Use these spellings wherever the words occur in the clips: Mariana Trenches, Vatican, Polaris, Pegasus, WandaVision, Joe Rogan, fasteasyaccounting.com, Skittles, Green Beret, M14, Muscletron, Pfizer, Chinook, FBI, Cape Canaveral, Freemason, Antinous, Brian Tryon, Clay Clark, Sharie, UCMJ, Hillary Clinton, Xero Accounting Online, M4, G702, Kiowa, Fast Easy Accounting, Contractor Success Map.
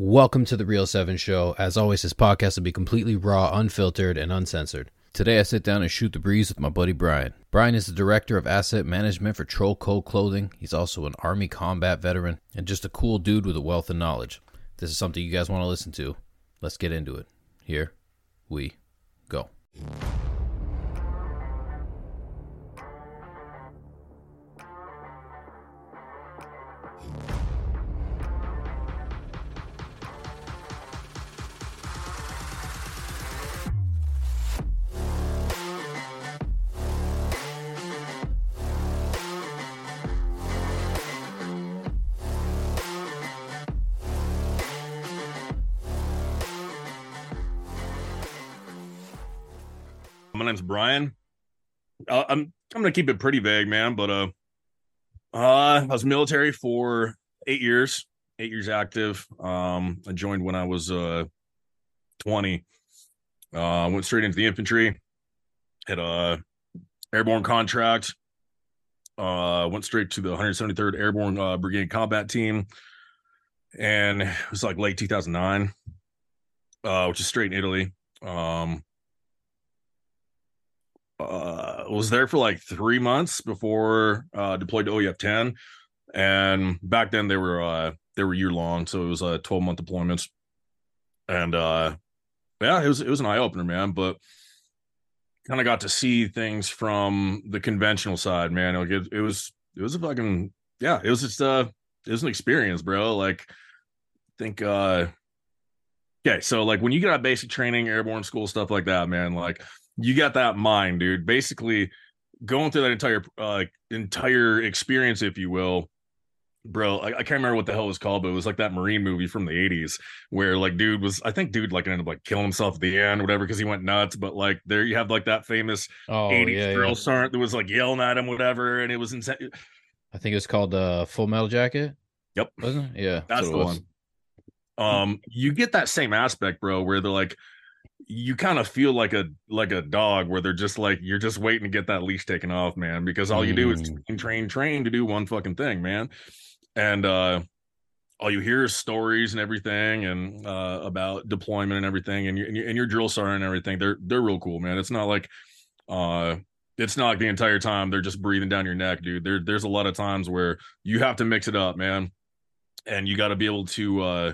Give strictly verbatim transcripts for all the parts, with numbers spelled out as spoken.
Welcome to The Real Seven Show. As always, this podcast will be completely raw, unfiltered, and uncensored. Today, I sit down and shoot the breeze with my buddy Brian. Brian is the Director of Asset Management for Troll dot co Clothing. He's also an Army combat veteran and just a cool dude with a wealth of knowledge. This is something you guys want to listen to. Let's get into it. Here we go. My name's Brian. Uh, I'm I'm gonna keep it pretty vague, man. But uh, uh, I was military for eight years, eight years active. Um, I joined when I was uh twenty. Uh, went straight into the infantry. Had a airborne contract. Uh, went straight to the one seventy-third Airborne uh, Brigade Combat Team, and it was like late two thousand nine, uh, which is straight in Italy. Um. Uh, was there for like three months before uh, deployed to O E F ten, and back then they were uh, they were year long, so it was a uh, twelve month deployments, and uh, yeah, it was it was an eye opener, man. But kind of got to see things from the conventional side, man. Like it, it was it was a fucking yeah, it was just uh it was an experience, bro. Like I think uh, okay, so like when you get out of basic training, airborne school, stuff like that, man, like. You got that mind, dude. Basically, going through that entire uh, entire experience, if you will, bro. I, I can't remember what the hell it was called, but it was like that Marine movie from the eighties where like dude was, I think dude like ended up like killing himself at the end, or whatever, because he went nuts. But like there you have like that famous oh, eighties yeah, drill yeah. sergeant that was like yelling at him, whatever, and it was insane. I think it was called uh, Full Metal Jacket. Yep, wasn't it? Yeah, that's the one. Um, you get that same aspect, bro, where they're like. You kind of feel like a like a dog where they're just like you're just waiting to get that leash taken off, man, because all you do is train train train to do one fucking thing, man, and uh all you hear is stories and everything, and uh about deployment and everything, and your, and your, and your drill sergeant and everything, they're they're real cool, man. It's not like uh it's not like the entire time they're just breathing down your neck, dude. There there's a lot of times where you have to mix it up, man, and you got to be able to uh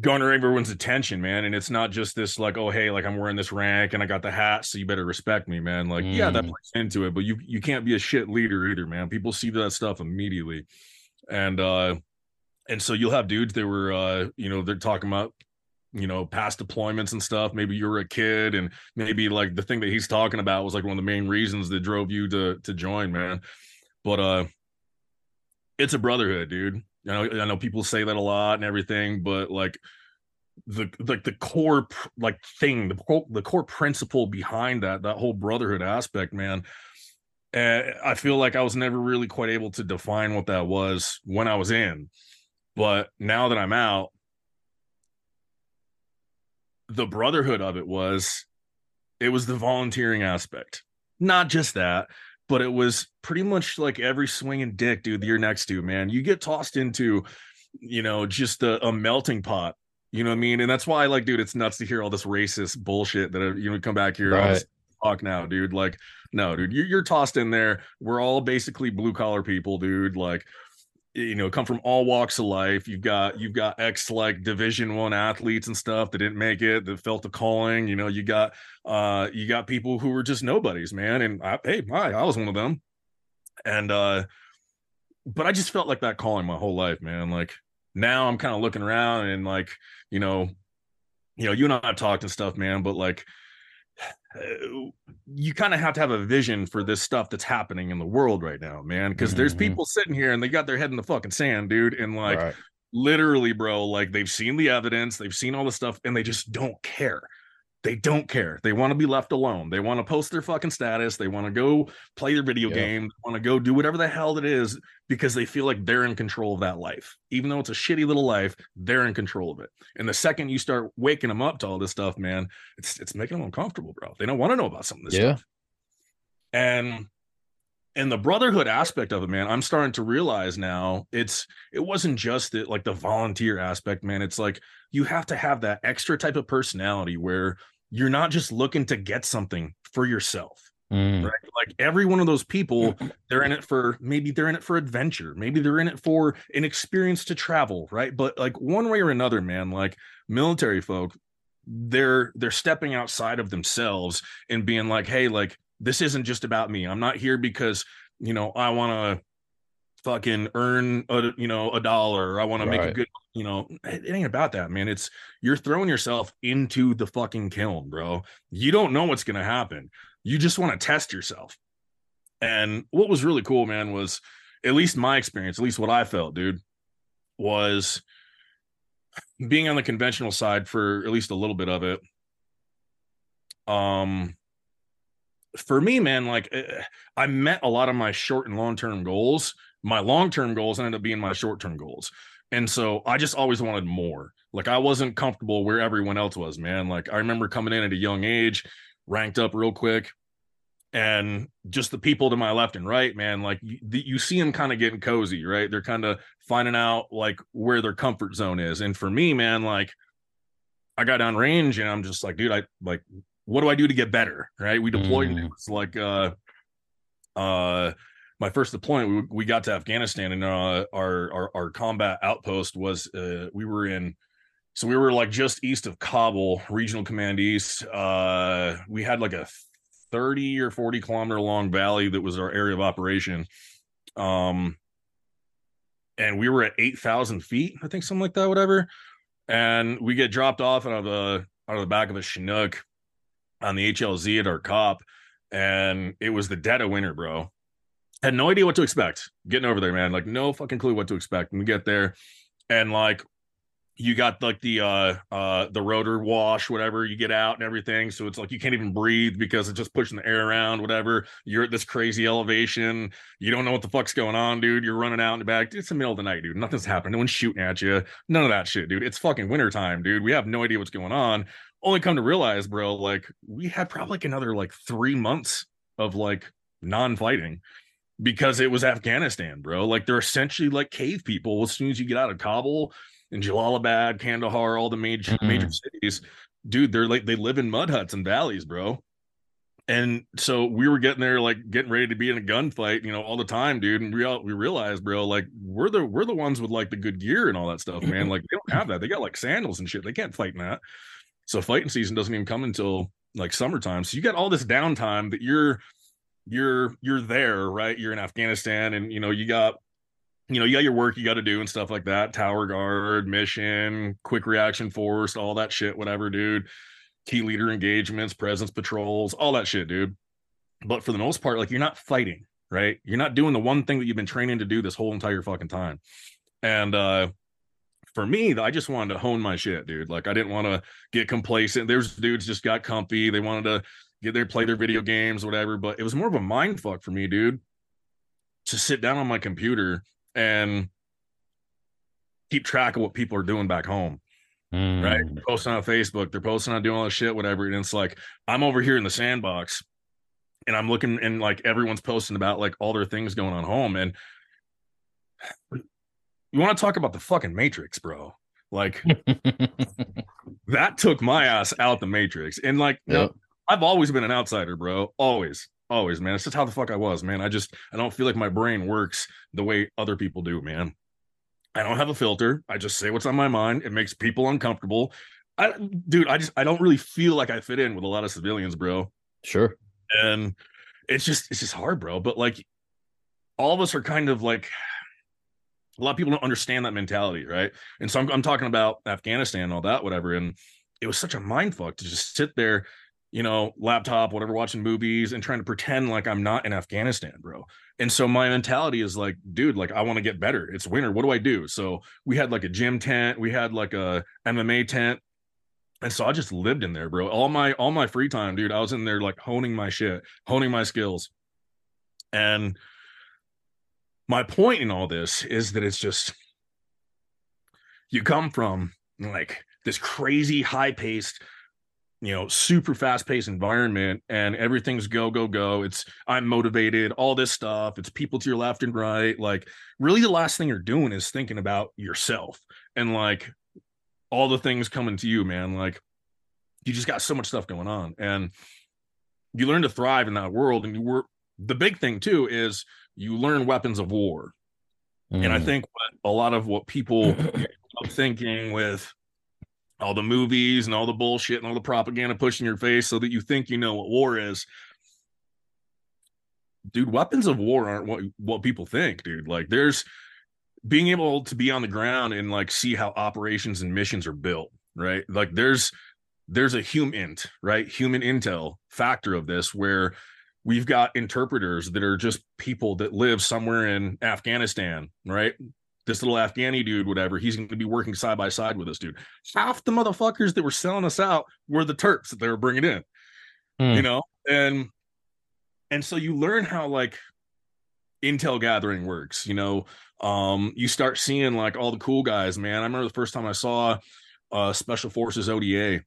garner everyone's attention, man. And it's not just this like, oh hey, like I'm wearing this rank and I got the hat, so you better respect me, man. Like mm. yeah, that plays into it, but you you can't be a shit leader either, man. People see that stuff immediately, and uh and so you'll have dudes that were uh you know they're talking about you know past deployments and stuff. Maybe you were a kid, and maybe like the thing that he's talking about was like one of the main reasons that drove you to to join, man. But uh it's a brotherhood, dude. I know, I know people say that a lot and everything, but like the like the core like thing, the the core principle behind that that whole brotherhood aspect, man. And I feel like I was never really quite able to define what that was when I was in, but now that I'm out, the brotherhood of it was it was the volunteering aspect, not just that. But it was pretty much like every swinging dick, dude, that you're next to, man. You get tossed into, you know, just a, a melting pot. You know what I mean? And that's why, like, dude, it's nuts to hear all this racist bullshit that, you know, come back here right. and talk now, dude. Like, no, dude, you're, you're tossed in there. We're all basically blue collar people, dude. Like, you know, come from all walks of life. You've got you've got ex like Division One athletes and stuff that didn't make it, that felt the calling. You know, you got uh you got people who were just nobodies, man. And I, hey, my, I was one of them. And uh, but I just felt like that calling my whole life, man. Like now I'm kind of looking around and like you know, you know, you and I have talked and stuff, man. But like, you kind of have to have a vision for this stuff that's happening in the world right now, man, because mm-hmm. there's people sitting here and they got their head in the fucking sand, dude, and like right. literally, bro, like they've seen the evidence, they've seen all the stuff, and they just don't care. They don't care. They want to be left alone. They want to post their fucking status. They want to go play their video yeah. game. They want to go do whatever the hell it is because they feel like they're in control of that life. Even though it's a shitty little life, they're in control of it. And the second you start waking them up to all this stuff, man, it's it's making them uncomfortable, bro. They don't want to know about some of this yeah. stuff. And And the brotherhood aspect of it, man, I'm starting to realize now it's it wasn't just that, like the volunteer aspect, man. It's like you have to have that extra type of personality where you're not just looking to get something for yourself. Mm. Right? Like every one of those people, they're in it for maybe they're in it for adventure. Maybe they're in it for an experience to travel. Right. But like one way or another, man, like military folk, they're they're stepping outside of themselves and being like, hey, like, this isn't just about me. I'm not here because, you know, I want to fucking earn, a, you know, a dollar. I want right. to make a good, you know, it ain't about that, man. It's you're throwing yourself into the fucking kiln, bro. You don't know what's going to happen. You just want to test yourself. And what was really cool, man, was at least my experience, at least what I felt, dude, was being on the conventional side for at least a little bit of it. Um, For me, man, like I met a lot of my short and long-term goals. My long-term goals ended up being my short-term goals. And so I just always wanted more. Like I wasn't comfortable where everyone else was, man. Like I remember coming in at a young age, ranked up real quick. And just the people to my left and right, man, like you, you see them kind of getting cozy, right? They're kind of finding out like where their comfort zone is. And for me, man, like I got on range and I'm just like, dude, I like, what do I do to get better? Right. We deployed. Mm. It was like, uh, uh, my first deployment, we, we got to Afghanistan and, uh, our, our, our combat outpost was, uh, we were in, so we were like just east of Kabul, Regional Command East. Uh, we had like a thirty or forty kilometer long valley that was our area of operation. Um, and we were at eight thousand feet, I think, something like that, whatever. And we get dropped off out of a, out of the back of a Chinook on the H L Z at our cop, and it was the dead of winter, bro. Had no idea what to expect getting over there, man. Like no fucking clue what to expect. And we get there and like you got like the uh uh the rotor wash, whatever, you get out and everything, so it's like you can't even breathe because it's just pushing the air around, whatever. You're at this crazy elevation, you don't know what the fuck's going on, dude. You're running out in the back, it's the middle of the night, dude. Nothing's happening, no one's shooting at you, none of that shit, dude. It's fucking wintertime, dude. We have no idea what's going on. Only come to realize, bro, like we had probably like another like three months of like non-fighting because it was Afghanistan, bro. Like they're essentially like cave people. As soon as you get out of Kabul and Jalalabad, Kandahar, all the major mm-hmm. major cities, dude, they're like they live in mud huts and valleys, bro. And so we were getting there, like getting ready to be in a gunfight, you know, all the time, dude. And we all, we realized, bro, like we're the we're the ones with like the good gear and all that stuff, man. Like they don't have that. They got like sandals and shit. They can't fight in that. So fighting season doesn't even come until like summertime. So you got all this downtime that you're, you're, you're there, right? You're in Afghanistan and, you know, you got, you know, you got your work you got to do and stuff like that. Tower guard, mission, quick reaction force, all that shit, whatever, dude. Key leader engagements, presence patrols, all that shit, dude. But for the most part, like you're not fighting, right? You're not doing the one thing that you've been training to do this whole entire fucking time. And, uh, for me, I just wanted to hone my shit, dude. Like, I didn't want to get complacent. There's dudes just got comfy. They wanted to get there, play their video games, whatever. But it was more of a mind fuck for me, dude, to sit down on my computer and keep track of what people are doing back home. Mm. Right? They're posting on Facebook. They're posting on doing all this shit, whatever. And it's like, I'm over here in the sandbox and I'm looking and like everyone's posting about like all their things going on home. And you want to talk about the fucking Matrix, bro? Like that took my ass out the Matrix. And like, yep. you know, I've always been an outsider, bro. Always, always, man. It's just how the fuck I was, man. I just, I don't feel like my brain works the way other people do, man. I don't have a filter. I just say what's on my mind. It makes people uncomfortable. I, dude, I just, I don't really feel like I fit in with a lot of civilians, bro. Sure. And it's just, it's just hard, bro. But like all of us are kind of like, a lot of people don't understand that mentality, right? And so I'm, I'm talking about Afghanistan and all that, whatever. And it was such a mind fuck to just sit there, you know, laptop, whatever, watching movies and trying to pretend like I'm not in Afghanistan, bro. And so my mentality is like, dude, like I want to get better. It's winter. What do I do? So we had like a gym tent. We had like a M M A tent. And so I just lived in there, bro. All my, all my free time, dude, I was in there like honing my shit, honing my skills. And my point in all this is that it's just, you come from like this crazy high paced you know, super fast-paced environment, and everything's go, go, go. It's I'm motivated, all this stuff. It's people to your left and right. Like, really the last thing you're doing is thinking about yourself and, like, all the things coming to you, man. Like, you just got so much stuff going on. And you learn to thrive in that world. And you were the big thing, too, is you learn weapons of war. Mm. And I think what, a lot of what people are thinking with all the movies and all the bullshit and all the propaganda pushed in your face so that you think you know what war is. Dude, weapons of war aren't what, what people think, dude. Like, there's being able to be on the ground and, like, see how operations and missions are built, right? Like, there's there's a human, right? Human intel factor of this, where we've got interpreters that are just people that live somewhere in Afghanistan, right? This little Afghani dude, whatever, he's going to be working side by side with this dude. Half the motherfuckers that were selling us out were the Turks that they were bringing in, mm. you know? And, and so you learn how, like, intel gathering works, you know? Um, you start seeing, like, all the cool guys, man. I remember the first time I saw uh, Special Forces O D A,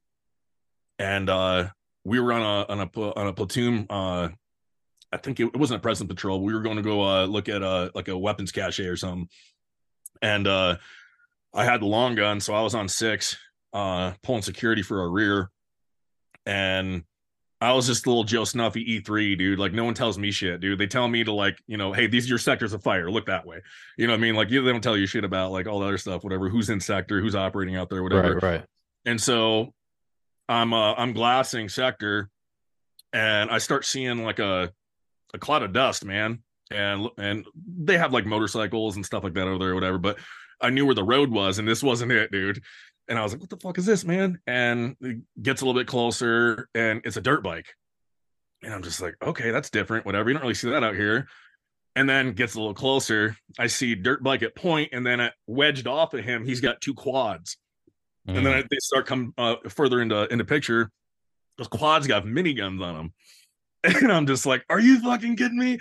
and uh, we were on a, on a, on a platoon, uh, I think it, it wasn't a present patrol. We were going to go uh, look at a, like a weapons cache or something. And uh, I had the long gun, so I was on six, uh, pulling security for our rear. And I was just a little Joe Snuffy E three, dude. Like, no one tells me shit, dude. They tell me to, like, you know, hey, these are your sectors of fire. Look that way. You know what I mean? Like, you, they don't tell you shit about, like, all the other stuff, whatever, who's in sector, who's operating out there, whatever. Right, right. And so I'm uh, I'm glassing sector, and I start seeing, like, a, a cloud of dust, man. And and they have, like, motorcycles and stuff like that over there or whatever, but I knew where the road was, and this wasn't it, dude. And I was like, what the fuck is this, man? And it gets a little bit closer, and it's a dirt bike. And I'm just like, okay, that's different, whatever. You don't really see that out here. And then gets a little closer. I see dirt bike at point, and then wedged off of him, he's got two quads. Mm. And then I, they start coming uh, further into, into picture. Those quads got miniguns on them. And I'm just like, are you fucking kidding me?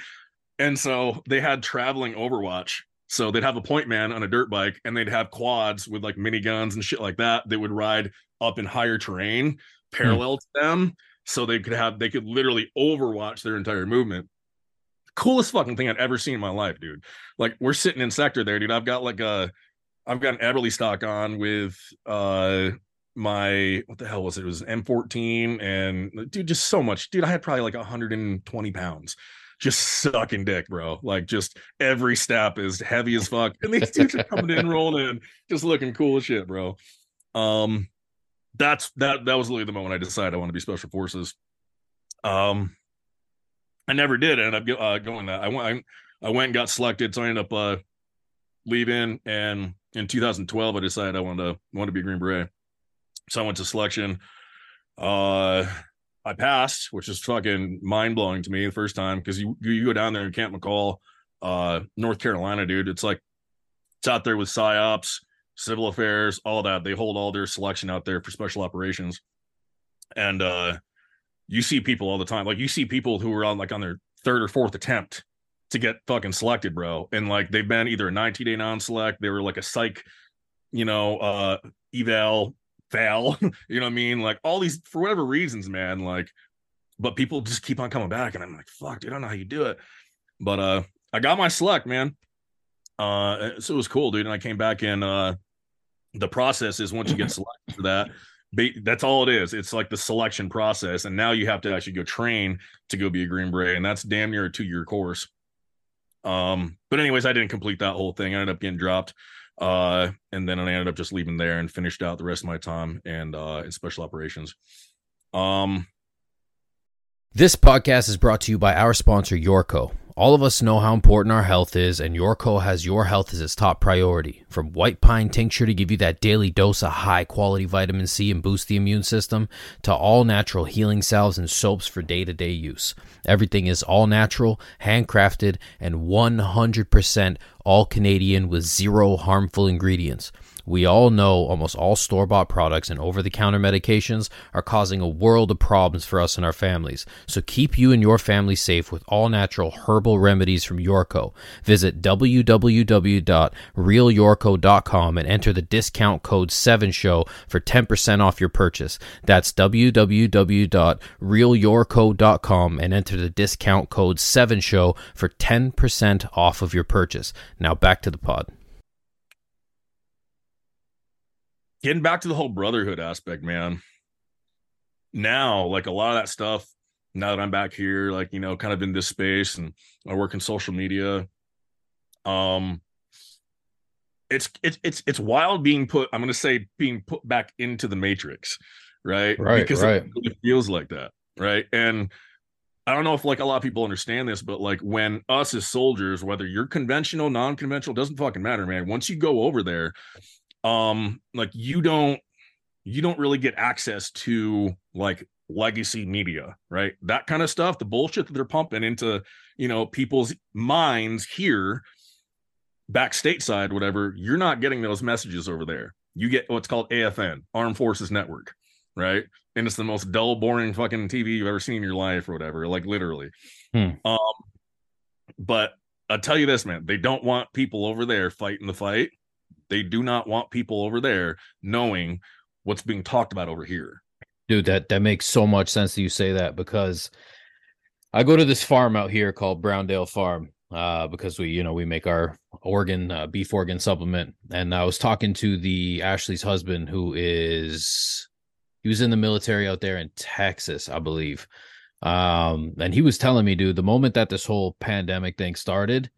And so they had traveling Overwatch. So they'd have a point man on a dirt bike, and they'd have quads with, like, mini guns and shit like that. They would ride up in higher terrain parallel mm. to them. So they could have, they could literally overwatch their entire movement. Coolest fucking thing I'd ever seen in my life, dude. Like, we're sitting in sector there, dude. I've got like a, I've got an Eberle stock on with uh, my, what the hell was it? It was an M fourteen, and dude, just so much, dude. I had probably like one hundred twenty pounds. Just sucking dick, bro. Like, just every step is heavy as fuck. And these dudes are coming in, rolling in, just looking cool as shit, bro. Um, that's that. That was literally the moment I decided I want to be Special Forces. Um, I never did end up uh, going that. I went. I, I went and got selected, so I ended up uh, leaving. And in two thousand twelve, I decided I wanted to want to be a Green Beret. So I went to selection. Uh. I passed, which is fucking mind blowing to me the first time, because you you go down there in Camp McCall, uh, North Carolina, dude. It's like it's out there with PSYOPs, civil affairs, all that. They hold all their selection out there for special operations, and uh, you see people all the time. Like, you see people who are on like on their third or fourth attempt to get fucking selected, bro, and like they've been either a ninety day non-select, they were like a psych, you know, uh, eval. Fail, you know what I mean? Like, all these, for whatever reasons, man, like, but people just keep on coming back, and I'm like, fuck, dude, I don't know how you do it. But uh I got my select, man. Uh so it was cool, dude. And I came back, and uh the process is, once you get selected for that, that's all it is. It's like the selection process, and now you have to actually go train to go be a Green Beret, and that's damn near a two-year course. Um but anyways, I didn't complete that whole thing. I ended up getting dropped. Uh, and then I ended up just leaving there and finished out the rest of my time and uh, in special operations. Um, this podcast is brought to you by our sponsor, Yorko. All of us know how important our health is, and Yorko has your health as its top priority. From white pine tincture to give you that daily dose of high-quality vitamin C and boost the immune system, to all-natural healing salves and soaps for day-to-day use. Everything is all-natural, handcrafted, and one hundred percent all-Canadian with zero harmful ingredients. We all know almost all store-bought products and over-the-counter medications are causing a world of problems for us and our families. So keep you and your family safe with all-natural herbal remedies from Yorko. Visit w w w dot real yorko dot com and enter the discount code seven show for ten percent off your purchase. That's w w w dot real yorko dot com and enter the discount code seven show for ten percent off of your purchase. Now back to the pod. Getting back to the whole brotherhood aspect, man. Now, like a lot of that stuff, now that I'm back here, like, you know, kind of in this space and I work in social media, um, it's, it's, it's, it's wild being put, I'm going to say being put back into the matrix, right? Right. Because right. It really feels like that. Right. And I don't know if like a lot of people understand this, but like when us as soldiers, whether you're conventional, non-conventional, doesn't fucking matter, man. Once you go over there, Um, like you don't, you don't really get access to like legacy media, right? That kind of stuff, the bullshit that they're pumping into, you know, people's minds here, back stateside, whatever, you're not getting those messages over there. You get what's called A F N, Armed Forces Network, right? And it's the most dull, boring fucking T V you've ever seen in your life or whatever, like literally. Hmm. Um, but I'll tell you this, man, they don't want people over there fighting the fight. They do not want people over there knowing what's being talked about over here. Dude, that, that makes so much sense that you say that, because I go to this farm out here called Browndale Farm uh, because we, you know, we make our organ, uh, beef organ supplement. And I was talking to the Ashley's husband who is, he was in the military out there in Texas, I believe. Um, and he was telling me, dude, the moment that this whole pandemic thing started,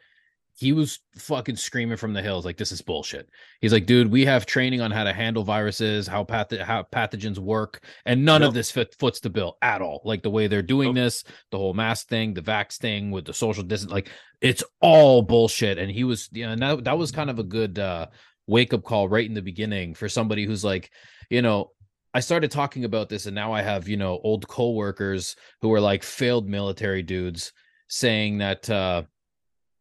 he was fucking screaming from the hills like, this is bullshit. He's like, dude, we have training on how to handle viruses, how path- how pathogens work, and none nope. of this fit- foots the bill at all. Like the way they're doing nope. this, the whole mask thing, the vax thing with the social distance, like it's all bullshit. And he was, you know, and that, that was kind of a good uh, wake-up call right in the beginning for somebody who's like, you know, I started talking about this and now I have, you know, old coworkers who are like failed military dudes saying that, uh,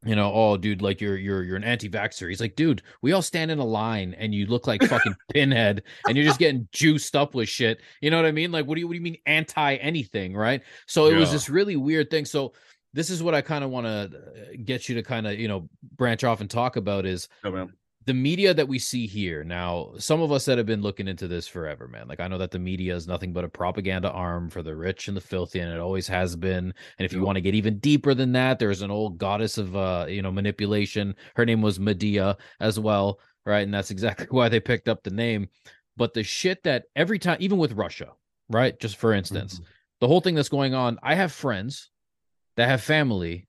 you know, oh, dude, like you're you're you're an anti-vaxxer. He's like, dude, we all stand in a line, and you look like fucking Pinhead, and you're just getting juiced up with shit. You know what I mean? Like, what do you what do you mean anti anything, right? So it yeah. was this really weird thing. So this is what I kind of want to get you to kind of, you know, branch off and talk about is oh, the media that we see here. Now, some of us that have been looking into this forever, man. Like, I know that the media is nothing but a propaganda arm for the rich and the filthy, and it always has been. And if you want to get even deeper than that, there's an old goddess of, uh, you know, manipulation. Her name was Medea as well, right? And that's exactly why they picked up the name. But the shit that every time, even with Russia, right? Just for instance, mm-hmm. the whole thing that's going on, I have friends that have family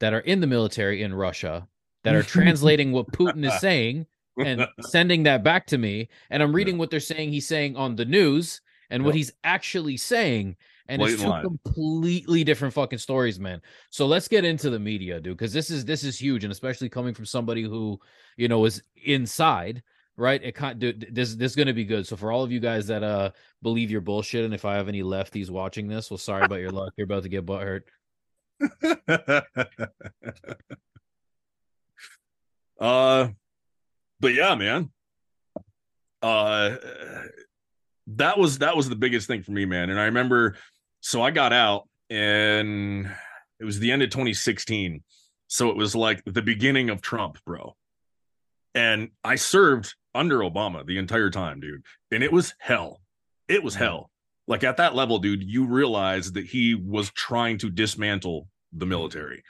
that are in the military in Russia that are translating what Putin is saying and sending that back to me. And I'm reading yeah. what they're saying he's saying on the news and yeah. what he's actually saying. And Blatant it's two line. completely different fucking stories, man. So let's get into the media, dude, because this is this is huge. And especially coming from somebody who, you know, is inside, right? It can't do this. This is going to be good. So for all of you guys that uh believe your bullshit, and if I have any lefties watching this, well, sorry about your luck. You're about to get butthurt. Uh, but yeah, man, uh, that was, that was the biggest thing for me, man. And I remember, so I got out and it was the end of twenty sixteen. So it was like the beginning of Trump, bro. And I served under Obama the entire time, dude. And it was hell. It was hell. Like at that level, dude, you realize that he was trying to dismantle the military.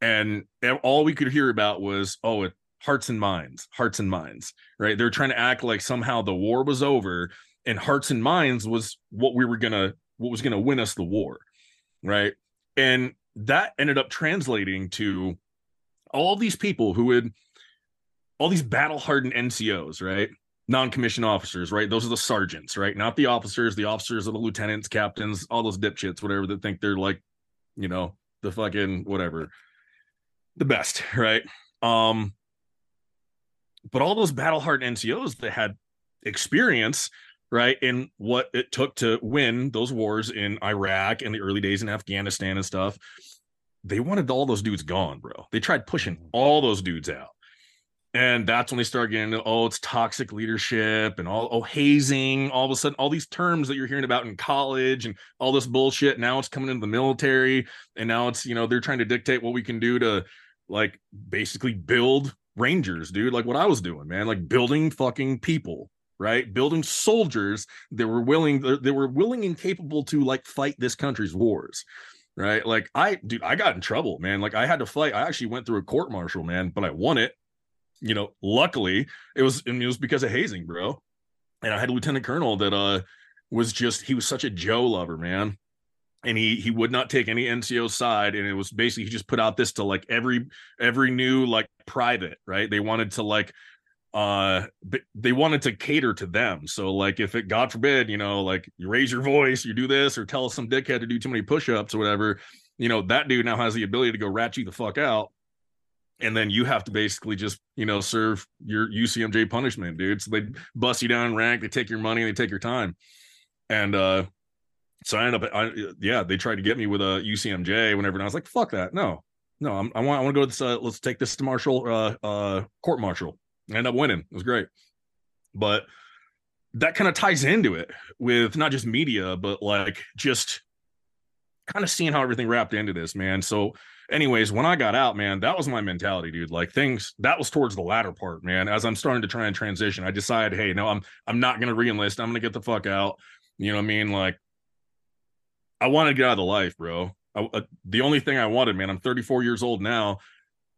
And all we could hear about was, oh, it, hearts and minds, hearts and minds, right? They're trying to act like somehow the war was over and hearts and minds was what we were going to, what was going to win us the war, right? And that ended up translating to all these people who would, all these battle-hardened N C Os, right? Non-commissioned officers, right? Those are the sergeants, right? Not the officers. The officers are the lieutenants, captains, all those dipshits, whatever, that think they're like, you know, the fucking whatever. The best, right? Um, but all those battle-hardened N C Os that had experience, right, in what it took to win those wars in Iraq and the early days in Afghanistan and stuff, they wanted all those dudes gone, bro. They tried pushing all those dudes out. And that's when they start getting, oh, it's toxic leadership and all, oh, hazing. All of a sudden, all these terms that you're hearing about in college and all this bullshit. Now it's coming into the military. And now it's, you know, they're trying to dictate what we can do to, like, basically build Rangers, dude. Like what I was doing, man, like building fucking people, right? Building soldiers that were willing, they were willing and capable to, like, fight this country's wars. Right. Like I, dude, I got in trouble, man. Like I had to fight. I actually went through a court martial, man, but I won it. You know, luckily it was, I mean, it was because of hazing, bro. And I had a lieutenant colonel that uh was just, he was such a Joe lover, man. And he he would not take any N C O side. And it was basically, he just put out this to like every every new like private, right? They wanted to like uh they wanted to cater to them. So like if it, God forbid, you know, like you raise your voice, you do this, or tell some dickhead to do too many push-ups or whatever, you know, that dude now has the ability to go rat you the fuck out. And then you have to basically just, you know, serve your U C M J punishment, dude. So they bust you down in rank, they take your money, they take your time. And uh, so I ended up, I, yeah, they tried to get me with a U C M J whenever. And I was like, fuck that. No, no, I'm, I want I want to go to this, uh, let's take this to martial, uh, uh, court martial. I ended up winning. It was great. But that kind of ties into it with not just media, but like just kind of seeing how everything wrapped into this, man. So anyways, when I got out, man, that was my mentality, dude. Like things, that was towards the latter part, man. As I'm starting to try and transition, I decided, hey, no, I'm I'm not gonna re-enlist. I'm gonna get the fuck out. You know what I mean? Like, I want to get out of the life, bro. I, uh, the only thing I wanted, man. I'm thirty-four years old now,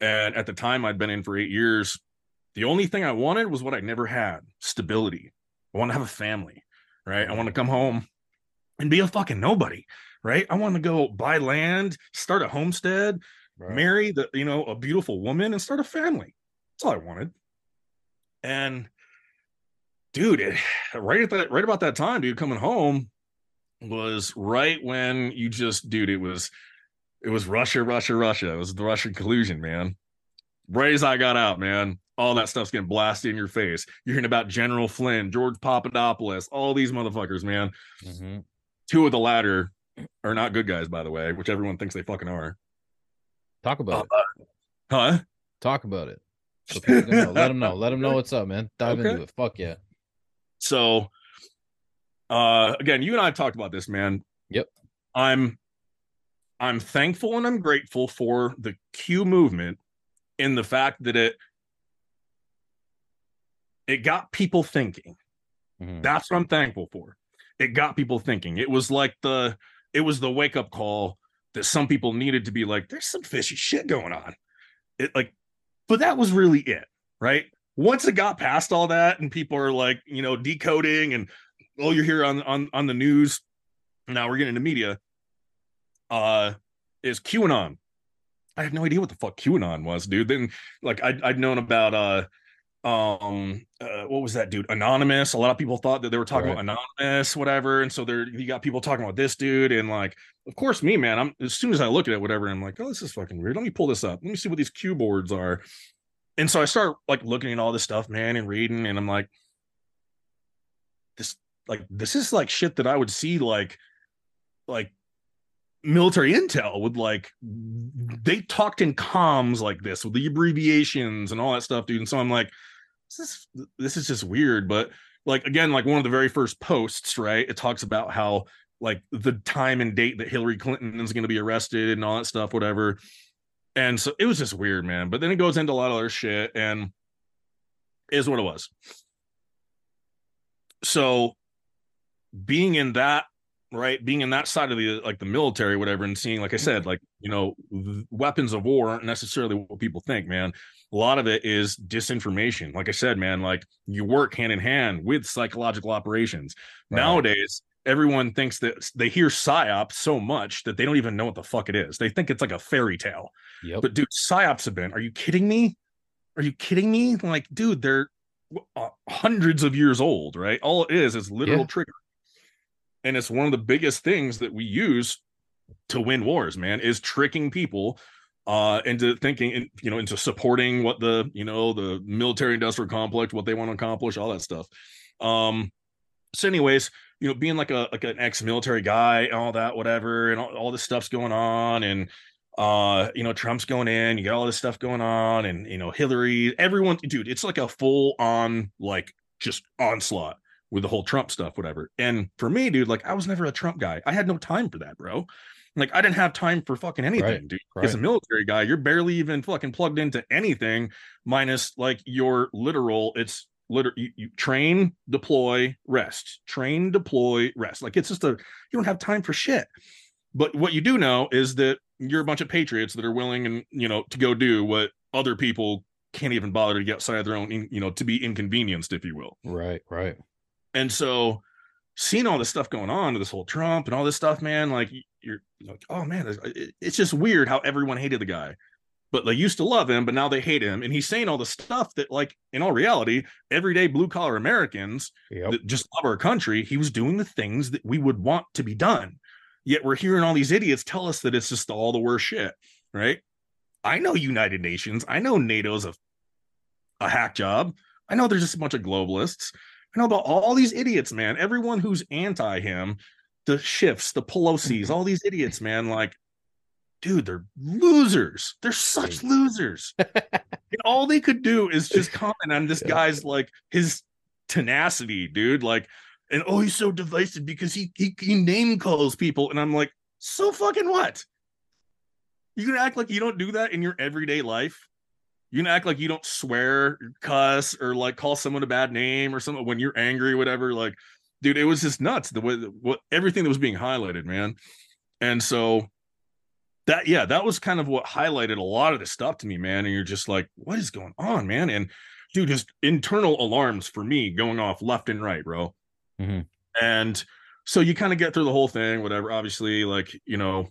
and at the time I'd been in for eight years. The only thing I wanted was what I never had: stability. I want to have a family, right? I want to come home and be a fucking nobody. Right. I want to go buy land, start a homestead, right. marry the, you know, a beautiful woman and start a family. That's all I wanted. And dude, it, right at that, right about that time, dude, coming home was right when you just, dude, it was, it was Russia, Russia, Russia. It was the Russian collusion, man. Right as I got out, man, all that stuff's getting blasted in your face. You're hearing about General Flynn, George Papadopoulos, all these motherfuckers, man. Mm-hmm. Two of the latter are not good guys, by the way, which everyone thinks they fucking are. Talk about uh, it. Huh? Talk about it. So let them know. Let them know. Let them know what's up, man. Dive okay. into it. Fuck yeah. So, uh, again, you and I have talked about this, man. Yep. I'm, I'm thankful and I'm grateful for the Q movement in the fact that it, it got people thinking. Mm-hmm. That's what I'm thankful for. It got people thinking. It was like the, It was the wake-up call that some people needed to be like, there's some fishy shit going on. It like, but that was really it, right? Once it got past all that and people are like, you know, decoding and, oh, you're here on, on, on the news. Now we're getting into media. Uh, is QAnon. I had no idea what the fuck QAnon was, dude. Then like I'd, I'd known about, uh, Um, uh, what was that dude? Anonymous. A lot of people thought that they were talking right. about Anonymous, whatever. And so there, you got people talking about this dude, and like, of course, me, man. I'm as soon as I look at it, whatever, I'm like, oh, this is fucking weird. Let me pull this up. Let me see what these cue boards are. And so I start like looking at all this stuff, man, and reading, and I'm like, this, like, this is like shit that I would see, like, like military intel would like. They talked in comms like this with the abbreviations and all that stuff, dude. And so I'm like. This is, this is just weird, but like again, like one of the very first posts, right? It talks about how like the time and date that Hillary Clinton is going to be arrested and all that stuff, whatever. And so it was just weird, man. But then it goes into a lot of other shit, and is what it was. So being in that, right, being in that side of the like the military, whatever, and seeing, like I said, like you know, weapons of war aren't necessarily what people think, man. A lot of it is disinformation. Like I said, man, like you work hand in hand with psychological operations. Right. Nowadays, everyone thinks that they hear PSYOP so much that they don't even know what the fuck it is. They think it's like a fairy tale. Yep. But dude, PSYOPs have been, are you kidding me? Are you kidding me? Like, dude, they're uh, hundreds of years old, right? All it is is literal yeah. trigger. And it's one of the biggest things that we use to win wars, man, is tricking people Uh, into thinking, and you know, into supporting what the, you know, the military industrial complex, what they want to accomplish, all that stuff. Um, so anyways, you know, being like a, like an ex-military guy and all that, whatever, and all, all this stuff's going on. And uh, you know, Trump's going in, you got all this stuff going on, and, you know, Hillary, everyone, dude, it's like a full on, like, just onslaught with the whole Trump stuff, whatever. And for me, dude, like, I was never a Trump guy. I had no time for that, bro. Like, I didn't have time for fucking anything, right, dude. Right. As a military guy, you're barely even fucking plugged into anything minus, like, your literal, it's liter- you, you train, deploy, rest. Train, deploy, rest. Like, it's just a, you don't have time for shit. But what you do know is that you're a bunch of patriots that are willing and, you know, to go do what other people can't even bother to get outside of their own, you know, to be inconvenienced, if you will. Right, right. And so seeing all this stuff going on with this whole Trump and all this stuff, man, like, you're like, oh, man, it's just weird how everyone hated the guy. But they used to love him, but now they hate him. And he's saying all the stuff that, like, in all reality, everyday blue collar Americans yep. that just love our country, he was doing the things that we would want to be done. Yet we're hearing all these idiots tell us that it's just all the worst shit, right? I know United Nations. I know NATO's a, a hack job. I know there's just a bunch of globalists. I know about all these idiots, man. Everyone who's anti him, the Schiffs, the Pelosi's, all these idiots, man. Like, dude, they're losers. They're such losers. And all they could do is just comment on this yeah. guy's, like, his tenacity, dude. Like, and, oh, he's so divisive because he, he he name calls people. And I'm like, so fucking what? You gonna act like you don't do that in your everyday life? You gonna act like you don't swear, cuss, or, like, call someone a bad name or something when you're angry, whatever? Like, dude, it was just nuts, the way, what, everything that was being highlighted, man. And so that, yeah, that was kind of what highlighted a lot of this stuff to me, man. And you're just like, what is going on, man? And, dude, just internal alarms for me going off left and right, bro. Mm-hmm. And so you kind of get through the whole thing, whatever. Obviously, like, you know,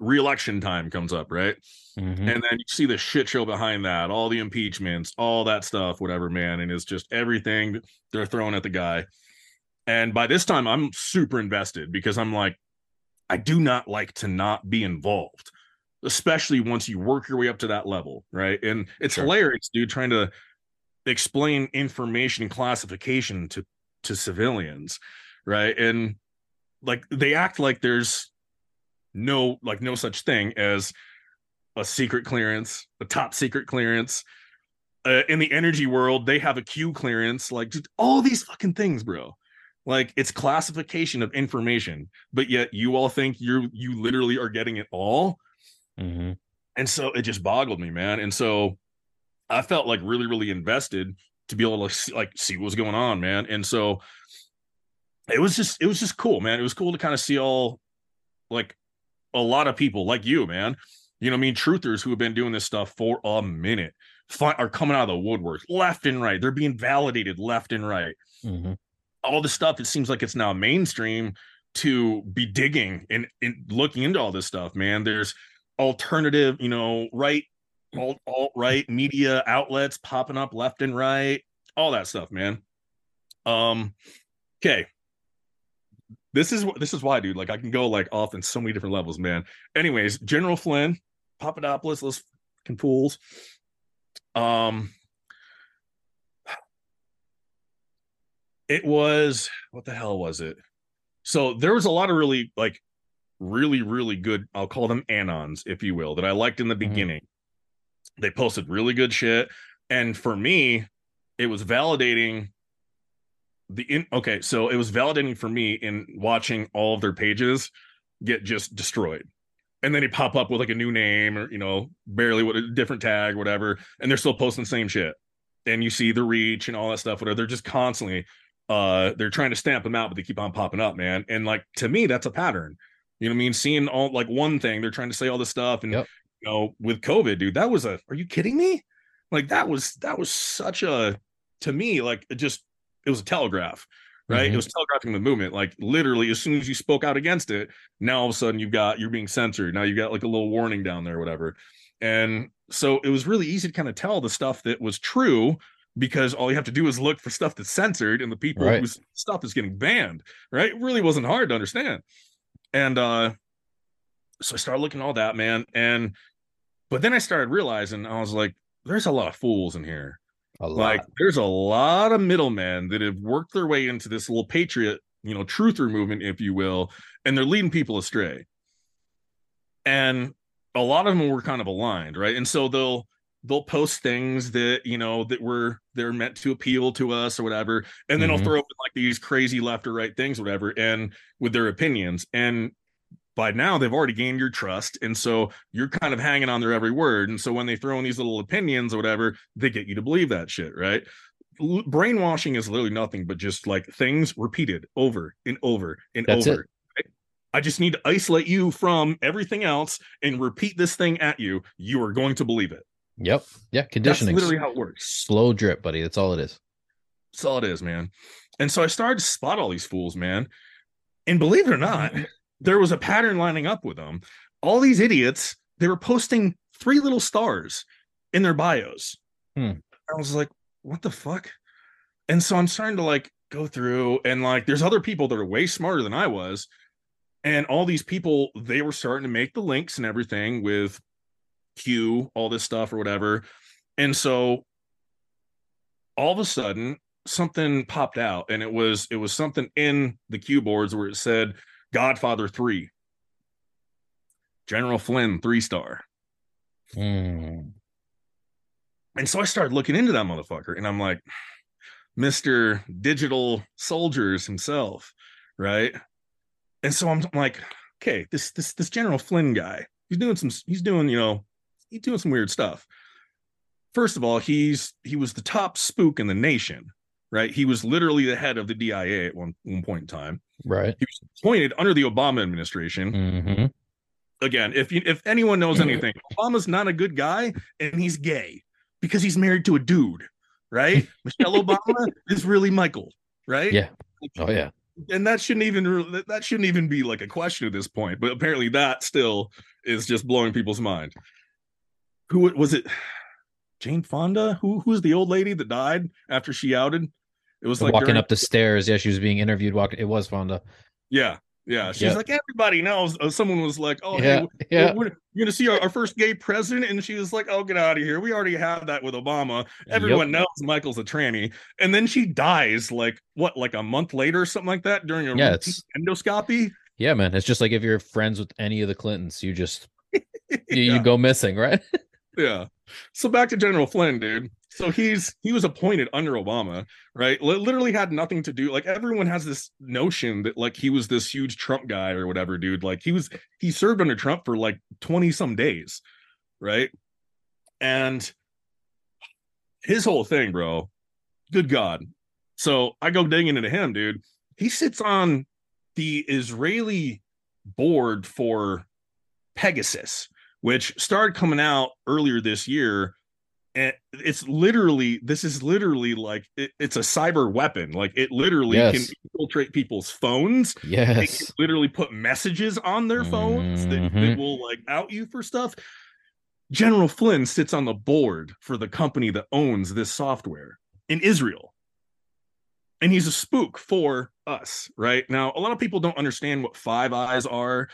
re-election time comes up, right? Mm-hmm. And then you see the shit show behind that, all the impeachments, all that stuff, whatever, man. And it's just everything they're throwing at the guy. And by this time, I'm super invested because I'm like, I do not like to not be involved, especially once you work your way up to that level, right? And it's sure. hilarious, dude, trying to explain information classification to to civilians, right? And, like, they act like there's no, like, no such thing as a secret clearance, a top secret clearance. Uh, in the energy world, they have a Q clearance, like, just all these fucking things, bro. Like, it's classification of information, but yet you all think you you literally are getting it all. Mm-hmm. And so it just boggled me, man. And so I felt, like, really, really invested to be able to see, like, see what was going on, man. And so it was just, it was just cool, man. It was cool to kind of see all, like, a lot of people like you, man, you know what I mean? Truthers who have been doing this stuff for a minute fi- are coming out of the woodwork left and right. They're being validated left and right. Mm-hmm. All the stuff, it seems like it's now mainstream to be digging and, and looking into all this stuff, man. There's alternative, you know, right, alt, alt-right media outlets popping up left and right, all that stuff, man. Um, okay. This is what, this is why, dude, like, I can go, like, off in so many different levels, man. Anyways, General Flynn, Papadopoulos, those fucking fools. Um, It was, what the hell was it? So there was a lot of really, like, really, really good, I'll call them anons, if you will, that I liked in the beginning. Mm-hmm. They posted really good shit. And for me, it was validating the, in, okay, so it was validating for me in watching all of their pages get just destroyed. And then they pop up with, like, a new name or, you know, barely what a different tag, whatever. And they're still posting the same shit. And you see the reach and all that stuff, whatever. They're just constantly, uh they're trying to stamp them out, but they keep on popping up, man. And, like, to me, that's a pattern, you know what I mean? Seeing all, like, one thing, they're trying to say all this stuff. And yep. you know, with COVID, dude, that was a, are you kidding me? Like, that was, that was such a, to me, like, it just, it was a telegraph, right? Mm-hmm. It was telegraphing the movement. Like, literally, as soon as you spoke out against it, now all of a sudden you've got, you're being censored. Now you got, like, a little warning down there, whatever. And so it was really easy to kind of tell the stuff that was true, because all you have to do is look for stuff that's censored and the people right. whose stuff is getting banned, right? It really wasn't hard to understand. And uh, so I started looking at all that, man. And, but then I started realizing, I was like, there's a lot of fools in here. A lot. Like, there's a lot of middlemen that have worked their way into this little patriot, you know, truther movement, if you will, and they're leading people astray. And a lot of them were kind of aligned, right? And so they'll they'll post things that, you know, that were they're meant to appeal to us or whatever, and then mm-hmm. they'll throw in like these crazy left or right things, or whatever, and with their opinions. And by now they've already gained your trust, and so you're kind of hanging on their every word. And so when they throw in these little opinions or whatever, they get you to believe that shit, right? L- brainwashing is literally nothing but just like things repeated over and over and That's over. It. I just need to isolate you from everything else and repeat this thing at you. You are going to believe it. Yep. Yeah. Conditioning. That's literally how it works. Slow drip, buddy. That's all it is. That's all it is, man. And so I started to spot all these fools, man. And believe it or not, there was a pattern lining up with them. All these idiots, they were posting three little stars in their bios. Hmm. I was like, what the fuck? And so I'm starting to like go through, and like, there's other people that are way smarter than I was. And all these people, they were starting to make the links and everything with Q, all this stuff or whatever. And so all of a sudden, something popped out, and it was it was something in the Q boards where it said Godfather three, General Flynn three star. Mm. And so I started looking into that motherfucker, and I'm like, Mister Digital Soldiers himself, right? And so I'm like, okay, this this this General Flynn guy, he's doing some, he's doing, you know, he's doing some weird stuff. First of all, he's he was the top spook in the nation, right? He was literally the head of the D I A at one, one point in time, right? He was appointed under the Obama administration. Mm-hmm. Again, if you, if anyone knows anything, Obama's not a good guy, and he's gay because he's married to a dude, right? Michelle Obama is really Michael, right? Yeah. Oh yeah. And that shouldn't even that shouldn't even be like a question at this point, but apparently that still is just blowing people's mind. Who was it? Jane Fonda? Who who's the old lady that died after she outed? It was like walking during- up the stairs. Yeah, she was being interviewed. Walking, it was Fonda. Yeah, yeah. She's yeah. like, everybody knows. Someone was like, oh, yeah, hey, yeah. We're, we're, you're gonna see our, our first gay president, and she was like, oh, get out of here. We already have that with Obama. Everyone yep. knows Michael's a tranny. And then she dies like what, like a month later or something like that during a yeah, endoscopy. Yeah, man. It's just like if you're friends with any of the Clintons, you just you, yeah. you go missing, right? Yeah. So back to General Flynn, dude. So he's he was appointed under Obama, right? L- literally had nothing to do. Like, everyone has this notion that like he was this huge Trump guy or whatever, dude. Like he was he served under Trump for like twenty some days, right? And his whole thing, bro. Good God. So I go digging into him, dude. He sits on the Israeli board for Pegasus, which started coming out earlier this year. And it's literally, this is literally like, it, it's a cyber weapon. Like, it literally yes. can infiltrate people's phones. Yes. They can literally put messages on their phones mm-hmm. that, that will like out you for stuff. General Flynn sits on the board for the company that owns this software in Israel. And he's a spook for us, right? Now, a lot of people don't understand what Five Eyes are.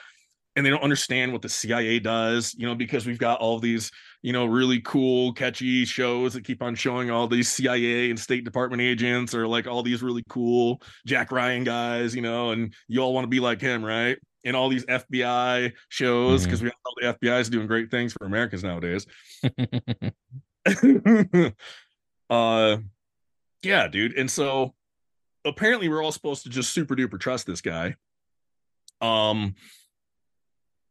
And they don't understand what the C I A does, you know, because we've got all these, you know, really cool, catchy shows that keep on showing all these C I A and State Department agents, or like all these really cool Jack Ryan guys, you know, and you all want to be like him, right? And all these F B I shows, because mm-hmm. we all know the F B I is doing great things for Americans nowadays. uh, yeah, dude. And so apparently we're all supposed to just super duper trust this guy. Um.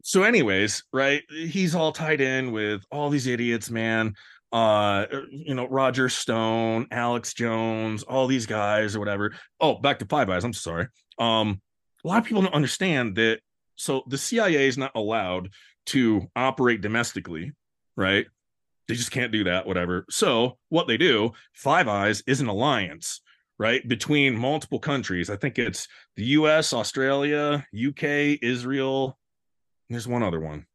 So anyways, right, he's all tied in with all these idiots, man. Uh, you know, Roger Stone, Alex Jones, all these guys or whatever. Oh, back to Five Eyes. I'm sorry. Um, a lot of people don't understand that. So the C I A is not allowed to operate domestically, right? They just can't do that, whatever. So what they do, Five Eyes is an alliance, right, between multiple countries. I think it's the U S, Australia, U K, Israel. There's one other one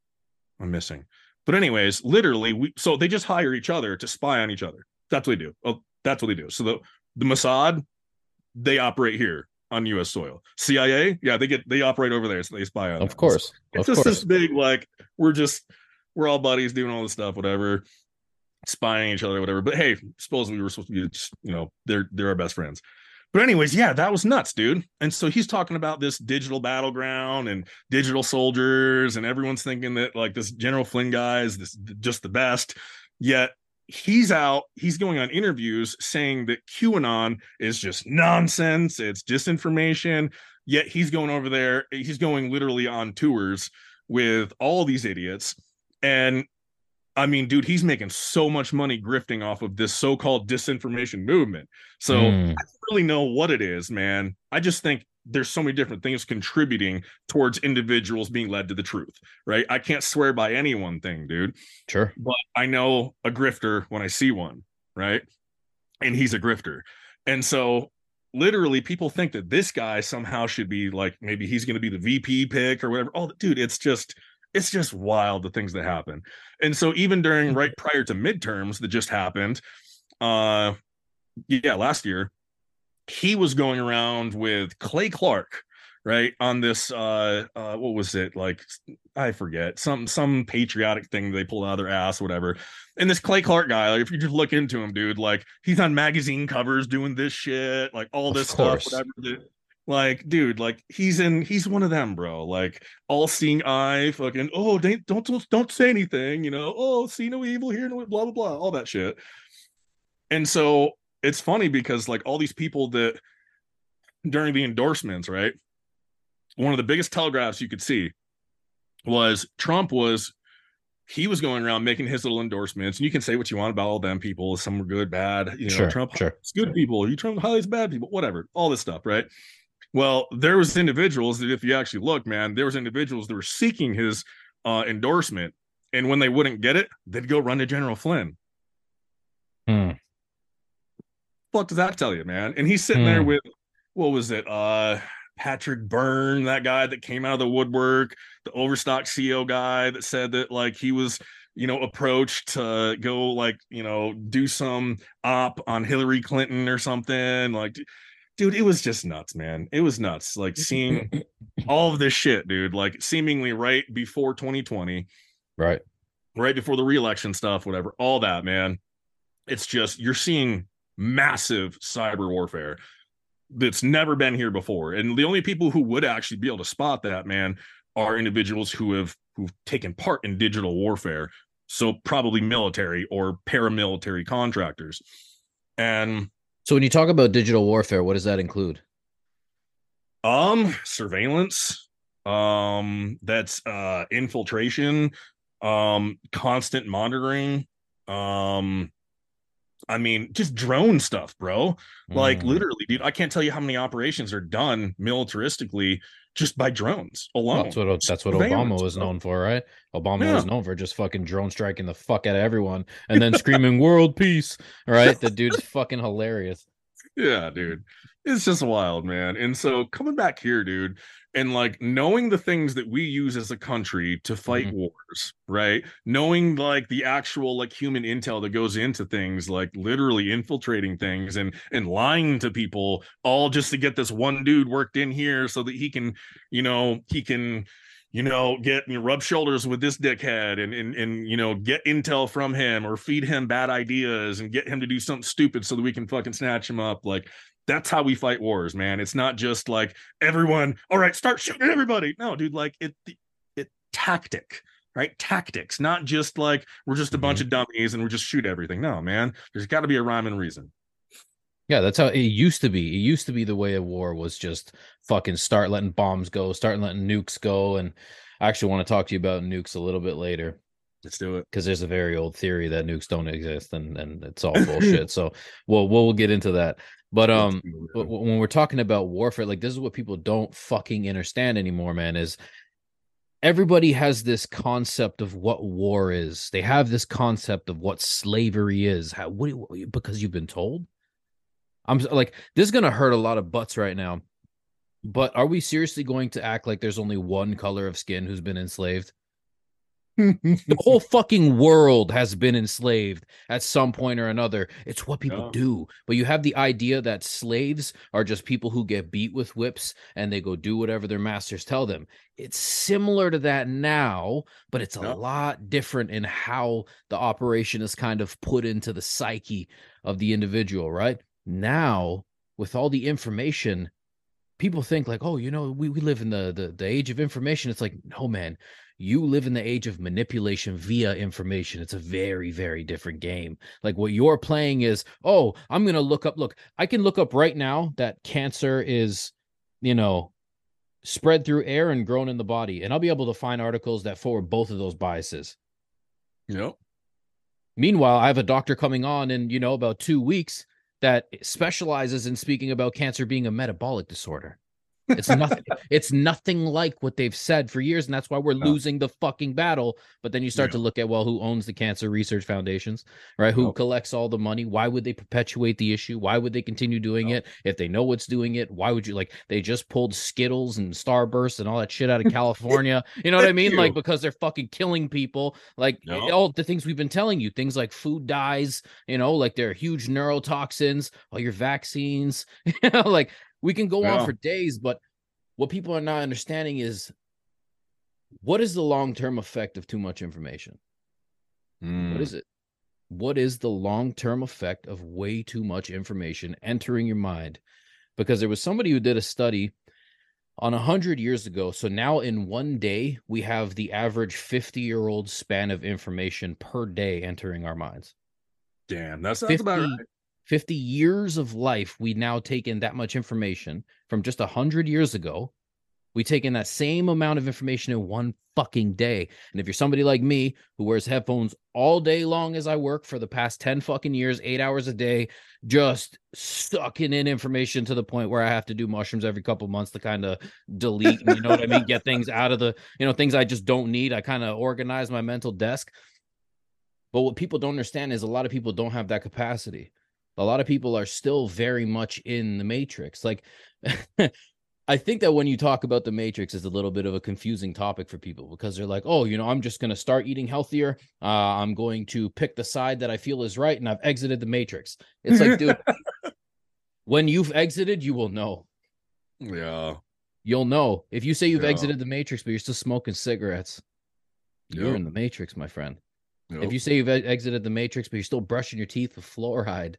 I'm missing. But anyways, literally, we so they just hire each other to spy on each other. That's what they do. Oh, that's what they do. So the, the Mossad, they operate here on U S soil. C I A, yeah, they get they operate over there. So they spy on. Of them. course. It's of just course. This big, like, we're just, we're all buddies doing all this stuff, whatever, spying each other, whatever. But hey, suppose we were supposed to be, you know, they're, they're our best friends. But anyways, yeah, that was nuts, dude. And so he's talking about this digital battleground and digital soldiers, and everyone's thinking that like this General Flynn guy is this, just the best. Yet he's out, he's going on interviews saying that QAnon is just nonsense. It's disinformation. Yet he's going over there. He's going literally on tours with all these idiots. And I mean, dude, he's making so much money grifting off of this so-called disinformation movement. So mm. I don't really know what it is, man. I just think there's so many different things contributing towards individuals being led to the truth, right? I can't swear by any one thing, dude. Sure. But I know a grifter when I see one, right? And he's a grifter. And so literally people think that this guy somehow should be like, maybe he's going to be the V P pick or whatever. Oh, dude, it's just... It's just wild, the things that happen. And so even during right prior to midterms that just happened, uh, yeah, last year, he was going around with Clay Clark, right, on this, uh, uh, what was it? Like, I forget, some some patriotic thing they pulled out of their ass, whatever. And this Clay Clark guy, like, if you just look into him, dude, like, he's on magazine covers doing this shit, like all this stuff, whatever. Dude. Like, dude, like he's in, he's one of them, bro. Like, all seeing eye, fucking, oh, don't, don't, don't say anything, you know, oh, see no evil, hear no, blah, blah, blah, all that shit. And so it's funny because, like, all these people that during the endorsements, right? One of the biggest telegraphs you could see was Trump was, he was going around making his little endorsements, and you can say what you want about all them people. Some were good, bad, you know, sure, Trump, sure. It's good people, you Trump highlights bad people, whatever, all this stuff, right? Well, there was individuals that if you actually look, man, there was individuals that were seeking his uh, endorsement. And when they wouldn't get it, they'd go run to General Flynn. Hmm. What does that tell you, man? And he's sitting hmm. there with, what was it? Uh, Patrick Byrne, that guy that came out of the woodwork, the Overstock C E O guy that said that like he was, you know, approached to go like, you know, do some op on Hillary Clinton or something like. Dude, it was just nuts, man. It was nuts. Like seeing all of this shit, dude, like seemingly right before twenty twenty, right? Right before the re-election stuff, whatever, all that, man. It's just, you're seeing massive cyber warfare that's never been here before. And the only people who would actually be able to spot that, man, are individuals who have who've taken part in digital warfare. So probably military or paramilitary contractors. And so when you talk about digital warfare, what does that include? Um, surveillance, um, that's uh, infiltration, um, constant monitoring. Um, I mean, just drone stuff, bro. Like mm. literally, dude, I can't tell you how many operations are done militaristically just by drones alone. That's what, that's what Obama was known for, right? Obama yeah. was known for just fucking drone striking the fuck out of everyone and then screaming world peace, right? The dude's fucking hilarious. Yeah, dude. It's just wild, man. And so coming back here, dude, and like knowing the things that we use as a country to fight mm-hmm. wars, right? Knowing like the actual like human intel that goes into things, like literally infiltrating things and and lying to people, all just to get this one dude worked in here so that he can, you know, he can, you know, get you know, rub shoulders with this dickhead and, and, and, you know, get intel from him or feed him bad ideas and get him to do something stupid so that we can fucking snatch him up. Like, that's how we fight wars, man. It's not just like everyone, all right, start shooting everybody. No, dude, like it, it tactic, right? Tactics, not just like we're just a bunch mm-hmm. of dummies and we just shoot everything. No, man, there's got to be a rhyme and reason. Yeah, that's how it used to be. It used to be the way of war was just fucking start letting bombs go, start letting nukes go. And I actually want to talk to you about nukes a little bit later. Let's do it. Because there's a very old theory that nukes don't exist and, and it's all bullshit. So we'll, we'll, we'll get into that. But um, when we're talking about warfare, like this is what people don't fucking understand anymore, man, is everybody has this concept of what war is. They have this concept of what slavery is. How, what, what, because you've been told? I'm like, this is going to hurt a lot of butts right now, but are we seriously going to act like there's only one color of skin who's been enslaved? The whole fucking world has been enslaved at some point or another. It's what people yeah. do. But you have the idea that slaves are just people who get beat with whips and they go do whatever their masters tell them. It's similar to that now, but it's a yeah. lot different in how the operation is kind of put into the psyche of the individual, right? Now with all the information, people think like, oh, you know, we, we live in the, the the age of information. It's like, no, man, you live in the age of manipulation via information. It's a very, very different game. Like what you're playing is, oh, I'm going to look up. Look, I can look up right now that cancer is, you know, spread through air and grown in the body. And I'll be able to find articles that forward both of those biases. Yep. Meanwhile, I have a doctor coming on in, you know, about two weeks that specializes in speaking about cancer being a metabolic disorder. It's nothing It's nothing like what they've said for years, and that's why we're no. losing the fucking battle. But then you start yeah. to look at, well, who owns the cancer research foundations, right? Who no. collects all the money? Why would they perpetuate the issue? Why would they continue doing no. it? If they know what's doing it, why would you, like, they just pulled Skittles and Starbursts and all that shit out of California. You know what I mean? You. Like, because they're fucking killing people. Like, no. all the things we've been telling you, things like food dyes, you know, like there are huge neurotoxins, all your vaccines, you know, like, we can go yeah. on for days, but what people are not understanding is, what is the long-term effect of too much information? Mm. What is it? What is the long-term effect of way too much information entering your mind? Because there was somebody who did a study on one hundred years ago. So now in one day, we have the average fifty-year-old span of information per day entering our minds. Damn, that sounds about right. fifty years of life, we now take in that much information from just one hundred years ago. We take in that same amount of information in one fucking day. And if you're somebody like me who wears headphones all day long as I work for the past ten fucking years, eight hours a day, just sucking in information to the point where I have to do mushrooms every couple months to kind of delete, and, you know what I mean? Get things out of the, you know, things I just don't need. I kind of organize my mental desk. But what people don't understand is a lot of people don't have that capacity. A lot of people are still very much in the matrix. Like, I think that when you talk about the matrix is a little bit of a confusing topic for people, because they're like, oh, you know, I'm just going to start eating healthier. Uh, I'm going to pick the side that I feel is right, and I've exited the matrix. It's like, dude, when you've exited, you will know. Yeah. You'll know. If you say you've yeah. exited the matrix, but you're still smoking cigarettes, yep. you're in the matrix, my friend. Yep. If you say you've ex- exited the matrix, but you're still brushing your teeth with fluoride,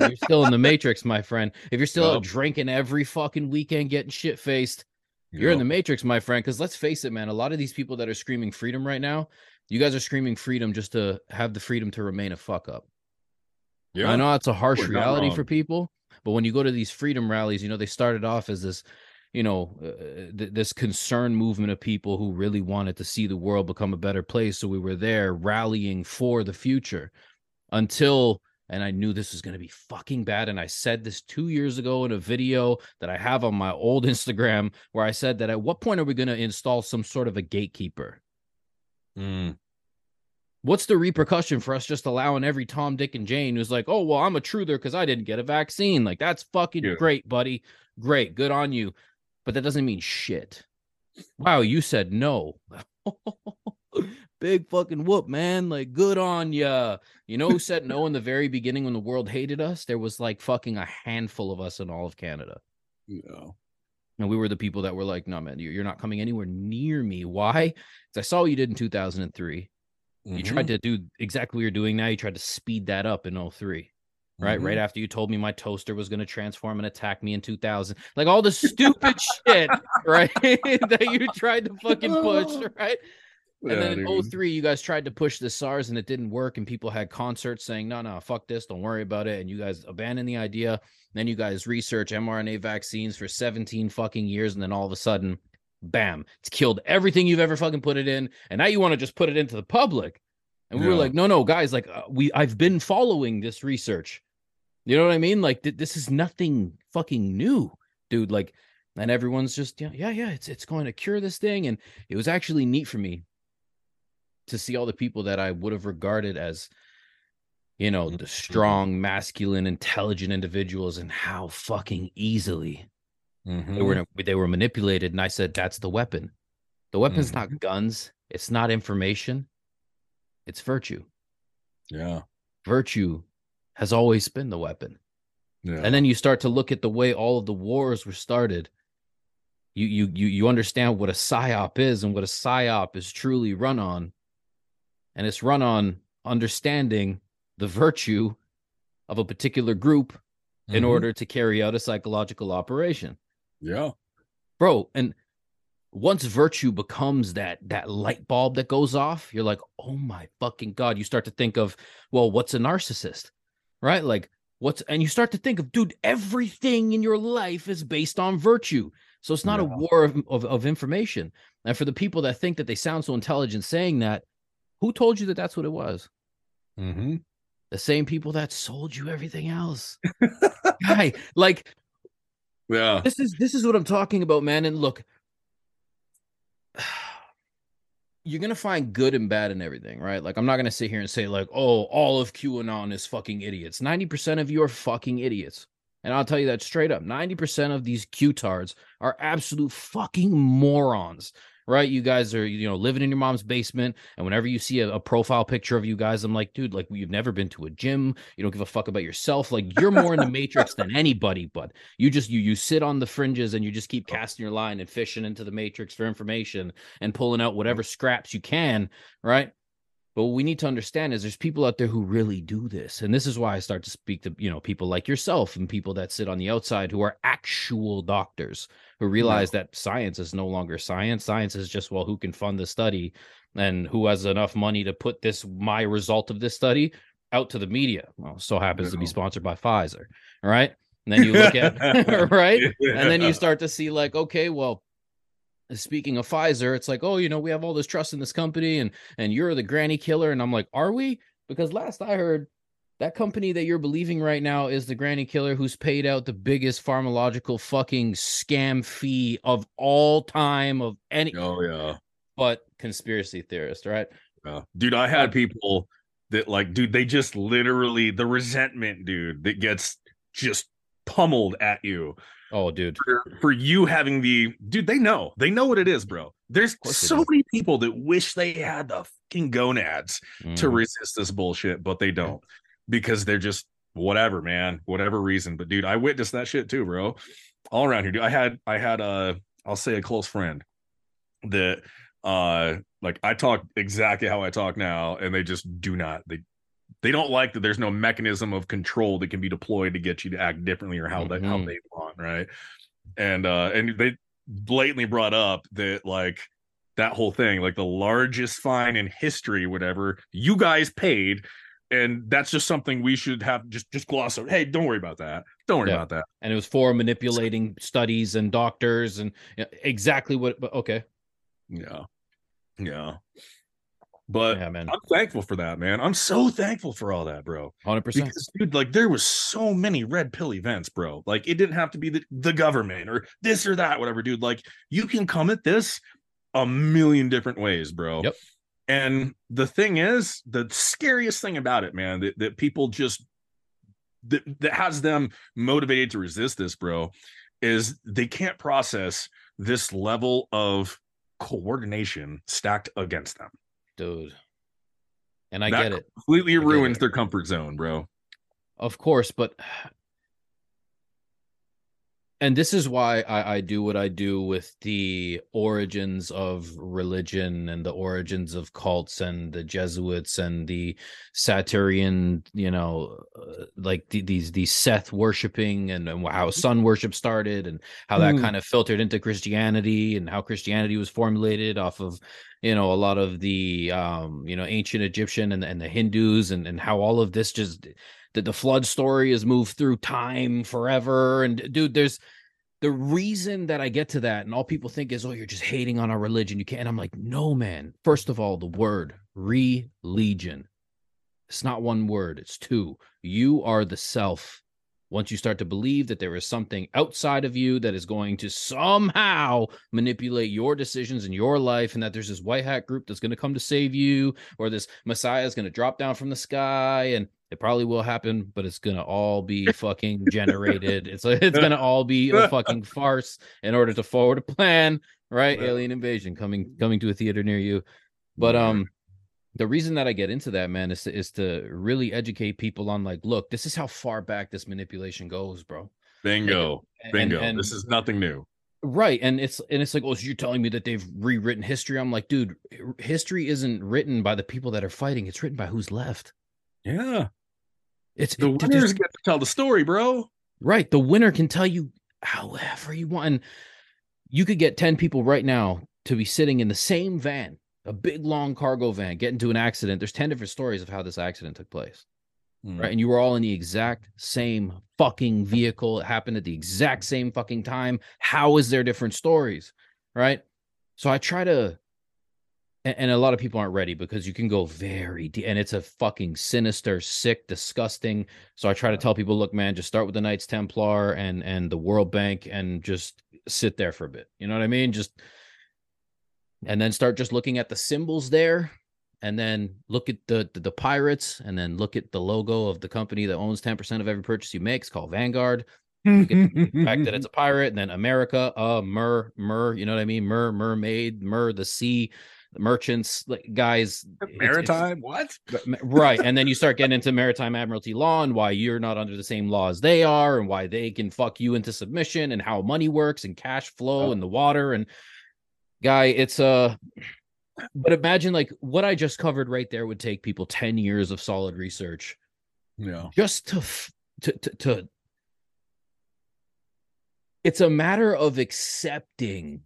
you're still in the matrix, my friend. If you're still yep. out drinking every fucking weekend, getting shit faced, yep. you're in the matrix, my friend. Because let's face it, man, a lot of these people that are screaming freedom right now, you guys are screaming freedom just to have the freedom to remain a fuck up. Yeah, I know it's a harsh We're reality for people, but when you go to these freedom rallies, you know, they started off as this, you know, uh, th- this concern movement of people who really wanted to see the world become a better place. So we were there rallying for the future until. And I knew this was going to be fucking bad. And I said this two years ago in a video that I have on my old Instagram, where I said that at what point are we going to install some sort of a gatekeeper? Mm. What's the repercussion for us just allowing every Tom, Dick, and Jane who's like, oh, well, I'm a truther because I didn't get a vaccine. Like, that's fucking yeah. great, buddy. Great. Good on you. But that doesn't mean shit. Wow, you said no. Big fucking whoop, man. Like, good on ya. You know who said no in the very beginning when the world hated us? There was like fucking a handful of us in all of Canada. Yeah. And we were the people that were like, no, man, you're not coming anywhere near me. Why? Because I saw what you did in two thousand three. Mm-hmm. You tried to do exactly what you're doing now. You tried to speed that up in oh three. Right? Mm-hmm. Right after you told me my toaster was going to transform and attack me in two thousand. Like, all the stupid shit, right? that you tried to fucking push, right? And yeah, then in dude. oh three, you guys tried to push the SARS and it didn't work. And people had concerts saying, no, no, fuck this. Don't worry about it. And you guys abandoned the idea. And then you guys research M R N A vaccines for seventeen fucking years. And then all of a sudden, bam, it's killed everything you've ever fucking put it in. And now you want to just put it into the public. And we yeah. were like, no, no, guys, like uh, we I've been following this research. You know what I mean? Like, th- this is nothing fucking new, dude. Like, and everyone's just, yeah, yeah, yeah, it's, it's going to cure this thing. And it was actually neat for me to see all the people that I would have regarded as, you know, the strong, masculine, intelligent individuals, and how fucking easily mm-hmm. they were they were manipulated. And I said, that's the weapon. The weapon's mm-hmm. not guns. It's not information. It's virtue. Yeah. Virtue has always been the weapon. Yeah. And then you start to look at the way all of the wars were started. You you you you understand what a PSYOP is and what a PSYOP is truly run on. And it's run on understanding the virtue of a particular group mm-hmm. in order to carry out a psychological operation. Yeah. Bro, and once virtue becomes that that light bulb that goes off, you're like, oh my fucking God. You start to think of, well, what's a narcissist, right? Like what's, and you start to think of, dude, everything in your life is based on virtue. So it's not yeah. a war of, of, of information. And for the people that think that they sound so intelligent saying that, who told you that that's what it was? Mm-hmm. The same people that sold you everything else. Guy, like, yeah, this is, this is what I'm talking about, man. And look, you're going to find good and bad in everything, right? Like, I'm not going to sit here and say like, oh, all of QAnon is fucking idiots. ninety percent of you are fucking idiots. And I'll tell you that straight up. ninety percent of these Q-tards are absolute fucking morons, right? You guys are, you know, living in your mom's basement. And whenever you see a, a profile picture of you guys, I'm like, dude, like, you've never been to a gym. You don't give a fuck about yourself. Like, you're more in the matrix than anybody, but you just, you, you sit on the fringes and you just keep casting your line and fishing into the matrix for information and pulling out whatever scraps you can, right? But what we need to understand is there's people out there who really do this. And this is why I start to speak to, you know, people like yourself and people that sit on the outside who are actual doctors who realize no. that science is no longer science. Science is just, well, who can fund the study and who has enough money to put this, my result of this study out to the media. Well, so happens no. to be sponsored by Pfizer. All right. And then you look at, right. Yeah. And then you start to see like, okay, well, speaking of Pfizer, it's like, oh, you know, we have all this trust in this company and and you're the granny killer. And I'm like, are we? Because last I heard, that company that you're believing right now is the granny killer who's paid out the biggest pharmacological fucking scam fee of all time of any. Oh, yeah. But conspiracy theorist, right? Yeah. Dude, I had people that like, dude, they just literally the resentment, dude, that gets just pummeled at you. Oh, dude, for, for you having the dude, they know they know what it is, bro. There's so many people that wish they had the fucking gonads mm. to resist this bullshit, but they don't because they're just whatever, man, whatever reason. But dude, I witnessed that shit too, bro. All around here, dude. I had I had a I'll say a close friend that uh like I talk exactly how I talk now, and they just do not they. They don't like that there's no mechanism of control that can be deployed to get you to act differently or how mm-hmm. they how they want, right? And uh, and they blatantly brought up that like that whole thing, like the largest fine in history, whatever you guys paid, and that's just something we should have just just gloss over. Hey, don't worry about that. Don't worry yeah. about that. And it was for manipulating so, studies and doctors and you know, exactly what. But okay, yeah, yeah. But yeah, man. I'm thankful for that, man. I'm so thankful for all that, bro. one hundred percent. Because, dude, like, there was so many red pill events, bro. Like, it didn't have to be the, the government or this or that, whatever, dude. Like, you can come at this a million different ways, bro. Yep. And the thing is, the scariest thing about it, man, that, that people just, that, that has them motivated to resist this, bro, is they can't process this level of coordination stacked against them. Dude, and I that get it. Completely I ruins it. Their comfort zone, bro. Of course, but and this is why I, I do what I do with the origins of religion and the origins of cults and the Jesuits and the Satyrian, you know, uh, like the, these these Seth worshiping and, and how sun worship started and how that mm. kind of filtered into Christianity and how Christianity was formulated off of, you know, a lot of the, um, you know, ancient Egyptian and, and the Hindus and, and how all of this just... that the flood story has moved through time forever. And dude, there's the reason that I get to that. And all people think is, oh, you're just hating on our religion. You can't. And I'm like, no, man. First of all, the word religion. It's not one word. It's two. You are the self. Once you start to believe that there is something outside of you that is going to somehow manipulate your decisions in your life and that there's this white hat group that's going to come to save you or this Messiah is going to drop down from the sky and it probably will happen, but it's going to all be fucking generated. It's like, it's going to all be a fucking farce in order to forward a plan, right? Well, alien invasion coming, coming to a theater near you. But, um, the reason that I get into that, man, is to, is to really educate people on like, look, this is how far back this manipulation goes, bro. Bingo. And, Bingo. And, and, this is nothing new. Right. And it's and it's like, oh, so you're telling me that they've rewritten history. I'm like, dude, history isn't written by the people that are fighting. It's written by who's left. Yeah. It's the winners get to tell the story, bro. Right. The winner can tell you however you want. And you could get ten people right now to be sitting in the same van, a big, long cargo van, get into an accident. There's ten different stories of how this accident took place. Mm. Right. And you were all in the exact same fucking vehicle. It happened at the exact same fucking time. How is there different stories? Right. So I try to. And a lot of people aren't ready because you can go very deep, and it's a fucking sinister, sick, disgusting. So I try to tell people, look, man, just start with the Knights Templar and and the World Bank and just sit there for a bit. You know what I mean? Just and then start just looking at the symbols there, and then look at the the, the pirates, and then look at the logo of the company that owns ten percent of every purchase you make. It's called Vanguard. Look at the fact that it's a pirate, and then America, uh, mer, mer, you know what I mean? Mer, mermaid, mer, the sea. The merchants, like guys, maritime, it's, it's, what? Right. And then you start getting into maritime admiralty law and why you're not under the same law as they are and why they can fuck you into submission and how money works and cash flow oh. and the water. And guy, it's a, uh, but imagine like what I just covered right there would take people ten years of solid research. Yeah. Just to, to, to, to it's a matter of accepting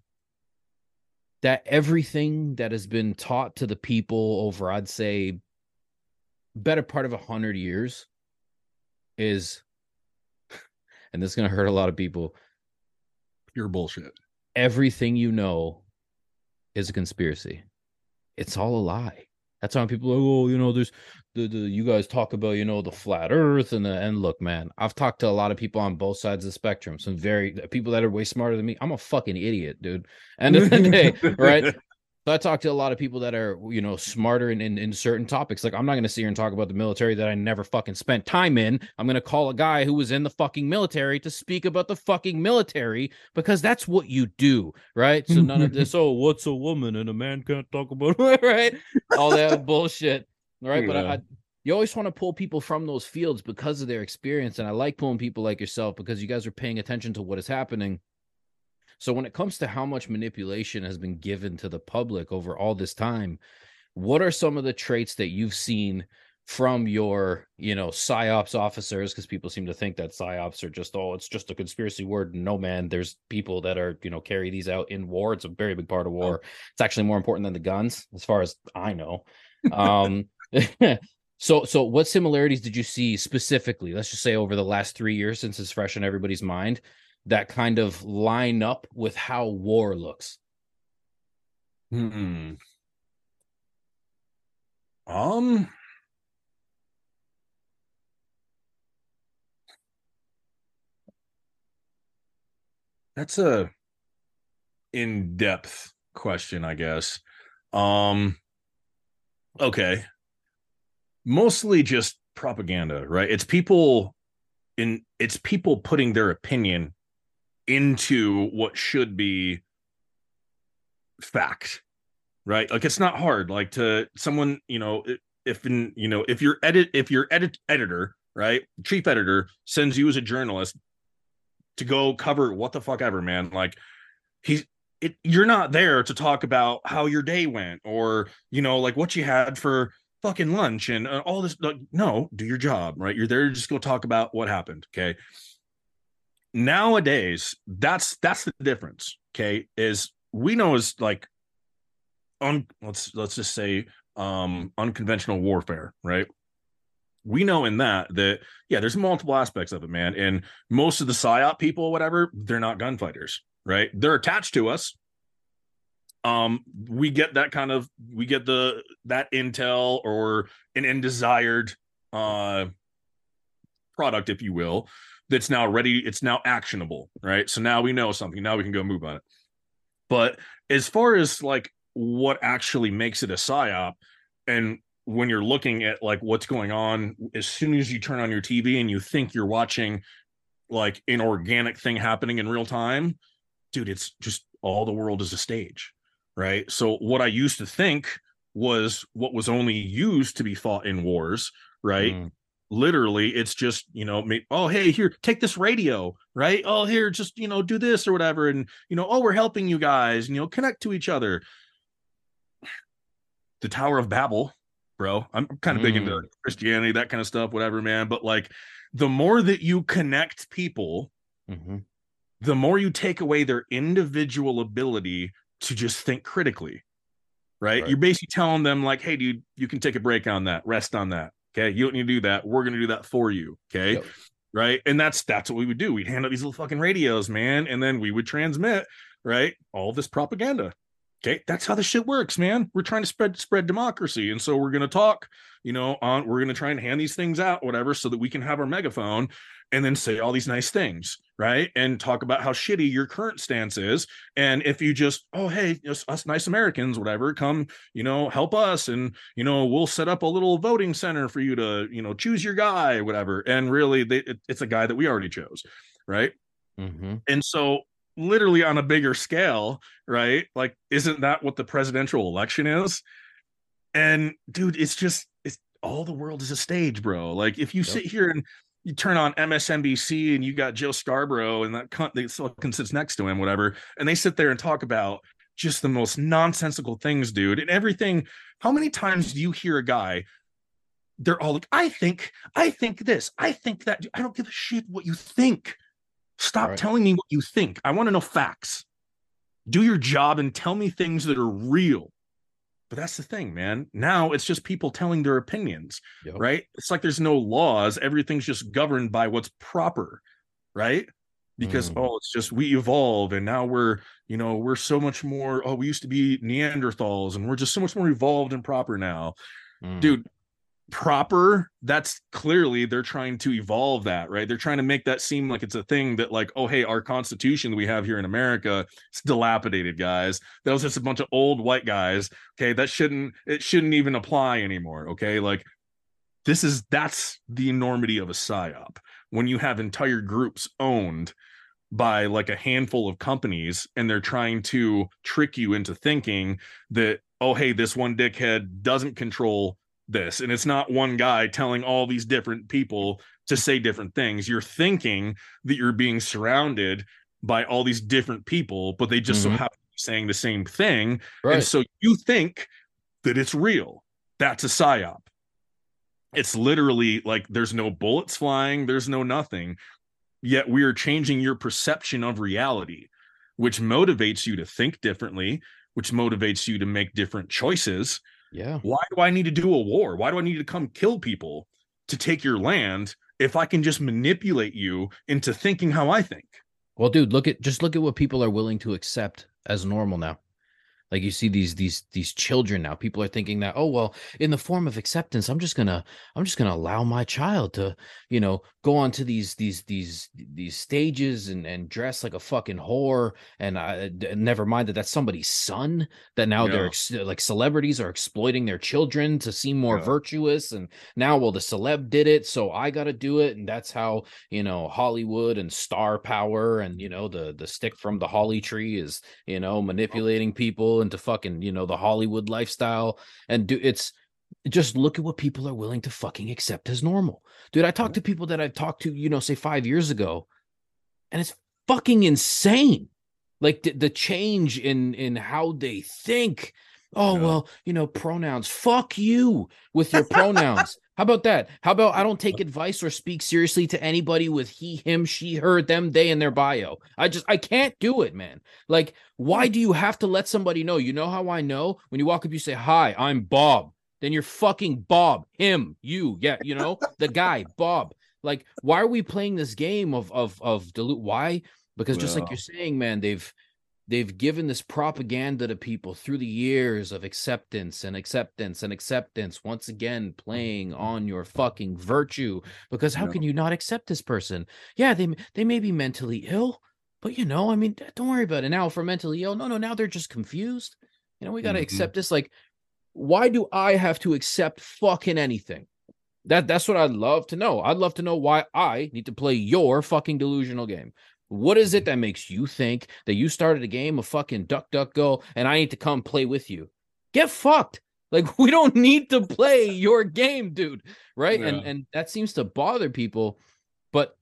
that everything that has been taught to the people over, I'd say, better part of a hundred years is, and this is going to hurt a lot of people, pure bullshit. Everything you know is a conspiracy. It's all a lie. That's why people are, oh, you know, there's the, the you guys talk about, you know, the flat earth and the, and look, man, I've talked to a lot of people on both sides of the spectrum. Some very people that are way smarter than me. I'm a fucking idiot, dude. End of the day, right? So I talk to a lot of people that are, you know, smarter in, in, in certain topics. Like, I'm not going to sit here and talk about the military that I never fucking spent time in. I'm going to call a guy who was in the fucking military to speak about the fucking military because that's what you do, right? So none of this, oh, what's a woman and a man can't talk about it, right? All that bullshit, right? Yeah. But I, I, you always want to pull people from those fields because of their experience. And I like pulling people like yourself because you guys are paying attention to what is happening. So when it comes to how much manipulation has been given to the public over all this time, what are some of the traits that you've seen from your, you know, PSYOPs officers? Because people seem to think that PSYOPs are just, oh, it's just a conspiracy word. No, man, there's people that are, you know, carry these out in war. It's a very big part of war. Oh. It's actually more important than the guns, as far as I know. Um, so, so what similarities did you see specifically, let's just say over the last three years since it's fresh in everybody's mind, that kind of line up with how war looks? Mm-mm. Um, that's a in-depth question, I guess. Um, okay. Mostly just propaganda, right? It's people in it's people putting their opinion into what should be fact, right? Like, it's not hard. Like, to someone, you know, if in, you know, if your edit, if your edit editor, right, chief editor sends you as a journalist to go cover what the fuck ever, man. Like, he's it. You're not there to talk about how your day went or, you know, like what you had for fucking lunch and uh, all this. Like, no, do your job, right? You're there to just go talk about what happened. Okay. Nowadays, that's that's the difference, okay, is we know is like on let's let's just say um unconventional warfare, right? We know in that that yeah, there's multiple aspects of it, man. And most of the PSYOP people, whatever, they're not gunfighters, right? They're attached to us. Um, we get that kind of we get the that intel or an end desired uh product, if you will. That's now ready. It's now actionable, right? So now we know something. Now we can go move on it. But as far as like what actually makes it a PSYOP, and when you're looking at like what's going on, as soon as you turn on your T V and you think you're watching like an organic thing happening in real time, dude, it's just all the world is a stage, right? So what I used to think was what was only used to be fought in wars, right? Mm. Literally, it's just, you know, maybe, oh, hey, here, take this radio, right? Oh, here, just, you know, do this or whatever. And, you know, oh, we're helping you guys, and, you know, connect to each other. The Tower of Babel, bro. I'm kind of mm. big into Christianity, that kind of stuff, whatever, man. But like the more that you connect people, mm-hmm. the more you take away their individual ability to just think critically, right? right? You're basically telling them like, hey, dude, you can take a break on that, rest on that. Okay. You don't need to do that. We're going to do that for you. Okay. Yep. Right. And that's, that's what we would do. We'd hand out these little fucking radios, man. And then we would transmit, right, all this propaganda. Okay. That's how this shit works, man. We're trying to spread, spread democracy. And so we're going to talk, you know, on, we're going to try and hand these things out, whatever, so that we can have our megaphone and then say all these nice things. Right. And talk about how shitty your current stance is. And if you just, oh, hey, us, us nice Americans, whatever, come, you know, help us. And, you know, we'll set up a little voting center for you to, you know, choose your guy, whatever. And really, they, it, it's a guy that we already chose. Right. Mm-hmm. And so literally on a bigger scale, right? Like, isn't that what the presidential election is? And dude, it's just, it's all the world is a stage, bro. Like if you yep. sit here and you turn on M S N B C and you got Joe Scarborough and that cunt that fucking sits next to him, whatever, and they sit there and talk about just the most nonsensical things, dude, and everything. How many times do you hear a guy? They're all like, I think, I think this, I think that. I don't give a shit what you think. Stop right. telling me what you think. I want to know facts. Do your job and tell me things that are real. But that's the thing, man. Now it's just people telling their opinions, yep. right? It's like there's no laws. Everything's just governed by what's proper, right? Because, mm. oh, it's just we evolve and now we're, you know, we're so much more, oh, we used to be Neanderthals and we're just so much more evolved and proper now. Mm. Dude, proper, that's clearly they're trying to evolve that, right? They're trying to make that seem like it's a thing that like, oh, hey, our constitution that we have here in America, it's dilapidated, guys. That was just a bunch of old white guys. Okay. That shouldn't, it shouldn't even apply anymore. Okay. Like this is, that's the enormity of a psyop. When you have entire groups owned by like a handful of companies and they're trying to trick you into thinking that, oh, hey, this one dickhead doesn't control this, and it's not one guy telling all these different people to say different things. You're thinking that you're being surrounded by all these different people, but they just mm-hmm. so happen to be saying the same thing, right. And so you think that it's real. That's a psyop. It's literally like there's no bullets flying, there's no nothing, yet we are changing your perception of reality, which motivates you to think differently, which motivates you to make different choices. Yeah. Why do I need to do a war? Why do I need to come kill people to take your land if I can just manipulate you into thinking how I think? Well, dude, look at just look at what people are willing to accept as normal now. Like you see these these these children now. People are thinking that, oh, well, in the form of acceptance, I'm just gonna I'm just gonna allow my child to, you know, go onto these these these these stages and and dress like a fucking whore. And I, never mind that that's somebody's son. That now yeah. they're like celebrities are exploiting their children to seem more yeah. virtuous. And now, well, the celeb did it, so I got to do it. And that's how, you know, Hollywood and star power and, you know, the the stick from the holly tree is, you know, manipulating people into fucking, you know, the Hollywood lifestyle. And do it's just look at what people are willing to fucking accept as normal. Dude, I talk to people that I've talked to, you know, say five years ago, and it's fucking insane. Like the, the change in in how they think. Oh, yeah. Well, you know, pronouns. Fuck you with your pronouns. How about that? How about I don't take advice or speak seriously to anybody with he, him, she, her, them, they in their bio. I just, I can't do it, man. Like, why do you have to let somebody know? You know how I know? When you walk up, you say, hi, I'm Bob. Then you're fucking Bob, him, you. Yeah, you know, the guy, Bob. Like, why are we playing this game of, of, of dilute? Why? Because just well. like you're saying, man, they've, They've given this propaganda to people through the years of acceptance and acceptance and acceptance, once again, playing on your fucking virtue, because how no. can you not accept this person? Yeah, they they may be mentally ill, but, you know, I mean, don't worry about it now for mentally ill. No, no, now they're just confused. You know, we got to mm-hmm. accept this. Like, why do I have to accept fucking anything? That That's what I'd love to know. I'd love to know why I need to play your fucking delusional game. What is it that makes you think that you started a game of fucking duck, duck, go, and I need to come play with you? Get fucked. Like, we don't need to play your game, dude. Right. Yeah. And and that seems to bother people. But,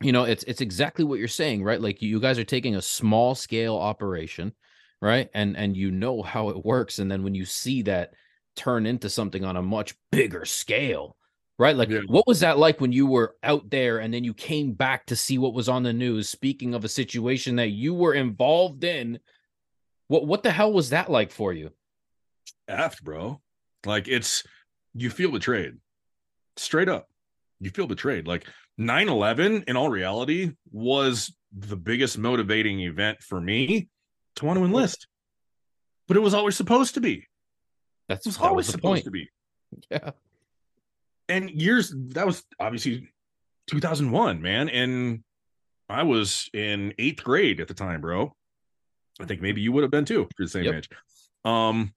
you know, it's it's exactly what you're saying, right? Like, you guys are taking a small scale operation, right? And and you know how it works. And then when you see that turn into something on a much bigger scale, right? Like, yeah. What was that like when you were out there and then you came back to see what was on the news, speaking of a situation that you were involved in? What what the hell was that like for you? Aft, bro. Like, it's, you feel betrayed. Straight up. You feel betrayed. Like, nine eleven, in all reality, was the biggest motivating event for me to want to enlist. But it was always supposed to be. That's it was that always was supposed point. to be. Yeah. And years, that was obviously two thousand one, man. And I was in eighth grade at the time, bro. I think maybe you would have been too, if you're the same yep. age. Um,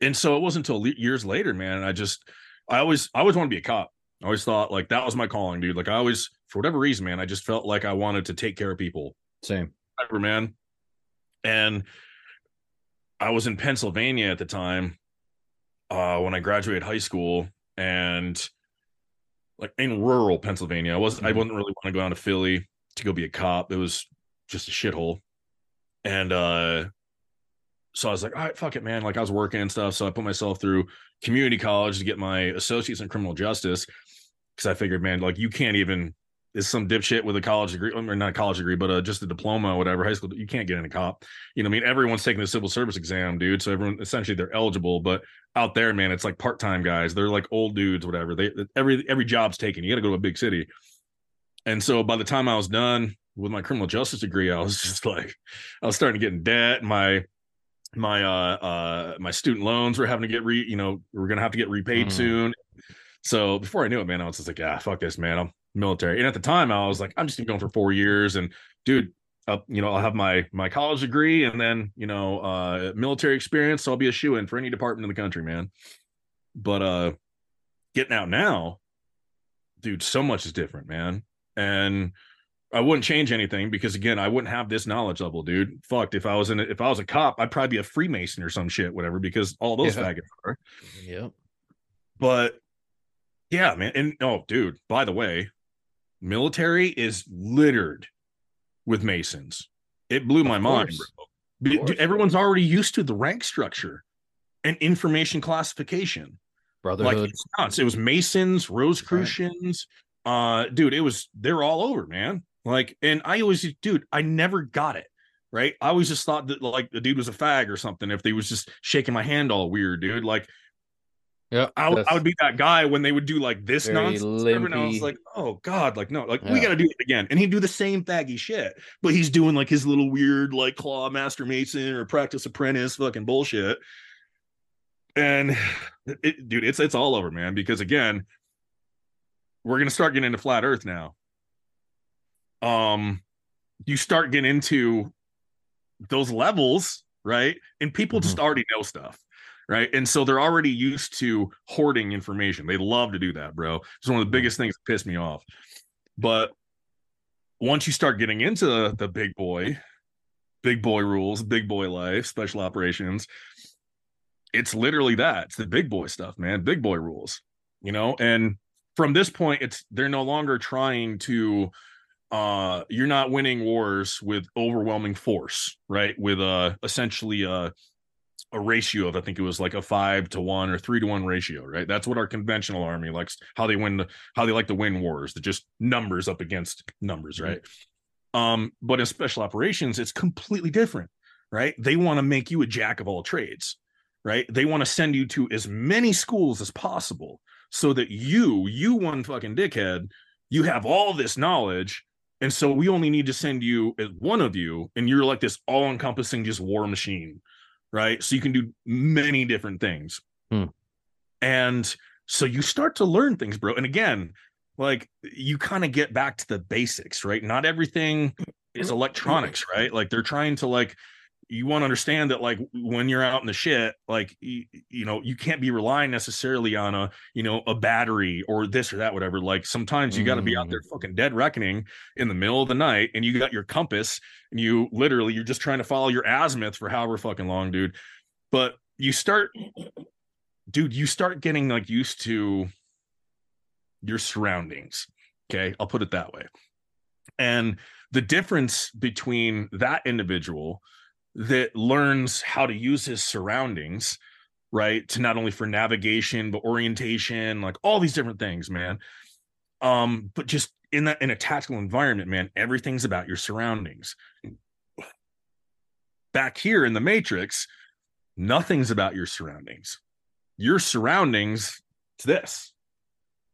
and so it wasn't until le- years later, man. And I just, I always, I always wanted to be a cop. I always thought like that was my calling, dude. Like I always, for whatever reason, man, I just felt like I wanted to take care of people. Same. Whatever, man. And I was in Pennsylvania at the time uh, when I graduated high school, and like in rural Pennsylvania, I wasn't, mm-hmm. I wouldn't really want to go down to Philly to go be a cop. It was just a shithole. And uh, so I was like, all right, fuck it, man. Like I was working and stuff. So I put myself through community college to get my associates in criminal justice. Cause I figured, man, like you can't even, is some dipshit with a college degree, or not a college degree, but uh, just a diploma or whatever, high school, you can't get in a cop. You know what I mean? Everyone's taking the civil service exam, dude. So everyone, essentially they're eligible, but out there, man, it's like part-time guys. They're like old dudes, whatever. They Every every job's taken. You got to go to a big city. And so by the time I was done with my criminal justice degree, I was just like, I was starting to get in debt. My, my, uh, uh, my student loans were having to get re, you know, we're going to have to get repaid mm. soon. So before I knew it, man, I was just like, ah, fuck this, man. I'm military. And at the time I was like, I'm just going for four years and dude, uh, you know, I'll have my, my college degree and then, you know, uh, military experience. So I'll be a shoo-in for any department in the country, man. But, uh, getting out now, dude, so much is different, man. And I wouldn't change anything because again, I wouldn't have this knowledge level, dude. Fucked. If I was in, a, if I was a cop, I'd probably be a Freemason or some shit, whatever, because all those yeah. faggots are. Yep. But yeah, man. And oh, dude, by the way, military is littered with Masons. It blew my mind, bro. Dude, everyone's already used to the rank structure and information classification. Brotherhood. Like, it's nuts. It was Masons, Rosicrucians. Right. Uh, dude, it was, they're all over, man. Like, and I always, dude, I never got it. Right. I always just thought that like the dude was a fag or something. If they was just shaking my hand all weird, dude, like, yeah, I, I would be that guy when they would do like this nonsense. And I was like, oh God, like, no, like yeah. we got to do it again. And he'd do the same faggy shit, but he's doing like his little weird, like claw master Mason or practice apprentice fucking bullshit. And it, dude, it's, it's all over, man. Because again, we're going to start getting into flat earth now. Um, you start getting into those levels, right? And people mm-hmm. just already know stuff. Right. And so they're already used to hoarding information. They love to do that, bro. It's one of the biggest things that pissed me off. But once you start getting into the, the big boy, big boy rules, big boy life, special operations, it's literally that. It's the big boy stuff, man. Big boy rules, you know, and from this point, it's they're no longer trying to uh you're not winning wars with overwhelming force, right? With uh essentially uh a ratio of, I think it was like a five to one or three to one ratio, right? That's what our conventional army likes, how they win, how they like to win wars, that just numbers up against numbers, right? Mm-hmm. Um, but in special operations, it's completely different, right? They want to make you a jack of all trades, right? They want to send you to as many schools as possible so that you, you one fucking dickhead, you have all this knowledge. And so we only need to send you one of you, and you're like this all encompassing, just war machine. Right. So you can do many different things. Hmm. And so you start to learn things, bro. And again, like you kind of get back to the basics, right? Not everything is electronics, right? Like they're trying to like, you want to understand that like when you're out in the shit, like, you, you know, you can't be relying necessarily on a, you know, a battery or this or that, whatever. Like sometimes you got to be out there fucking dead reckoning in the middle of the night, and you got your compass and you literally, you're just trying to follow your azimuth for however fucking long, dude. But you start, dude, you start getting like used to your surroundings. Okay. I'll put it that way. And the difference between that individual that learns how to use his surroundings right? To not only for navigation, but orientation, like all these different things, man. Um, but just in that, in a tactical environment, man, everything's about your surroundings. Back here in the Matrix, nothing's about your surroundings. Your surroundings, it's this.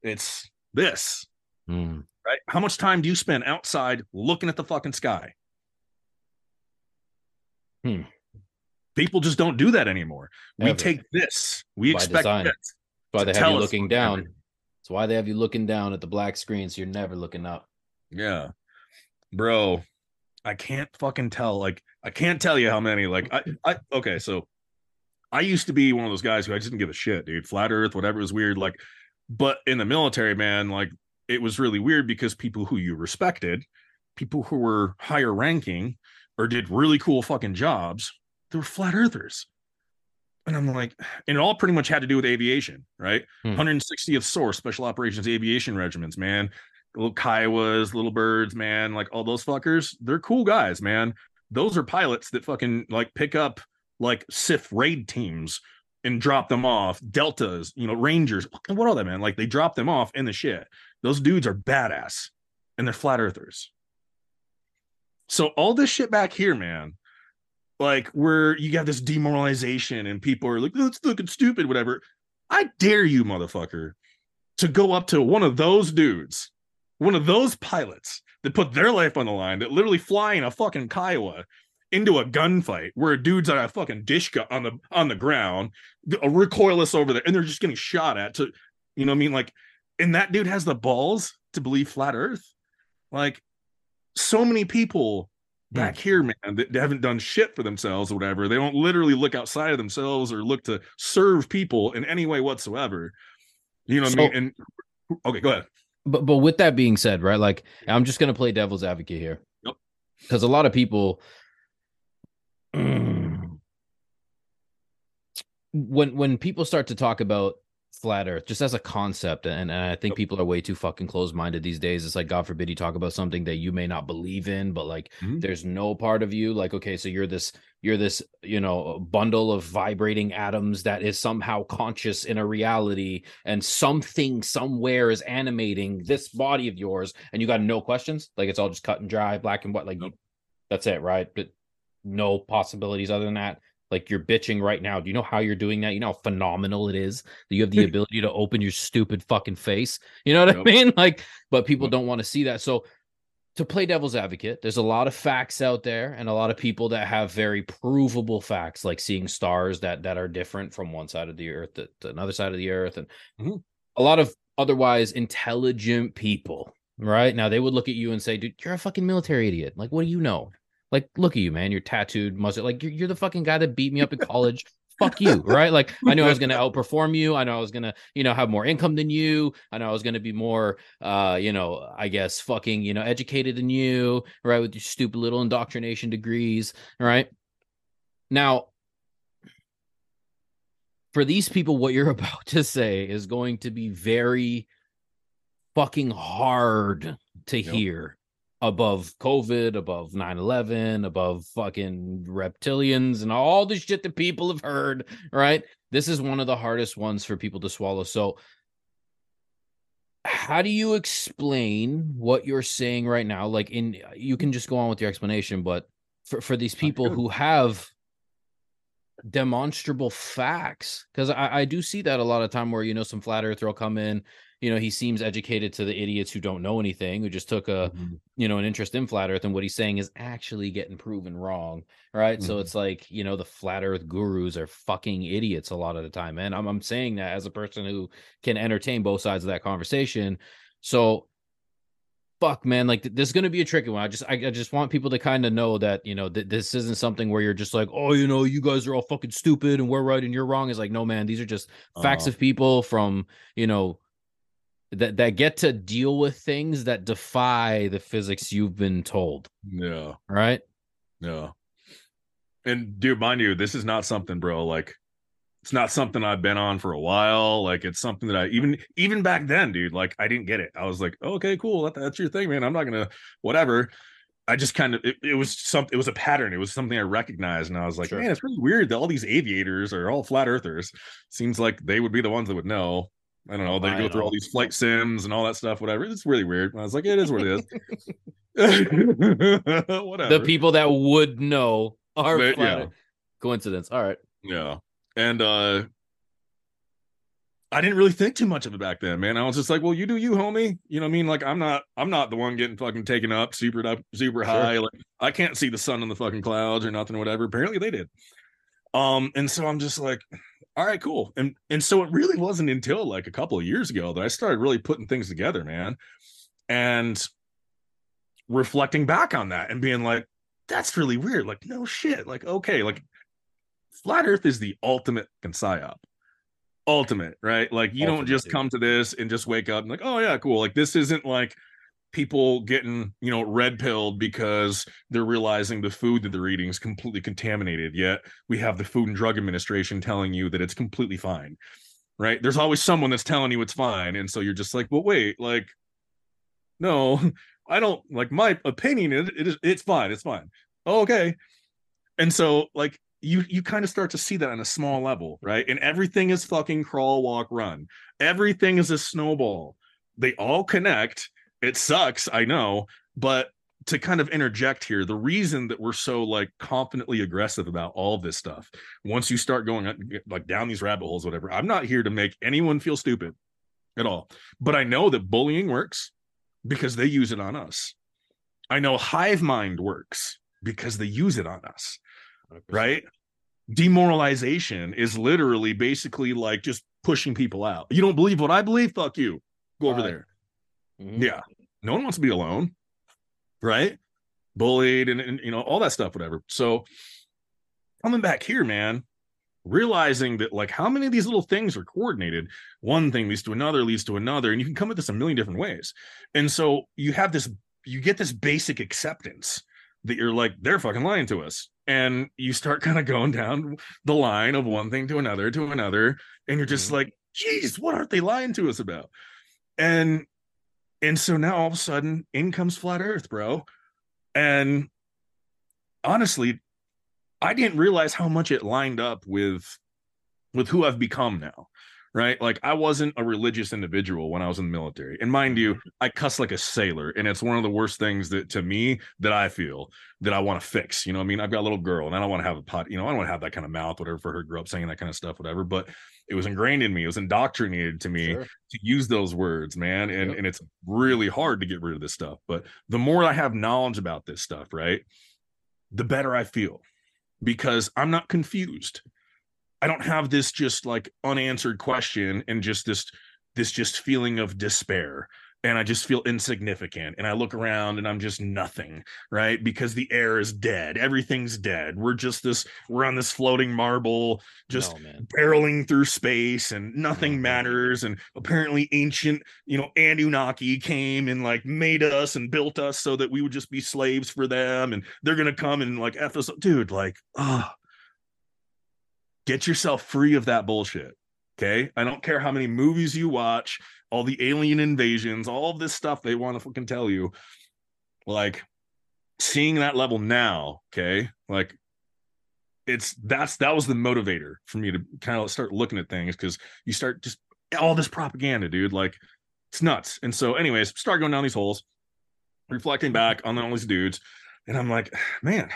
It's this. Mm. Right? How much time do you spend outside looking at the fucking sky? Hmm. People just don't do that anymore. Ever. We take this. We By expect design. This. That's why they have you looking down. Everything. That's why they have you looking down at the black screen, so you're never looking up. Yeah. Bro, I can't fucking tell. Like, I can't tell you how many. Like, I, I okay, so I used to be one of those guys who I just didn't give a shit, dude. Flat Earth, whatever, it was weird. Like, but in the military, man, like, it was really weird because people who you respected, people who were higher ranking or did really cool fucking jobs, they were flat earthers. And I'm like, and it all pretty much had to do with aviation, right? Hmm. one hundred sixtieth Source Special Operations Aviation Regiments, man. Little Kiowas, Little Birds, man. Like, all those fuckers, they're cool guys, man. Those are pilots that fucking, like, pick up, like, S I F raid teams and drop them off. Deltas, you know, Rangers, what all that, man. Like, they drop them off in the shit. Those dudes are badass, and they're flat earthers. So all this shit back here, man, like, where you have this demoralization and people are like, that's looking stupid, whatever. I dare you, motherfucker, to go up to one of those dudes, one of those pilots that put their life on the line, that literally fly in a fucking Kiowa into a gunfight where a dude's on a fucking dishka on the on the ground, a recoilless over there, and they're just getting shot at. To, you know what I mean? Like, and that dude has the balls to believe flat Earth. Like, so many people back here, man, that haven't done shit for themselves or whatever. They don't literally look outside of themselves or look to serve people in any way whatsoever. You know what so, I mean? And okay, go ahead. But but with that being said, right? Like, I'm just gonna play devil's advocate here. Yep. Because a lot of people, when when people start to talk about flat Earth just as a concept, and, and I think people are way too fucking closed-minded these days. It's like, God forbid you talk about something that you may not believe in, but like, mm-hmm. there's no part of you, like, okay, so you're this you're this you know, bundle of vibrating atoms that is somehow conscious in a reality, and something somewhere is animating this body of yours, and you got no questions. Like, it's all just cut and dry, black and white. Like, nope. That's it, right? But no possibilities other than that. Like, you're bitching right now. Do you know how you're doing that? You know how phenomenal it is that you have the ability to open your stupid fucking face. You know what yep. I mean? Like, but people yep. don't want to see that. So to play devil's advocate, there's a lot of facts out there and a lot of people that have very provable facts, like seeing stars that, that are different from one side of the earth to, to another side of the earth. And mm-hmm. a lot of otherwise intelligent people, right? Now, they would look at you and say, dude, you're a fucking military idiot. Like, what do you know? Like, look at you, man. You're tattooed, muscle. Like, you're, you're the fucking guy that beat me up in college. Fuck you, right? Like, I knew I was going to outperform you. I knew I was going to, you know, have more income than you. I know I was going to be more, uh, you know, I guess fucking, you know, educated than you, right? With your stupid little indoctrination degrees, right? Now, for these people, what you're about to say is going to be very fucking hard to yep. hear. Above COVID, above nine eleven, above fucking reptilians and all the shit that people have heard, right? This is one of the hardest ones for people to swallow. So how do you explain what you're saying right now? Like, in, you can just go on with your explanation, but for, for these people who have demonstrable facts, because I, I do see that a lot of time where, you know, some flat earther will come in. You know, he seems educated to the idiots who don't know anything, who just took a, mm-hmm. you know, an interest in flat earth, and what he's saying is actually getting proven wrong, right? Mm-hmm. So it's like, you know, the flat earth gurus are fucking idiots a lot of the time, man. I'm, I'm saying that as a person who can entertain both sides of that conversation. So fuck, man, like, th- this is going to be a tricky one. I just, I, I just want people to kind of know that, you know, th- this isn't something where you're just like, oh, you know, you guys are all fucking stupid and we're right and you're wrong. It's like, no, man, these are just facts uh-huh. of people from, you know, that that get to deal with things that defy the physics you've been told. Yeah. Right? Yeah. And dude, mind you, this is not something, bro, like, it's not something I've been on for a while. Like, it's something that I, even, even back then, dude, like, I didn't get it. I was like, oh, okay, cool. That, that's your thing, man. I'm not going to, whatever. I just kind of, it, it was some, it was a pattern. It was something I recognized. And I was like, sure. man, it's really weird that all these aviators are all flat earthers. Seems like they would be the ones that would know. I don't know. They I go know. through all these flight sims and all that stuff, whatever. It's really weird. And I was like, it is what it is. Whatever. The people that would know are but, flat yeah. Coincidence. All right. Yeah. And uh, I didn't really think too much of it back then, man. I was just like, well, you do you, homie. You know what I mean? Like, I'm not, I'm not the one getting fucking taken up super up, super high. Sure. Like, I can't see the sun in the fucking clouds or nothing, or whatever. Apparently they did. Um, and so I'm just like, all right, cool. And, and so it really wasn't until like a couple of years ago that I started really putting things together, man. And reflecting back on that and being like, that's really weird. Like, no shit. Like, okay. Like, flat earth is the ultimate psyop. Ultimate, right? Like, you ultimate, don't just dude. come to this and just wake up and like, oh yeah, cool. Like, this isn't like people getting, you know, red pilled because they're realizing the food that they're eating is completely contaminated, yet we have the Food and Drug Administration telling you that it's completely fine, right? There's always someone that's telling you it's fine, and so you're just like, well, wait, like, no, I don't, like, my opinion is it is it's fine, it's fine. Oh, okay. And so, like, you you kind of start to see that on a small level, right? And everything is fucking crawl, walk, run. Everything is a snowball. They all connect. It sucks, I know, but to kind of interject here, the reason that we're so like confidently aggressive about all this stuff, once you start going like down these rabbit holes, whatever, I'm not here to make anyone feel stupid at all, but I know that bullying works because they use it on us. I know hive mind works because they use it on us. Right? Demoralization is literally basically like just pushing people out. You don't believe what I believe? Fuck you. Go over uh, there. Mm-hmm. Yeah. No one wants to be alone. Right? Bullied and, and, you know, all that stuff, whatever. So coming back here, man, realizing that like how many of these little things are coordinated. One thing leads to another, leads to another. And you can come at this a million different ways. And so you have this, you get this basic acceptance that you're like, they're fucking lying to us. And you start kind of going down the line of one thing to another to another. And you're just like, geez, what aren't they lying to us about? And and so now all of a sudden in comes flat earth, bro. And honestly, I didn't realize how much it lined up with with who I've become now. Right? Like, I wasn't a religious individual when I was in the military. And mind you, I cuss like a sailor. And it's one of the worst things that, to me, that I feel that I want to fix. You know what I mean? I've got a little girl and I don't want to have a pot, you know, I don't want to have that kind of mouth, whatever, for her to grow up saying that kind of stuff, whatever. But it was ingrained in me. It was indoctrinated to me sure. to use those words, man. And, yep. and it's really hard to get rid of this stuff. But the more I have knowledge about this stuff, right, the better I feel because I'm not confused. I don't have this just like unanswered question and just this this just feeling of despair, and I just feel insignificant, and I look around and I'm just nothing, right? Because the air is dead, everything's dead. We're just this, we're on this floating marble, just no, barreling through space, and nothing mm-hmm. matters. And apparently, ancient, you know, Anunnaki came and like made us and built us so that we would just be slaves for them, and they're gonna come and like F us up, dude. Like, ah. Oh. Get yourself free of that bullshit, okay? I don't care how many movies you watch, all the alien invasions, all of this stuff they want to fucking tell you. Like, seeing that level now, okay? Like, it's that's that was the motivator for me to kind of start looking at things because you start just all this propaganda, dude. Like, it's nuts. And so, anyways, start going down these holes, reflecting back on all these dudes, and I'm like, man,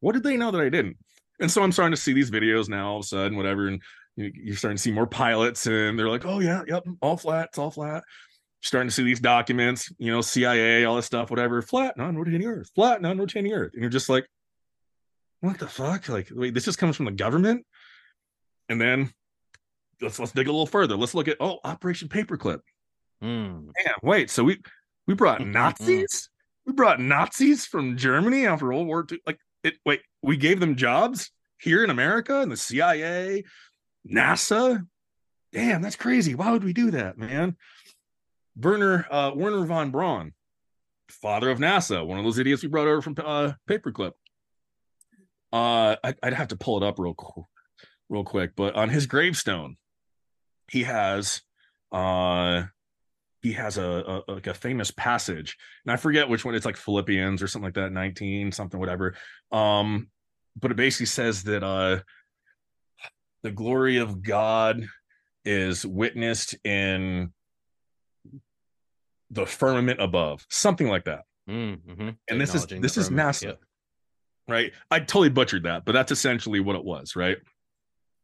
what did they know that I didn't? And so I'm starting to see these videos now all of a sudden, whatever, and you're starting to see more pilots, and they're like, oh, yeah, yep, all flat, it's all flat. You're starting to see these documents, you know, C I A, all this stuff, whatever, flat, non-rotating Earth, flat, non-rotating Earth. And you're just like, what the fuck? Like, wait, this just comes from the government? And then let's let's dig a little further. Let's look at, oh, Operation Paperclip. Mm. Damn, wait, so we, we brought Nazis? We brought Nazis from Germany after World War Two? Like, It, wait, we gave them jobs here in America and the C I A, NASA. Damn, that's crazy. Why would we do that, man? Werner, uh, Werner von Braun, father of NASA, one of those idiots we brought over from uh, Paperclip. Uh, I, I'd have to pull it up real, real quick, but on his gravestone, he has uh, he has a, a like a famous passage, and I forget which one. It's like Philippians or something like that, nineteen something, whatever. Um, but it basically says that uh, the glory of God is witnessed in the firmament above, something like that. Mm-hmm. And this is this is NASA, yep. Right? I totally butchered that, but that's essentially what it was, right?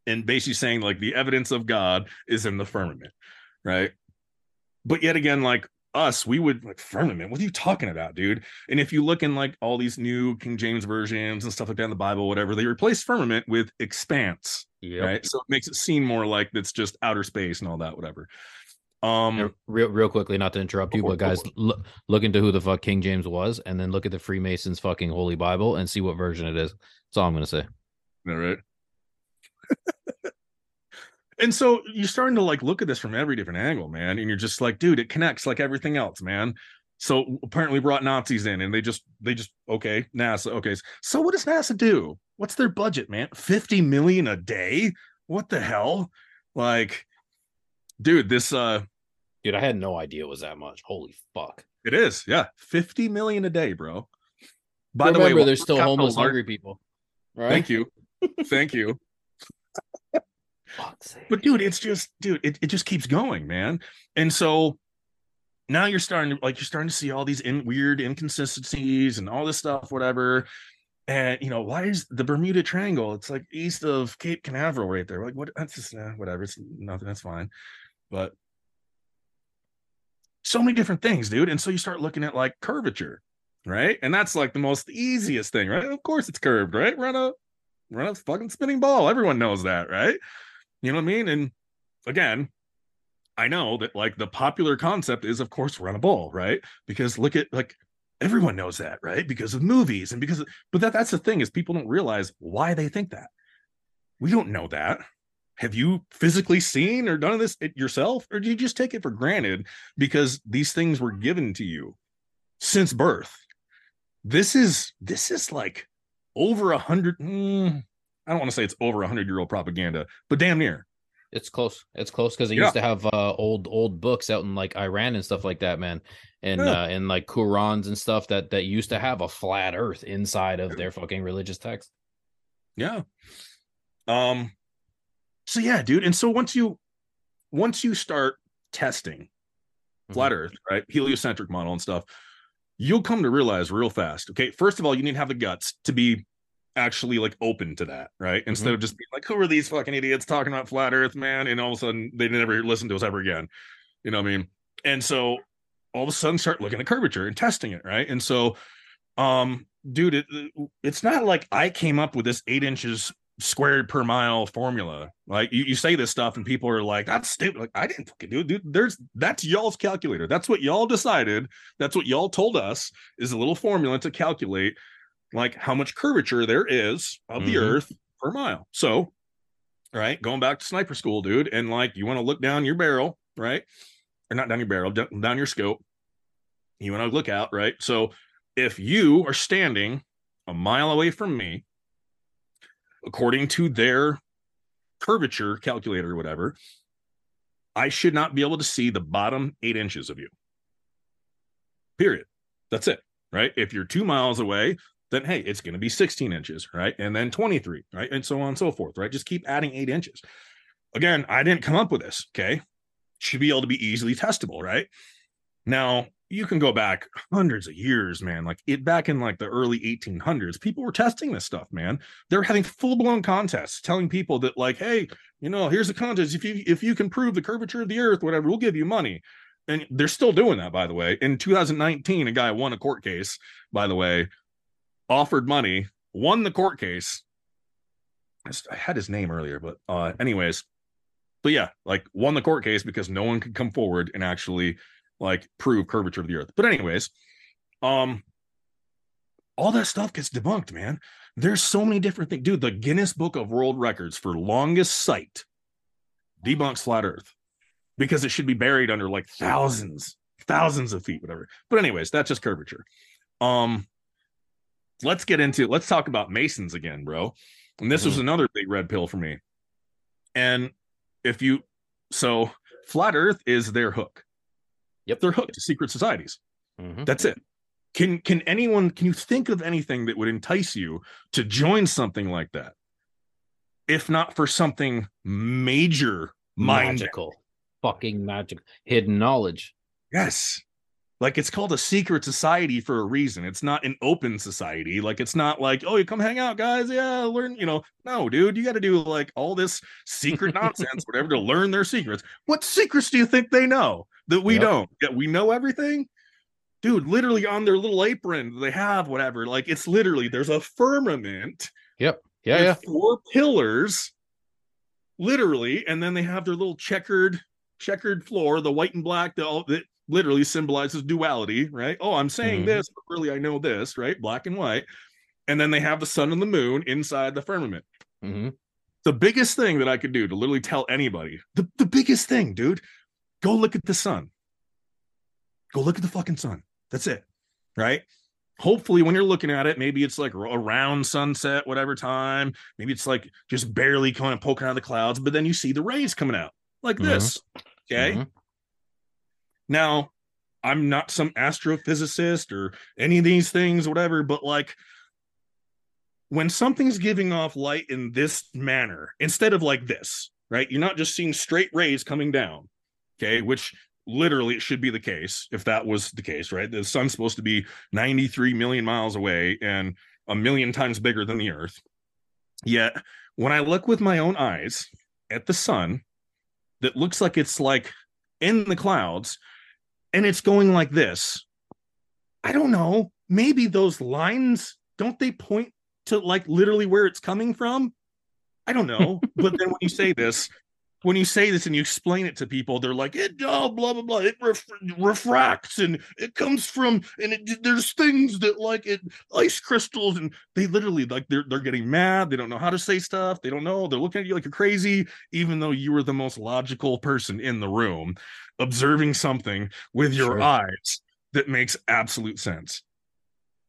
And basically saying like the evidence of God is in the firmament, right? But yet again, like us, we would like firmament. What are you talking about, dude? And if you look in like all these new King James versions and stuff like that in the Bible, whatever, they replace firmament with expanse, yep. Right? So it makes it seem more like it's just outer space and all that, whatever. Um, real, real quickly, not to interrupt you, but guys, look, look into who the fuck King James was, and then look at the Freemasons' fucking Holy Bible and see what version it is. That's all I'm gonna say. All right. And so you're starting to like look at this from every different angle, man, and you're just like, dude, it connects like everything else, man. So apparently brought Nazis in, and they just they just okay, NASA, okay. So what does NASA do? What's their budget, man? fifty million a day? What the hell? Like. Dude, this uh dude, I had no idea it was that much. Holy fuck. It is, yeah. fifty million a day, bro. By Remember, the way, there's still homeless hungry people. Right? Thank you. Thank you. Fuck's sake. But dude, it's just dude, it, it just keeps going, man. And so now you're starting to like you're starting to see all these in weird inconsistencies and all this stuff, whatever. And you know, why is the Bermuda Triangle? It's like east of Cape Canaveral right there. Like, what that's just nah, whatever, it's nothing, that's fine. But so many different things, dude. And so you start looking at like curvature, right? And that's like the most easiest thing, right? Of course it's curved, right? Run a run a fucking spinning ball. Everyone knows that, right? You know what I mean? And again, I know that like the popular concept is, of course, run a ball, right? Because look at like everyone knows that, right? Because of movies and because of, but that that's the thing is people don't realize why they think that. We don't know that. Have you physically seen or done this yourself? Or do you just take it for granted because these things were given to you since birth? This is, this is like over a hundred. Mm, I don't want to say it's over a hundred year old propaganda, but damn near. It's close. It's close. Cause they yeah. used to have uh, old, old books out in like Iran and stuff like that, man. And, yeah. uh, and like Qurans and stuff that, that used to have a flat earth inside of their fucking religious text. Yeah. Um, So yeah, dude. And so once you once you start testing flat mm-hmm. earth, right? Heliocentric model and stuff, you'll come to realize real fast. Okay. First of all, you need to have the guts to be actually like open to that, right? Instead mm-hmm. of just being like, who are these fucking idiots talking about flat earth, man? And all of a sudden they never listen to us ever again. You know what I mean? And so all of a sudden start looking at curvature and testing it, right? And so um, dude, it, it's not like I came up with this eight inches squared per mile formula. Like you, you say this stuff and people are like, that's stupid. Like I didn't fucking do it, dude. There's that's y'all's calculator. That's what y'all decided. That's what y'all told us is a little formula to calculate like how much curvature there is of mm-hmm. the earth per mile. So, right. Going back to sniper school, dude. And like, you want to look down your barrel, right? Or not down your barrel, down, down your scope. You want to look out, right? So if you are standing a mile away from me, according to their curvature calculator or whatever, I should not be able to see the bottom eight inches of you. Period. That's it, right? If you're two miles away, then, hey, it's going to be sixteen inches, right? And then twenty-three, right? And so on and so forth, right? Just keep adding eight inches. Again, I didn't come up with this, okay? Should be able to be easily testable, right? Now, you can go back hundreds of years, man. Like it back in like the early eighteen hundreds, people were testing this stuff, man. They're having full blown contests telling people that like, hey, you know, here's a contest. If you, if you can prove the curvature of the earth, whatever, we'll give you money. And they're still doing that, by the way. In two thousand nineteen, a guy won a court case, by the way, offered money, won the court case. I had his name earlier, but uh, anyways, but yeah, like won the court case because no one could come forward and actually like prove curvature of the earth. But anyways, um, all that stuff gets debunked, man. There's so many different things. Dude, the Guinness Book of World Records for longest sight debunks flat earth because it should be buried under like thousands, thousands of feet, whatever. But anyways, that's just curvature. Um, let's get into, let's talk about Masons again, bro. And this mm-hmm. was another big red pill for me. And if you, so flat earth is their hook. Yep. They're hooked to secret societies. Mm-hmm. That's it. Can can anyone, can you think of anything that would entice you to join something like that? If not for something major, magical, fucking magic, hidden knowledge. Yes. Like, it's called a secret society for a reason. It's not an open society. Like, it's not like, oh, you come hang out, guys. Yeah, learn, you know. No, dude, you got to do, like, all this secret nonsense, whatever, to learn their secrets. What secrets do you think they know that we yep. don't? That we know everything? Dude, literally on their little apron, they have whatever. Like, it's literally, there's a firmament. Yep. Yeah, yeah. Four pillars, literally. And then they have their little checkered, checkered floor, the white and black, the all that. Literally symbolizes duality, right? Oh, I'm saying mm-hmm. this, but really I know this, right? Black and white. And then they have the sun and the moon inside the firmament. Mm-hmm. The biggest thing that I could do to literally tell anybody, the, the biggest thing, dude, go look at the sun. Go look at the fucking sun. That's it, right? Hopefully when you're looking at it, maybe it's like around sunset, whatever time. Maybe it's like just barely kind of poking out of the clouds, but then you see the rays coming out like mm-hmm. this, okay? Mm-hmm. Now, I'm not some astrophysicist or any of these things, whatever, but like when something's giving off light in this manner, instead of like this, right? You're not just seeing straight rays coming down, okay? Which literally it should be the case if that was the case, right? The sun's supposed to be ninety-three million miles away and a million times bigger than the earth. Yet when I look with my own eyes at the sun, that looks like it's like in the clouds, and it's going like this. I don't know. Maybe those lines, don't they point to like literally where it's coming from? I don't know. But then when you say this, when you say this and you explain it to people, they're like, it oh, blah, blah, blah. It ref- refracts and it comes from, and it, there's things that like it, ice crystals. And they literally like, they're, they're getting mad. They don't know how to say stuff. They don't know. They're looking at you like you're crazy, even though you were the most logical person in the room observing something with your sure. eyes that makes absolute sense.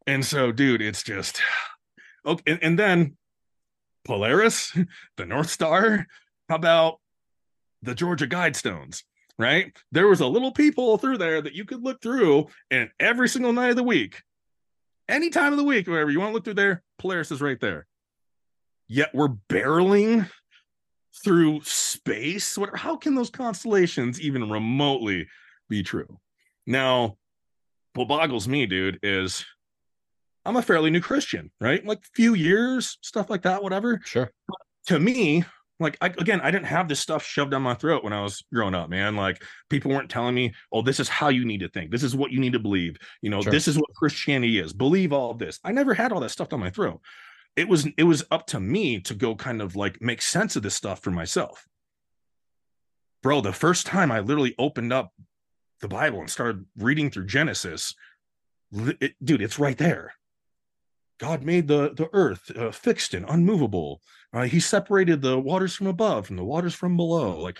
And so, dude, it's just, okay. And, and then Polaris, the North Star, how about the Georgia Guidestones, right? There was a little peephole through there that you could look through, and every single night of the week, any time of the week, wherever you want to look through there, Polaris is right there. Yet we're barreling through space. What, how can those constellations even remotely be true? Now, what boggles me, dude, is I'm a fairly new Christian, right? Like few years, stuff like that, whatever. Sure. But to me, Like, I, again, I didn't have this stuff shoved down my throat when I was growing up, man. Like, people weren't telling me, oh, this is how you need to think. This is what you need to believe. You know, sure. This is what Christianity is. Believe all of this. I never had all that stuff down my throat. It was it was up to me to go kind of like make sense of this stuff for myself. Bro, the first time I literally opened up the Bible and started reading through Genesis, it, dude, it's right there. God made the, the earth uh, fixed and unmovable. Uh, he separated the waters from above and the waters from below. Like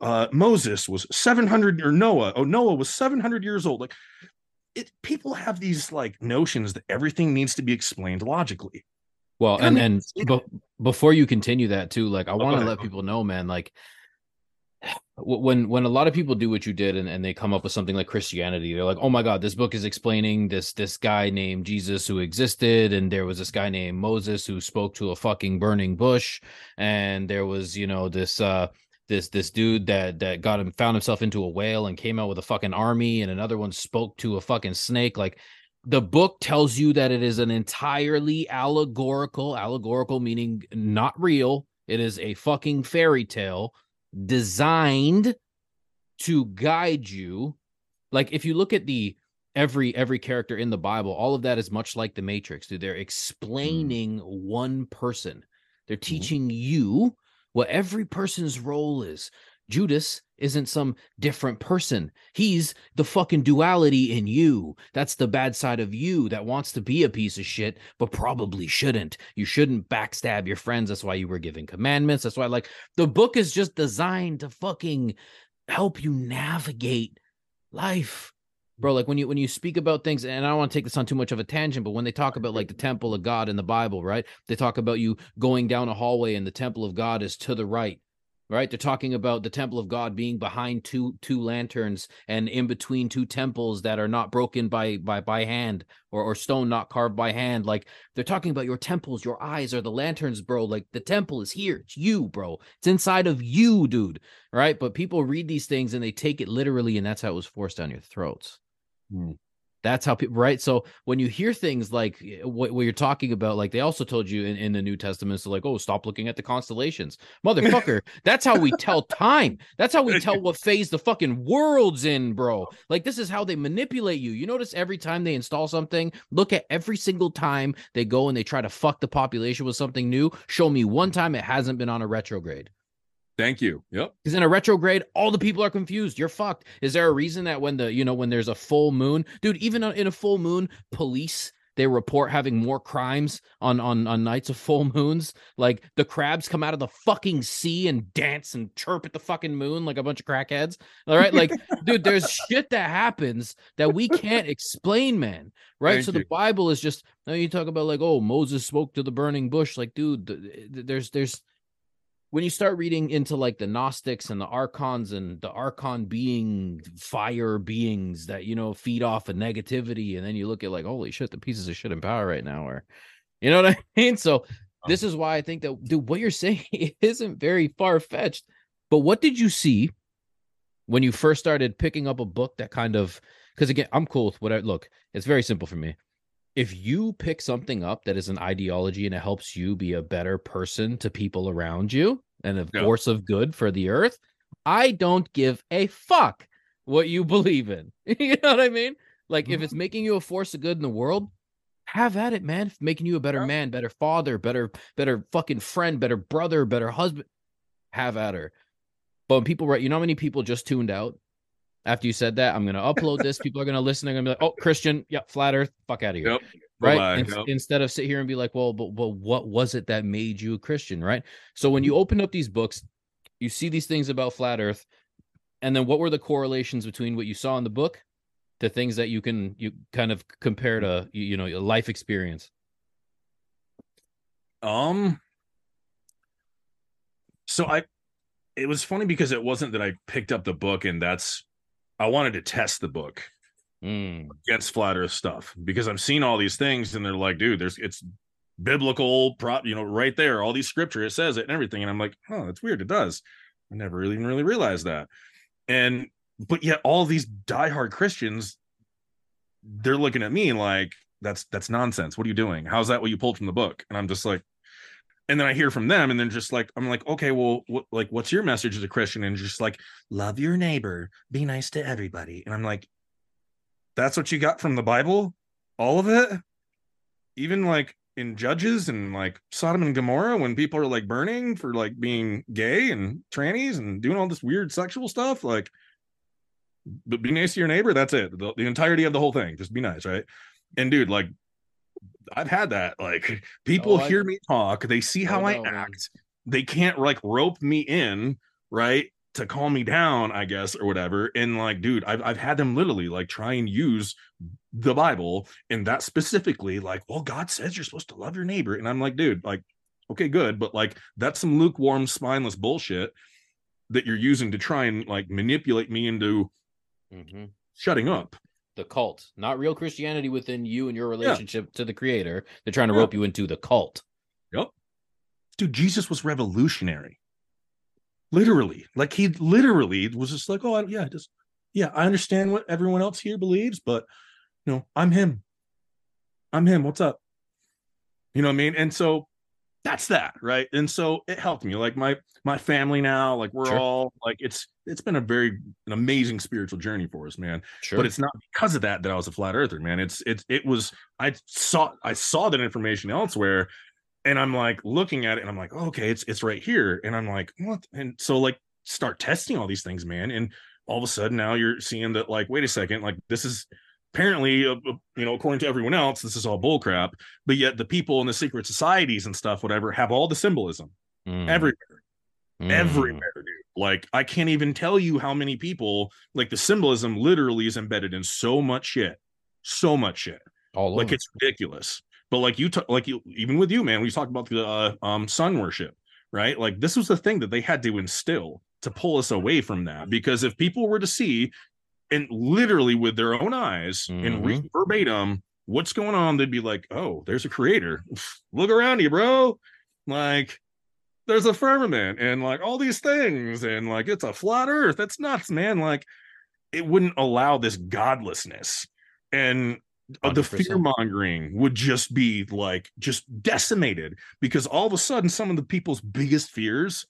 uh, Moses was seven hundred or Noah. Oh, Noah was seven hundred years old. Like it, people have these like notions that everything needs to be explained logically. Well, and and, and be- before you continue that too, like I want to let people know, man, like when when a lot of people do what you did and, and they come up with something like Christianity, they're like, oh my God, this book is explaining this this guy named Jesus who existed, and there was this guy named Moses who spoke to a fucking burning bush, and there was, you know, this uh this this dude that that got him found himself into a whale and came out with a fucking army, and another one spoke to a fucking snake. Like the book tells you that it is an entirely allegorical allegorical meaning, not real. It is a fucking fairy tale designed to guide you. Like if you look at the every every character in the Bible, all of that is much like the Matrix, dude. They're explaining mm. one person. They're teaching mm. you what every person's role is. Judas isn't some different person. He's the fucking duality in you. That's the bad side of you that wants to be a piece of shit, but probably shouldn't. You shouldn't backstab your friends. That's why you were given commandments. That's why, like, the book is just designed to fucking help you navigate life. Bro, like when you when you speak about things, and I don't want to take this on too much of a tangent, but when they talk about like the temple of God in the Bible, right? They talk about you going down a hallway and the temple of God is to the right. right? They're talking about the temple of God being behind two two lanterns and in between two temples that are not broken by by by hand or, or stone not carved by hand. Like, they're talking about your temples, your eyes are the lanterns, bro. Like, the temple is here. It's you, bro. It's inside of you, dude, right? But people read these things and they take it literally, and that's how it was forced down your throats. Mm. That's how people, right? So when you hear things like what, what you're talking about, like they also told you in, in the New Testament, so like, oh, stop looking at the constellations. Motherfucker, that's how we tell time. That's how we tell what phase the fucking world's in, bro. Like, this is how they manipulate you. You notice every time they install something, look at every single time they go and they try to fuck the population with something new. Show me one time it hasn't been on a retrograde. Thank you. Yep. Because in a retrograde, all the people are confused. You're fucked. Is there a reason that when the, you know, when there's a full moon, dude, even in a full moon, police, they report having more crimes on, on, on nights of full moons. Like, the crabs come out of the fucking sea and dance and chirp at the fucking moon like a bunch of crackheads. All right. Like, dude, there's shit that happens that we can't explain, man. Right. Thank so you. The Bible is just, now you talk about like, oh, Moses spoke to the burning bush. Like, dude, th- th- there's, there's, when you start reading into like the Gnostics and the Archons and the Archon being fire beings that, you know, feed off of negativity. And then you look at like, holy shit, the pieces of shit in power right now are, you know what I mean? So this is why I think that, dude, what you're saying isn't very far-fetched. But what did you see when you first started picking up a book that kind of, because again, I'm cool with whatever. Look, it's very simple for me. If you pick something up that is an ideology and it helps you be a better person to people around you and a yeah. force of good for the earth, I don't give a fuck what you believe in. You know what I mean? Like, mm-hmm. if it's making you a force of good in the world, have at it, man. If making you a better yeah. man, better father, better, better fucking friend, better brother, better husband, have at her. But when people write, you know how many people just tuned out? After you said that, I'm going to upload this. People are going to listen. They're going to be like, oh, Christian, yep, flat earth, fuck out of here. Yep. Right? Bye-bye. In- yep. Instead of sit here and be like, well, but, but what was it that made you a Christian, right? So when you open up these books, you see these things about flat earth, and then what were the correlations between what you saw in the book to things that you can you kind of compare to, you know, your life experience? Um. So I, it was funny because it wasn't that I picked up the book and that's, I wanted to test the book mm. against flat earth stuff because I'm seeing all these things and they're like, dude, there's it's biblical prop, you know, right there. All these scripture, it says it and everything. And I'm like, oh, that's weird. It does. I never really even really realized that. And, but yet all these diehard Christians, they're looking at me like that's, that's nonsense. What are you doing? How's that what you pulled from the book? And I'm just like, and then I hear from them and then just like, I'm like, okay, well, what, like, what's your message as a Christian? And just like, love your neighbor, be nice to everybody. And I'm like, that's what you got from the Bible? All of it? Even like in Judges and like Sodom and Gomorrah, when people are like burning for like being gay and trannies and doing all this weird sexual stuff, like, but be nice to your neighbor. That's it. The, the entirety of the whole thing. Just be nice. Right. And dude, like, I've had that. Like, people oh, I, hear me talk, they see how I, I act, they can't like rope me in, right, to calm me down, I guess, or whatever. And like, dude, I've I've had them literally like try and use the Bible and that specifically, like, well, God says you're supposed to love your neighbor, and I'm like, dude, like, okay, good, but like, that's some lukewarm, spineless bullshit that you're using to try and like manipulate me into mm-hmm. shutting up. The cult, not real Christianity within you and your relationship yeah. to the creator. They're trying to yep. rope you into the cult. Yep. Dude, Jesus was revolutionary. Literally. Like, he literally was just like, oh, I, yeah, just, yeah, I understand what everyone else here believes, but, you know, I'm him. I'm him. What's up? You know what I mean? And so that's that, right? And so it helped me. Like, my my family now, like, we're sure. all like, it's it's been a very an amazing spiritual journey for us, man. Sure. But it's not because of that that I was a flat earther, man. It's it's it was I saw I saw that information elsewhere, and I'm like looking at it, and I'm like, oh, okay, it's it's right here, and I'm like, what? And so like start testing all these things, man, and all of a sudden now you're seeing that like, wait a second, like this is. Apparently, uh, you know, according to everyone else, this is all bullcrap. But yet the people in the secret societies and stuff, whatever, have all the symbolism mm. everywhere, mm. everywhere, dude. Like, I can't even tell you how many people, like, the symbolism literally is embedded in so much shit, so much shit. All like, over. It's ridiculous. But like you, t- like you, even with you, man, we talked about the uh, um, sun worship, right? Like, this was the thing that they had to instill to pull us away from that, because if people were to see, and literally with their own eyes, mm-hmm. and read verbatim what's going on, they'd be like, oh, there's a creator. Look around you, bro. Like, there's a firmament and like all these things, and like it's a flat earth. That's nuts, man. Like, it wouldn't allow this godlessness, and one hundred percent the fear mongering would just be like just decimated, because all of a sudden some of the people's biggest fears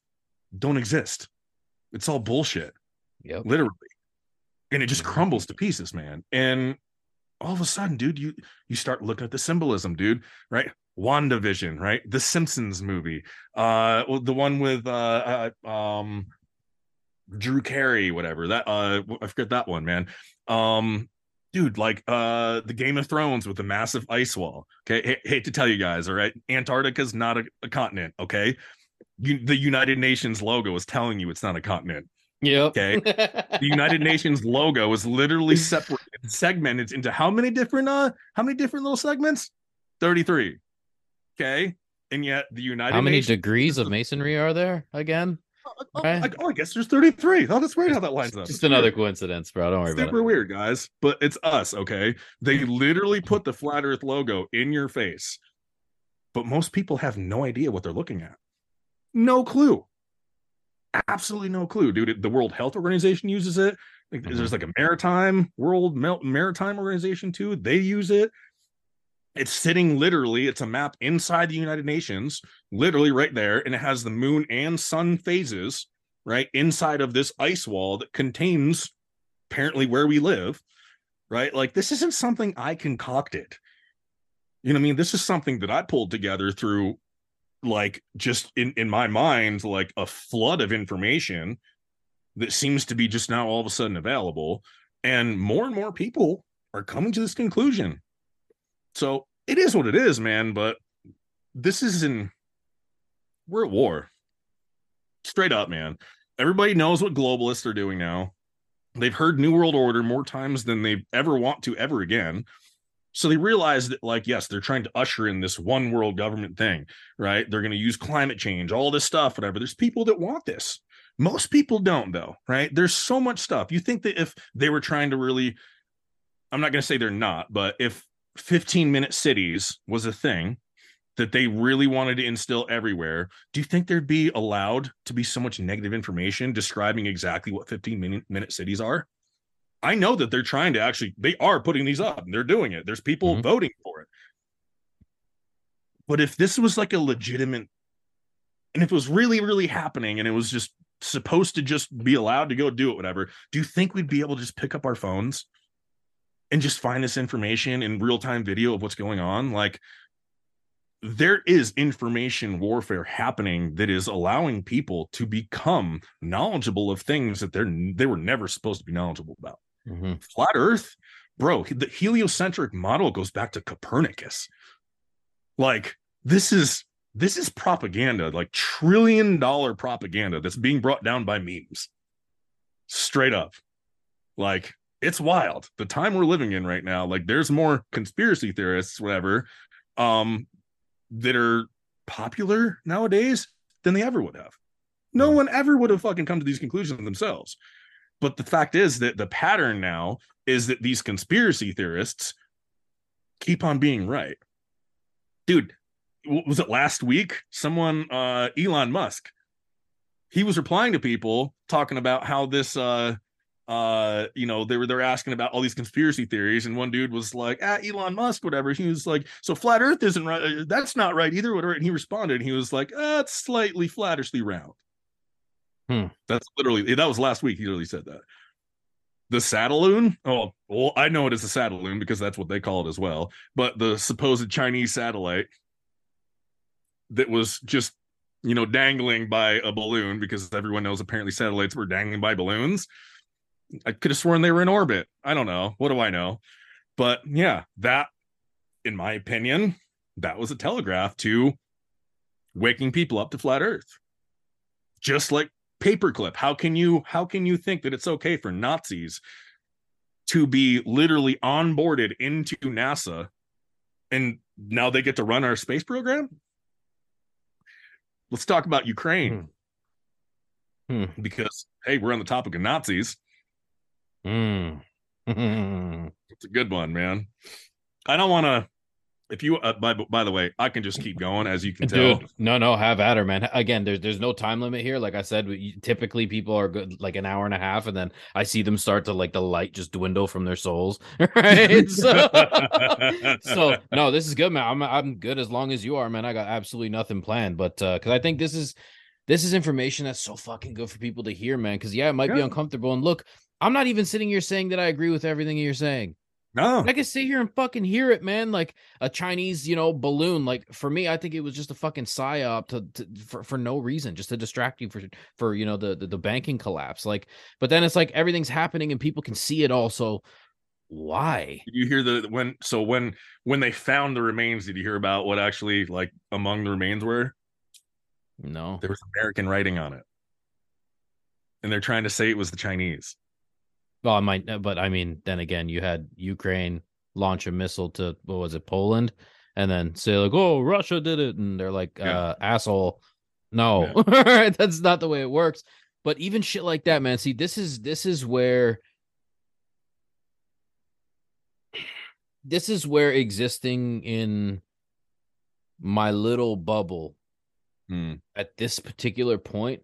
don't exist. It's all bullshit. Yep. Literally. And it just crumbles to pieces, man. And all of a sudden, dude, you you start looking at the symbolism, dude, right? WandaVision, right? The Simpsons movie, uh the one with uh, uh um Drew Carey, whatever, that uh I forget that one, man. Um dude, like uh the Game of Thrones with the massive ice wall. Okay, H- hate to tell you guys, all right, Antarctica's not a, a continent, okay? You, the United Nations logo is telling you it's not a continent. Yeah. Okay. The United Nations logo is literally separated, segmented into how many different uh how many different little segments? thirty-three. Okay. And yet the United How many Nations degrees of masonry are there again? Oh, right? I, oh, I guess there's thirty-three. Oh, that's weird how that lines up. Just another coincidence, bro. Don't worry about it. Super weird, guys. But it's us, okay? They literally put the Flat Earth logo in your face. But most people have no idea what they're looking at. No clue. Absolutely no clue, dude. The World Health Organization uses it. There's like a maritime world maritime organization too. They use it. It's sitting literally, it's a map inside the United Nations, literally right there, and it has the moon and sun phases right inside of this ice wall that contains apparently where we live, right? Like, this isn't something I concocted. You know what I mean? This is something that I pulled together through, like, just in in my mind, like a flood of information that seems to be just now all of a sudden available, and more and more people are coming to this conclusion. So it is what it is, man. But this is in we're at war, straight up, man. Everybody knows what globalists are doing now. They've heard New World Order more times than they ever want to ever again. So they realize that, like, yes, they're trying to usher in this one world government thing, right? They're going to use climate change, all this stuff, whatever. There's people that want this. Most people don't, though, right? There's so much stuff. You think that if they were trying to really, I'm not going to say they're not, but if fifteen minute cities was a thing that they really wanted to instill everywhere, do you think there'd be allowed to be so much negative information describing exactly what fifteen minute cities are? I know that they're trying to actually, they are putting these up and they're doing it. There's people mm-hmm. voting for it. But if this was like a legitimate, and if it was really, really happening and it was just supposed to just be allowed to go do it, whatever, do you think we'd be able to just pick up our phones and just find this information in real-time video of what's going on? Like, there is information warfare happening that is allowing people to become knowledgeable of things that they're, they were never supposed to be knowledgeable about. Mm-hmm. Flat Earth, bro, the heliocentric model goes back to Copernicus. Like, this is this is propaganda, like trillion dollar propaganda that's being brought down by memes, straight up. Like, it's wild, the time we're living in right now. Like, there's more conspiracy theorists, whatever, um that are popular nowadays than they ever would have. No one ever would have fucking come to these conclusions themselves. But the fact is that the pattern now is that these conspiracy theorists keep on being right. Dude, was it last week? Someone, uh, Elon Musk, he was replying to people talking about how this, uh, uh, you know, they were, they're asking about all these conspiracy theories. And one dude was like, ah, Elon Musk, whatever. He was like, so flat earth isn't right. That's not right either. Whatever. And he responded and he was like, ah, it's slightly flattishly round. Hmm. That's literally, that was last week. He literally said that. The Satelloon. Oh, well, I know it as the Satelloon because that's what they call it as well. But the supposed Chinese satellite that was just, you know, dangling by a balloon, because everyone knows apparently satellites were dangling by balloons. I could have sworn they were in orbit. I don't know. What do I know? But yeah, that, in my opinion, that was a telegraph to waking people up to flat earth. Just like paperclip. How can you, how can you think that it's okay for Nazis to be literally onboarded into NASA and now they get to run our space program? Let's talk about Ukraine. Hmm. Hmm. Because, hey, we're on the topic of Nazis. Mm. It's a good one, man. I don't want to. If you, uh, by by the way, I can just keep going, as you can tell. Dude, no, no, have at her, man. Again, there's there's no time limit here. Like I said, we, typically people are good, like an hour and a half, and then I see them start to like the light just dwindle from their souls. Right? So, so no, this is good, man. I'm I'm good as long as you are, man. I got absolutely nothing planned, but uh, because I think this is this is information that's so fucking good for people to hear, man. Because yeah, it might yeah. be uncomfortable, and look, I'm not even sitting here saying that I agree with everything you're saying. No, I can sit here and fucking hear it, man. Like a Chinese, you know, balloon. Like for me, I think it was just a fucking psyop to, to for, for no reason, just to distract you for, for you know, the, the, the banking collapse. Like, but then it's like everything's happening and people can see it all. So why? Did you hear the when? So when when they found the remains, did you hear about what actually like among the remains were? No, there was American writing on it, and they're trying to say it was the Chinese. Well, I might, but I mean, then again, you had Ukraine launch a missile to, what was it, Poland? And then say like, oh, Russia did it. And they're like, yeah. uh, asshole. No, yeah. That's not the way it works. But even shit like that, man. See, this is, this is where, this is where existing in my little bubble hmm. at this particular point,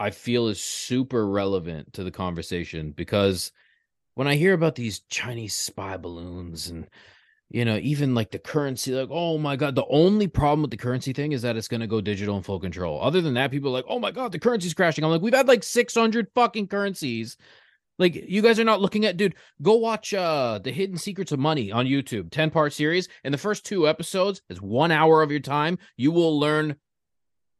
I feel is super relevant to the conversation, because when I hear about these Chinese spy balloons and, you know, even like the currency, like, oh my God, the only problem with the currency thing is that it's going to go digital and full control. Other than that, people are like, oh my God, the currency's crashing. I'm like, we've had like six hundred fucking currencies. Like you guys are not looking at, dude, go watch uh, The Hidden Secrets of Money on YouTube, ten part series. And the first two episodes is one hour of your time. You will learn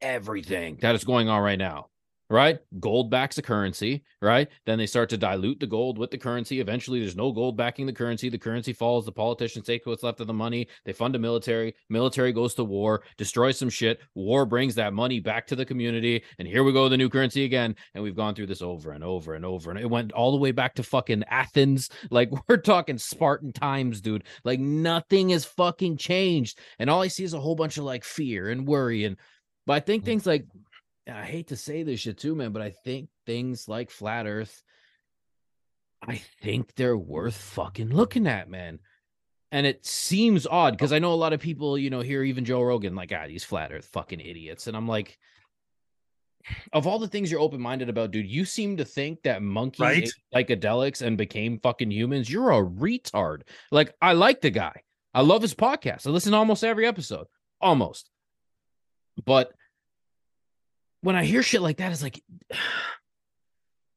everything that is going on right now. Right? Gold backs a currency, right? Then they start to dilute the gold with the currency. Eventually, there's no gold backing the currency. The currency falls. The politicians take what's left of the money. They fund a military. Military goes to war, destroys some shit. War brings that money back to the community. And here we go, the new currency again. And we've gone through this over and over and over. And it went all the way back to fucking Athens. Like, we're talking Spartan times, dude. Like, nothing has fucking changed. And all I see is a whole bunch of, like, fear and worry. And but I think things like... I hate to say this shit too, man, but I think things like flat earth, I think they're worth fucking looking at, man. And it seems odd because I know a lot of people, you know, hear even Joe Rogan, like, ah, these flat earth fucking idiots. And I'm like, of all the things you're open-minded about, dude, you seem to think that monkeys right? ate psychedelics and became fucking humans. You're a retard. Like, I like the guy. I love his podcast. I listen to almost every episode. Almost. But when I hear shit like that, it's like,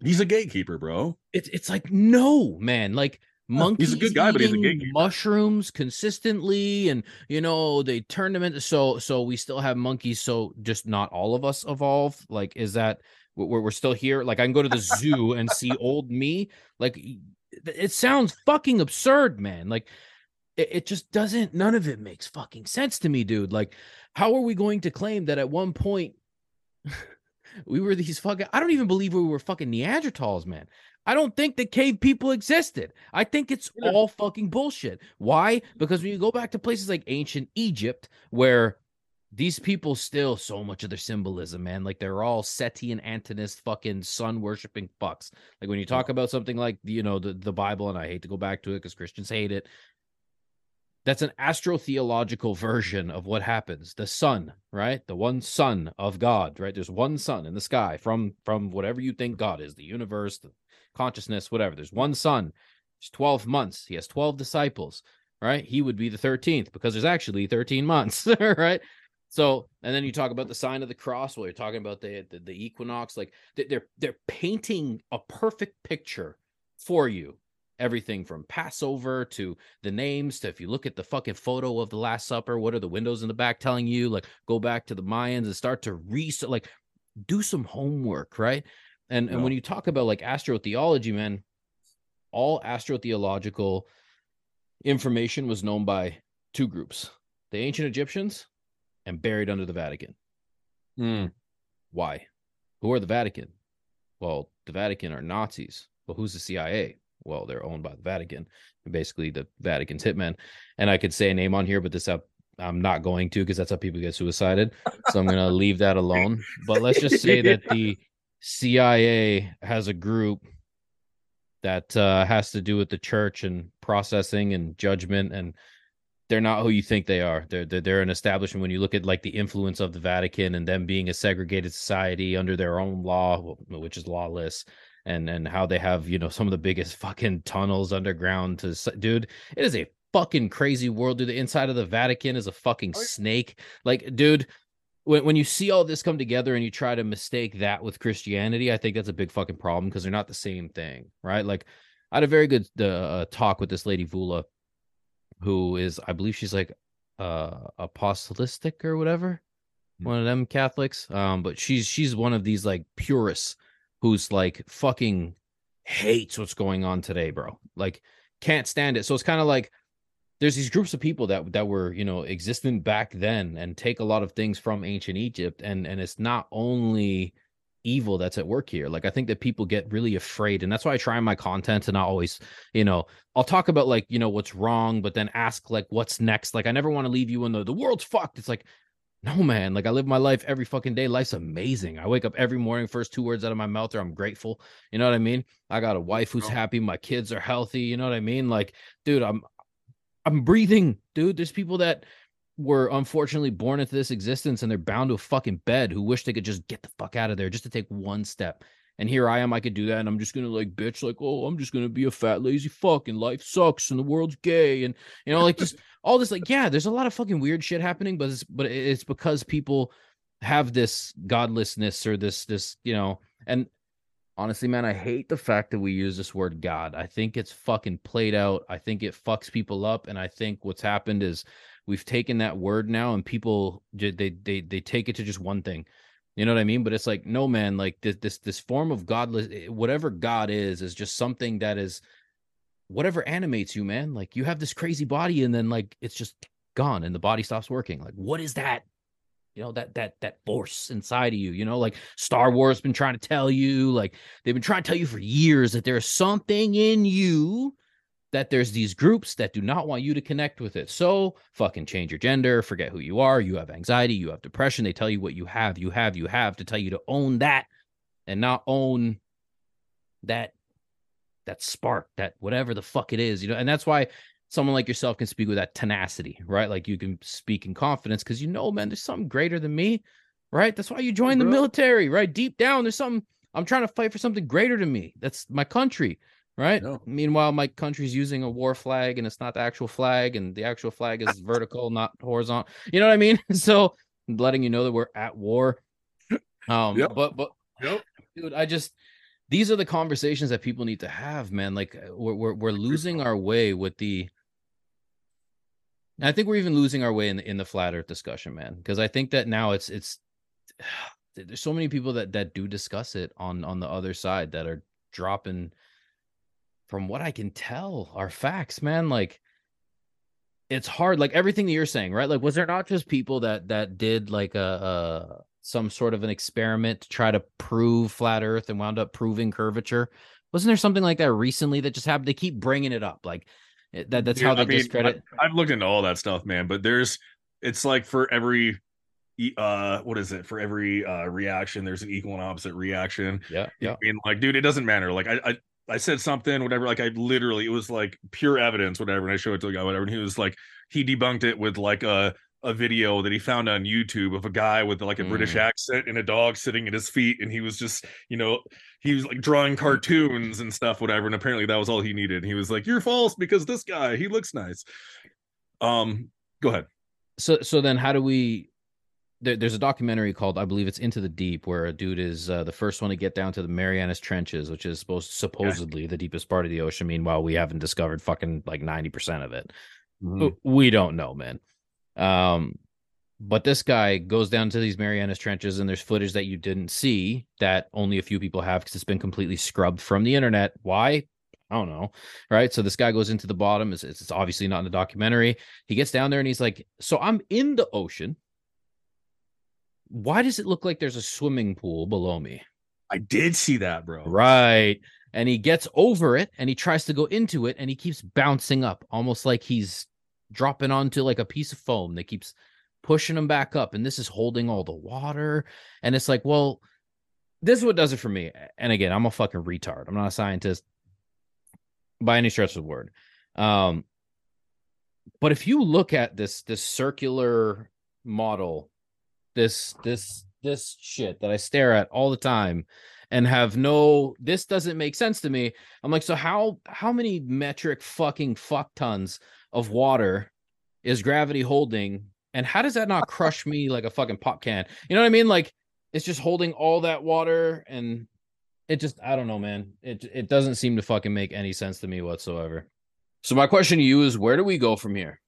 he's a gatekeeper, bro. It's it's like, no, man. Like monkeys, he's a good guy, but he's a gatekeeper. Mushrooms consistently, and you know they turned them into so so we still have monkeys. So just not all of us evolved. Like, is that we're we're still here? Like, I can go to the zoo and see old me. Like, it sounds fucking absurd, man. Like. It just doesn't. None of it makes fucking sense to me, dude. Like, how are we going to claim that at one point? We were these fucking I don't even believe we were fucking Neanderthals, man. I don't think the cave people existed. I think it's yeah. all fucking bullshit. Why? Because when you go back to places like ancient Egypt, where these people still so much of their symbolism, man, like they're all Seti and Antinous fucking sun worshipping fucks. Like when you talk about something like, you know, the, the Bible, and I hate to go back to it because Christians hate it. That's an astrotheological version of what happens. The sun, right? The one sun of God, right? There's one sun in the sky from, from whatever you think God is, the universe, the consciousness, whatever. There's one sun. There's twelve months. He has twelve disciples, right? He would be the thirteenth because there's actually thirteen months, right? So, and then you talk about the sign of the cross while you're talking about the, the, the equinox. Like they're, they're painting a perfect picture for you. Everything from Passover to the names to if you look at the fucking photo of the Last Supper, what are the windows in the back telling you? Like, go back to the Mayans and start to re like do some homework, right? And yeah. and when you talk about like astrotheology, man, all astrotheological information was known by two groups: the ancient Egyptians and buried under the Vatican. Mm. Why? Who are the Vatican? Well, the Vatican are Nazis. Well, who's the C I A? Well, they're owned by the Vatican, basically the Vatican's hitmen. And I could say a name on here, but this ep- I'm not going to, because that's how people get suicided. So I'm going to leave that alone. But let's just say that the C I A has a group that uh, has to do with the church and processing and judgment, and they're not who you think they are. They're, they're, they're an establishment. When you look at like the influence of the Vatican and them being a segregated society under their own law, which is lawless, and, and how they have, you know, some of the biggest fucking tunnels underground to, dude, it is a fucking crazy world, dude. The inside of the Vatican is a fucking snake. Like, dude, when when you see all this come together and you try to mistake that with Christianity, I think that's a big fucking problem, because they're not the same thing, right? Like, I had a very good uh, talk with this lady Vula, who is, I believe she's like uh, apostolic or whatever, mm-hmm. one of them Catholics. Um, but she's she's one of these like purists who's like fucking hates what's going on today, bro. Like, can't stand it. So it's kind of like, there's these groups of people that that were, you know, existent back then and take a lot of things from ancient Egypt. And, and it's not only evil that's at work here. Like, I think that people get really afraid. And that's why I try my content to not always, you know, I'll talk about like, you know, what's wrong, but then ask like, what's next? Like, I never want to leave you in the, the world's fucked. It's like, no, man, like I live my life every fucking day. Life's amazing. I wake up every morning, first two words out of my mouth are I'm grateful. You know what I mean? I got a wife who's happy. My kids are healthy. You know what I mean? Like, dude, I'm, I'm breathing, dude. There's people that were unfortunately born into this existence and they're bound to a fucking bed, who wish they could just get the fuck out of there just to take one step. And here I am, I could do that. And I'm just going to like, bitch, like, oh, I'm just going to be a fat, lazy fuck and life sucks and the world's gay. And, you know, like just all this, like, yeah, there's a lot of fucking weird shit happening, but it's, but it's because people have this godlessness or this, this, you know, and honestly, man, I hate the fact that we use this word God. I think it's fucking played out. I think it fucks people up. And I think what's happened is we've taken that word now and people, they they they take it to just one thing. You know what I mean? But it's like, no, man, like this this, this form of godless, whatever God is, is just something that is whatever animates you, man. Like you have this crazy body and then like it's just gone and the body stops working. Like, what is that? You know, that that that force inside of you, you know, like Star Wars been trying to tell you, like they've been trying to tell you for years that there's something in you, that there's these groups that do not want you to connect with it. So fucking change your gender, forget who you are. You have anxiety, you have depression. They tell you what you have, you have, you have to tell you to own that and not own that, that spark, that whatever the fuck it is, you know, and that's why someone like yourself can speak with that tenacity, right? Like you can speak in confidence because you know, man, there's something greater than me, right? That's why you join the military, right? Deep down, there's something, I'm trying to fight for something greater than me. That's my country, right? No. Meanwhile, my country's using a war flag and it's not the actual flag, and the actual flag is vertical, not horizontal. You know what I mean? So letting you know that we're at war. Um, yep. But, but yep. dude, I just... These are the conversations that people need to have, man. Like we're, we're, we're losing our way with the... I think we're even losing our way in the, in the flat earth discussion, man, because I think that now it's it's there's so many people that that do discuss it on on the other side that are dropping, from what I can tell, are facts, man. Like it's hard, like everything that you're saying, right? Like was there not just people that that did like a, a some sort of an experiment to try to prove flat earth and wound up proving curvature? Wasn't there something like that recently that just happened? They keep bringing it up, like That that's Dude, how they I mean, discredit. I, I've looked into all that stuff, man. But there's, it's like for every, uh, what is it? For every uh reaction, there's an equal and opposite reaction. Yeah, yeah. I mean, like, dude, it doesn't matter. Like, I, I, I said something, whatever. Like, I literally, it was like pure evidence, whatever. And I showed it to a guy, whatever. And he was like, he debunked it with like a a video that he found on YouTube of a guy with like a mm. British accent and a dog sitting at his feet, and he was just, you know, he was like drawing cartoons and stuff, whatever, and apparently that was all he needed. He was like, you're false because this guy, he looks nice. Um go ahead. So so then how do we there, there's a documentary called, I believe it's Into the Deep, where a dude is uh, the first one to get down to the Mariana Trenches, which is supposed supposedly yeah. the deepest part of the ocean. Meanwhile, we haven't discovered fucking like ninety percent of it. mm. We don't know, man. Um, but this guy goes down to these Marianas Trenches, and there's footage that you didn't see that only a few people have because it's been completely scrubbed from the internet. Why? I don't know. Right. So this guy goes into the bottom. It's, it's obviously not in the documentary. He gets down there and he's like, so I'm in the ocean. Why does it look like there's a swimming pool below me? I did see that, bro. Right. And he gets over it and he tries to go into it and he keeps bouncing up almost like he's dropping onto like a piece of foam that keeps pushing them back up, and this is holding all the water. And it's like, well, this is what does it for me. And again, I'm a fucking retard. I'm not a scientist by any stretch of the word. Um, but if you look at this this circular model, this this this shit that I stare at all the time and have no, this doesn't make sense to me. I'm like, so how how many metric fucking fuck tons of water is gravity holding? And how does that not crush me like a fucking pop can? You know what I mean? Like, it's just holding all that water, and it just, I don't know, man. It it doesn't seem to fucking make any sense to me whatsoever. So my question to you is, where do we go from here?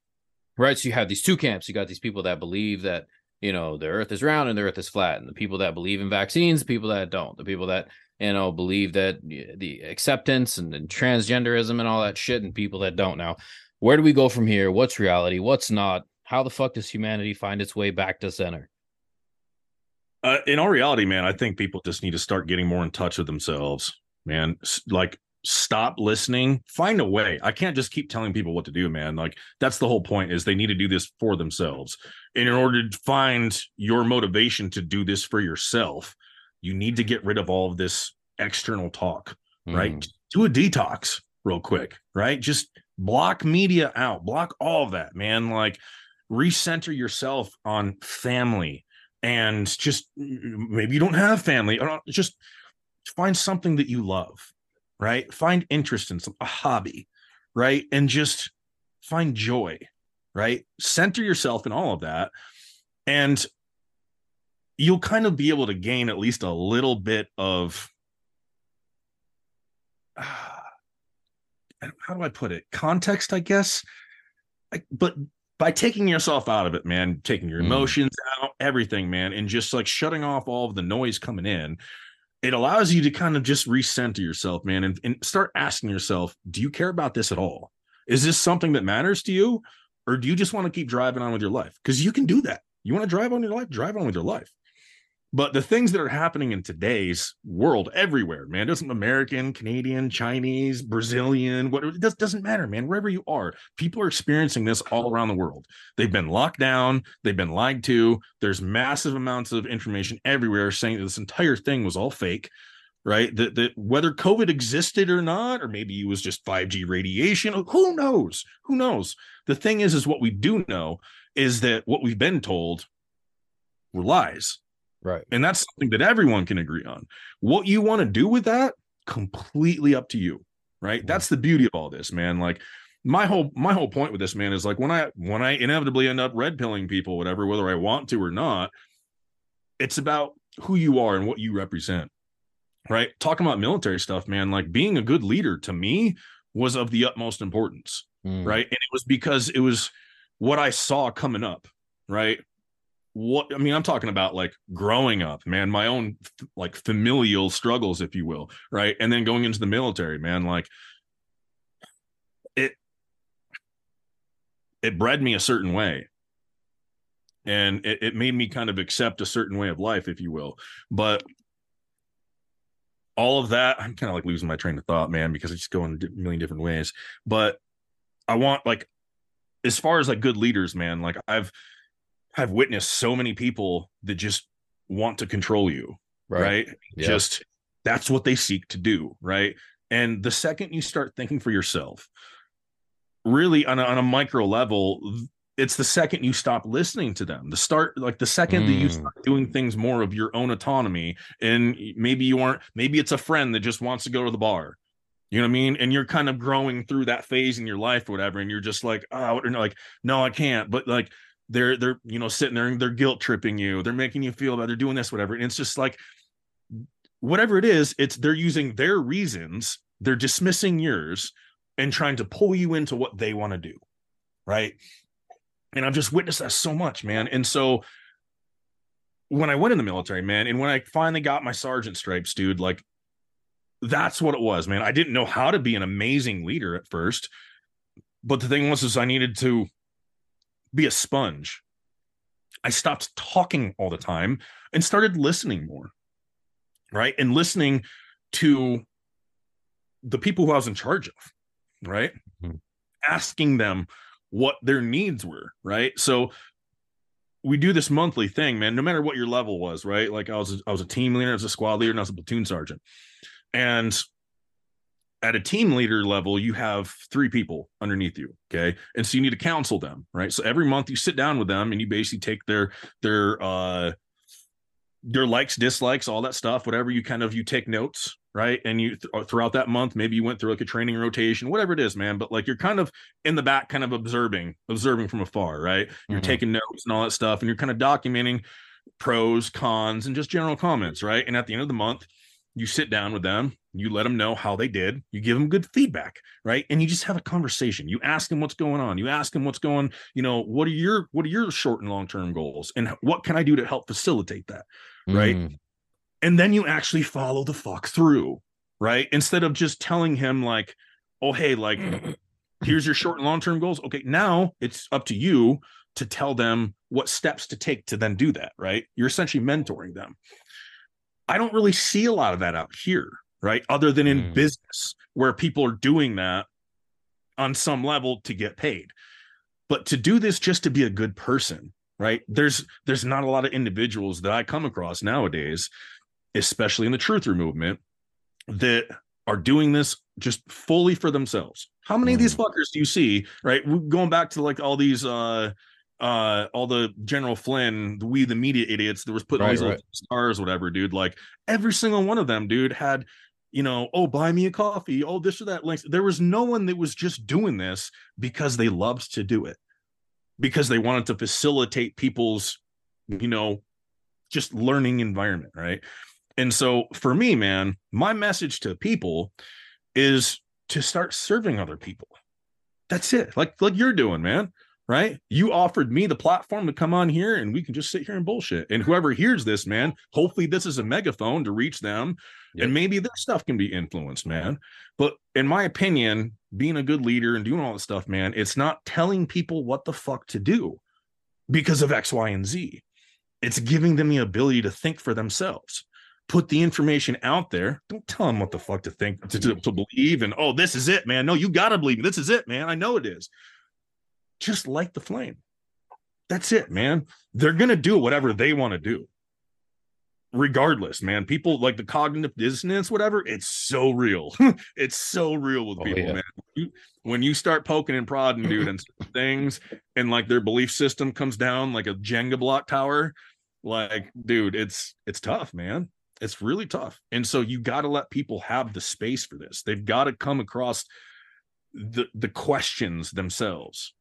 Right? So you have these two camps. You got these people that believe that, you know, the earth is round and the earth is flat, and the people that believe in vaccines, the people that don't, the people that, you know, believe that the acceptance and, and transgenderism and all that shit, and people that don't. Now, where do we go from here? What's reality? What's not? How the fuck does humanity find its way back to center? Uh, in all reality, man, I think people just need to start getting more in touch with themselves, man. S- like, stop listening. Find a way. I can't just keep telling people what to do, man. Like, that's the whole point, is they need to do this for themselves. And in order to find your motivation to do this for yourself, you need to get rid of all of this external talk, mm. right? Do a detox real quick, right? Just block media out. Block all of that, man. Like, recenter yourself on family. And just maybe you don't have family, or just find something that you love, right? Find interest in some, a hobby, right? And just find joy, right? Center yourself in all of that. And you'll kind of be able to gain at least a little bit of, uh, how do I put it? Context, I guess. Like, but by taking yourself out of it, man, taking your emotions mm. out, everything, man, and just like shutting off all of the noise coming in, it allows you to kind of just recenter yourself, man, and, and start asking yourself, do you care about this at all? Is this something that matters to you? Or do you just want to keep driving on with your life? Because you can do that. You want to drive on your life, drive on with your life. But the things that are happening in today's world everywhere, man, doesn't American, Canadian, Chinese, Brazilian, whatever, it does, doesn't matter, man. Wherever you are, people are experiencing this all around the world. They've been locked down. They've been lied to. There's massive amounts of information everywhere saying that this entire thing was all fake, right? That, that whether COVID existed or not, or maybe it was just five G radiation, who knows? Who knows? The thing is, is what we do know is that what we've been told were lies. Right. And that's something that everyone can agree on. What you want to do with that, completely up to you. Right. Mm-hmm. That's the beauty of all this, man. Like my whole my whole point with this, man, is like when I when I inevitably end up red pilling people, whatever, whether I want to or not, it's about who you are and what you represent. Right. Talking about military stuff, man, like being a good leader to me was of the utmost importance. Mm. Right. And it was because it was what I saw coming up. Right. What I mean, I'm talking about like growing up, man, my own like familial struggles, if you will. Right. And then going into the military, man, like it. It bred me a certain way. And it, it made me kind of accept a certain way of life, if you will. But all of that, I'm kind of like losing my train of thought, man, because I just go in a million different ways. But I want like as far as like good leaders, man, like I've I've witnessed so many people that just want to control you, right? right? Yeah. Just that's what they seek to do, right? And the second you start thinking for yourself, really on a, on a micro level, it's the second you stop listening to them. The start, like the second mm. that you start doing things more of your own autonomy, and maybe you aren't, maybe it's a friend that just wants to go to the bar. You know what I mean? And you're kind of growing through that phase in your life or whatever, and you're just like, oh, like, no, I can't. But like, They're, they're, you know, sitting there and they're guilt tripping you. They're making you feel bad. They're doing this, whatever. And it's just like, whatever it is, it's, they're using their reasons. They're dismissing yours and trying to pull you into what they want to do. Right. And I've just witnessed that so much, man. And so when I went in the military, man, and when I finally got my sergeant stripes, dude, like that's what it was, man. I didn't know how to be an amazing leader at first, but the thing was, is I needed to be a sponge. I stopped talking all the time and started listening more, right? And listening to the people who I was in charge of, right? Mm-hmm. Asking them what their needs were, right? So we do this monthly thing, man, no matter what your level was, right? Like I was, I was a team leader, I was a squad leader, and I was a platoon sergeant. And at a team leader level, you have three people underneath you. Okay. And so you need to counsel them, right? So every month you sit down with them and you basically take their, their, uh, their likes, dislikes, all that stuff, whatever you kind of, you take notes, right? And you th- throughout that month, maybe you went through like a training rotation, whatever it is, man. But like, you're kind of in the back, kind of observing, observing from afar, right? You're mm-hmm. taking notes and all that stuff. And you're kind of documenting pros, cons, and just general comments, right? And at the end of the month, you sit down with them, you let them know how they did, you give them good feedback, right? And you just have a conversation. You ask them what's going on. You ask them what's going, you know, what are your, what are your short and long-term goals? And what can I do to help facilitate that? Right. Mm. And then you actually follow the fuck through, right? Instead of just telling him like, oh, hey, like, here's your short and long-term goals. Okay. Now it's up to you to tell them what steps to take to then do that. Right. You're essentially mentoring them. I don't really see a lot of that out here, right? Other than in mm. business where people are doing that on some level to get paid, but to do this just to be a good person, right? There's, there's not a lot of individuals that I come across nowadays, especially in the truther movement, that are doing this just fully for themselves. How many mm. of these fuckers do you see, right? Going back to like all these, uh, uh, all the General Flynn, the, we, the media idiots that was putting right, all these right. little stars, whatever, dude, like every single one of them, dude, had, you know, oh, buy me a coffee. Oh, this or that links. There was no one that was just doing this because they loved to do it, because they wanted to facilitate people's, you know, just learning environment. Right. And so for me, man, my message to people is to start serving other people. That's it. Like, like you're doing, man. Right? You offered me the platform to come on here and we can just sit here and bullshit. And whoever hears this, man, hopefully this is a megaphone to reach them. Yep. And maybe their stuff can be influenced, man. But in my opinion, being a good leader and doing all this stuff, man, it's not telling people what the fuck to do because of X, Y, and Z. It's giving them the ability to think for themselves. Put the information out there. Don't tell them what the fuck to think, to, to, to believe. And, oh, this is it, man. No, you got to believe me. This is it, man. I know it is. Just light the flame. That's it, man. They're going to do whatever they want to do. Regardless, man, people like the cognitive dissonance, whatever. It's so real. It's so real with oh, people, yeah. man. You, when you start poking and prodding, dude, and things, and like their belief system comes down like a Jenga block tower. Like, dude, it's, it's tough, man. It's really tough. And so you got to let people have the space for this. They've got to come across the, the questions themselves.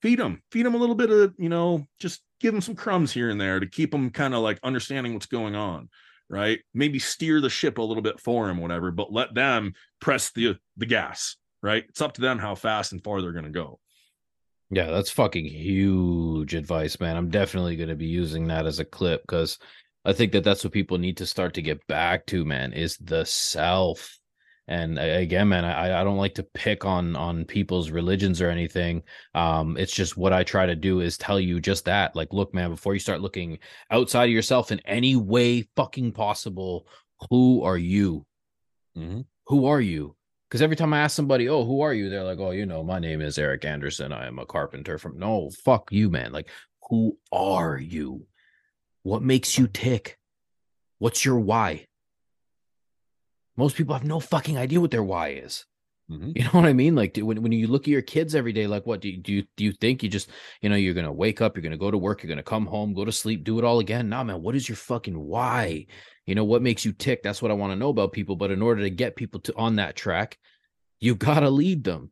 Feed them, feed them a little bit of, you know, just give them some crumbs here and there to keep them kind of like understanding what's going on, right? Maybe steer the ship a little bit for them, whatever, but let them press the the gas, right? It's up to them how fast and far they're going to go. Yeah, that's fucking huge advice, man. I'm definitely going to be using that as a clip because I think that that's what people need to start to get back to, man, is the self. And again, man, I, I don't like to pick on on people's religions or anything. Um, it's just what I try to do is tell you just that. Like, look, man, before you start looking outside of yourself in any way fucking possible, who are you? Mm-hmm. Who are you? Because every time I ask somebody, oh, who are you? They're like, oh, you know, my name is Eric Anderson. I am a carpenter from... No, fuck you, man. Like, who are you? What makes you tick? What's your why? Most people have no fucking idea what their why is. Mm-hmm. You know what I mean? Like when, when you look at your kids every day, like what do you, do you, do you think you just, you know, you're going to wake up, you're going to go to work, you're going to come home, go to sleep, do it all again. Nah, man, what is your fucking why? You know, what makes you tick? That's what I want to know about people. But in order to get people to on that track, you got to lead them.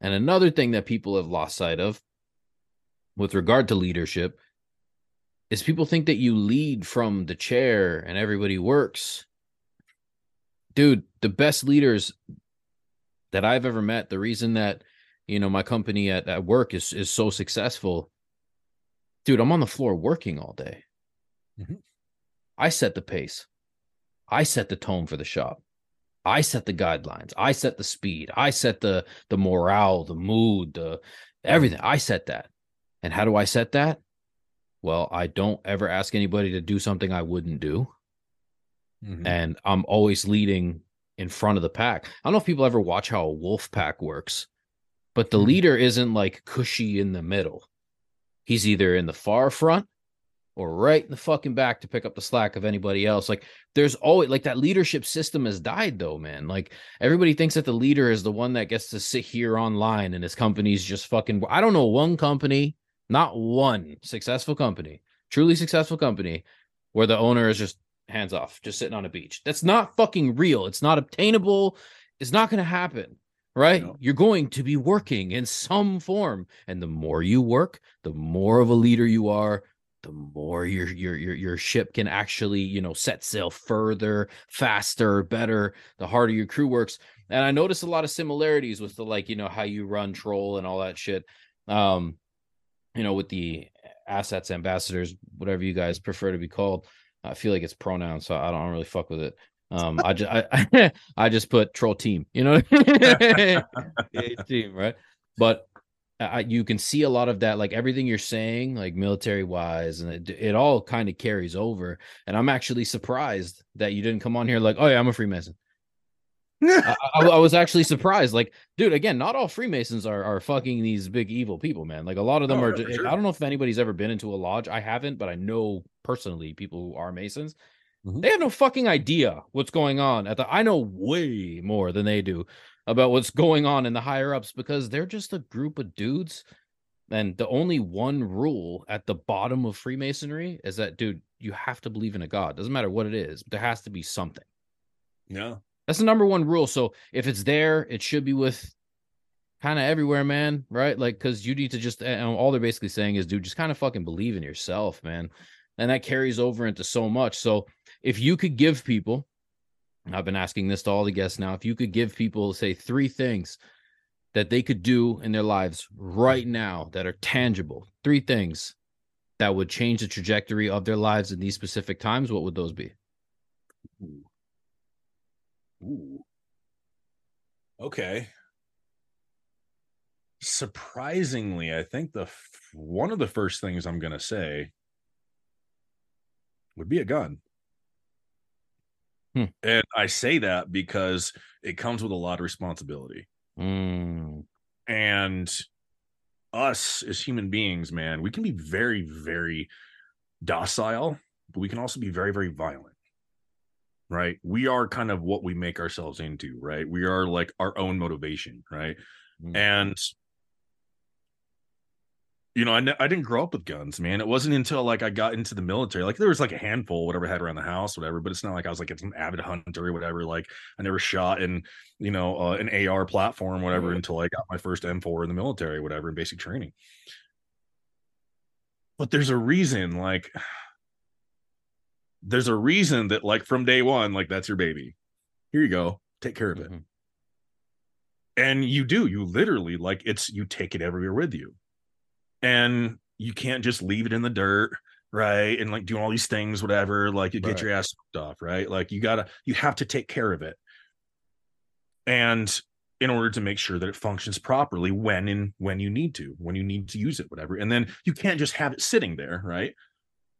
And another thing that people have lost sight of with regard to leadership is people think that you lead from the chair and everybody works. Dude, the best leaders that I've ever met, the reason that, you know, my company at, at work is, is so successful, dude, I'm on the floor working all day. Mm-hmm. I set the pace. I set the tone for the shop. I set the guidelines. I set the speed. I set the, the morale, the mood, the everything. I set that. And how do I set that? Well, I don't ever ask anybody to do something I wouldn't do. Mm-hmm. And I'm always leading in front of the pack. I don't know if people ever watch how a wolf pack works, But the leader isn't like cushy in the middle. He's either in the far front or right in the fucking back to pick up the slack of anybody else. Like there's always like that leadership system has died though, man. Like everybody thinks that the leader is the one that gets to sit here online and his company's just fucking, I don't know one company, not one successful company, truly successful company where the owner is just hands off, just sitting on a beach. That's not fucking real. It's not obtainable. It's not going to happen. Right? No. You're going to be working in some form. And the more you work, the more of a leader you are, the more your your your your ship can actually, you know, set sail further, faster, better, the harder your crew works. And I noticed a lot of similarities with the, like, you know, how you run Troll and all that shit. Um, you know, with the assets, ambassadors, whatever you guys prefer to be called. I feel like it's pronoun, so I don't really fuck with it. Um, I just I, I just put troll team, you know, team, right? But I, you can see a lot of that, like everything you're saying, like military wise, and it, it all kind of carries over. And I'm actually surprised that you didn't come on here like, oh yeah, I'm a Freemason. I, I, I was actually surprised, like, dude. Again, not all Freemasons are are fucking these big evil people, man. Like a lot of them oh, are. Just, sure. I don't know if anybody's ever been into a lodge. I haven't, but I know personally people who are Masons. Mm-hmm. They have no fucking idea what's going on at the. I know way more than they do about what's going on in the higher ups because they're just a group of dudes. And the only one rule at the bottom of Freemasonry is that, dude, you have to believe in a god. Doesn't matter what it is. There has to be something. Yeah. That's the number one rule. So if it's there, it should be with kind of everywhere, man. Right? Like, because you need to just, and all they're basically saying is, dude, just kind of fucking believe in yourself, man. And that carries over into so much. So if you could give people, and I've been asking this to all the guests now, if you could give people, say, three things that they could do in their lives right now that are tangible, three things that would change the trajectory of their lives in these specific times, what would those be? Ooh. Ooh. Okay. Surprisingly, I think the f- one of the first things I'm going to say would be a gun. Hmm. And I say that because it comes with a lot of responsibility. Mm. And us as human beings, man, we can be very, very docile, but we can also be very, very violent. Right? We are kind of what we make ourselves into, right? We are like our own motivation, right? Mm. And, you know, I, ne- I didn't grow up with guns, man. It wasn't until, like, I got into the military. Like, there was, like, a handful, whatever I had around the house, whatever. But it's not like I was, like, an avid hunter or whatever. Like, I never shot in, you know, uh, an A R platform, whatever, mm. until I got my first M four in the military, whatever, in basic training. But there's a reason, like... there's a reason that, like, from day one, like, that's your baby. Here you go. Take care of it. Mm-hmm. And you do. You literally, like, it's, you take it everywhere with you. And you can't just leave it in the dirt, right? And, like, do all these things, whatever. Like, you get right. your ass ripped off, right? Like, you gotta, you have to take care of it. And in order to make sure that it functions properly when and when you need to, when you need to use it, whatever. And then you can't just have it sitting there, right?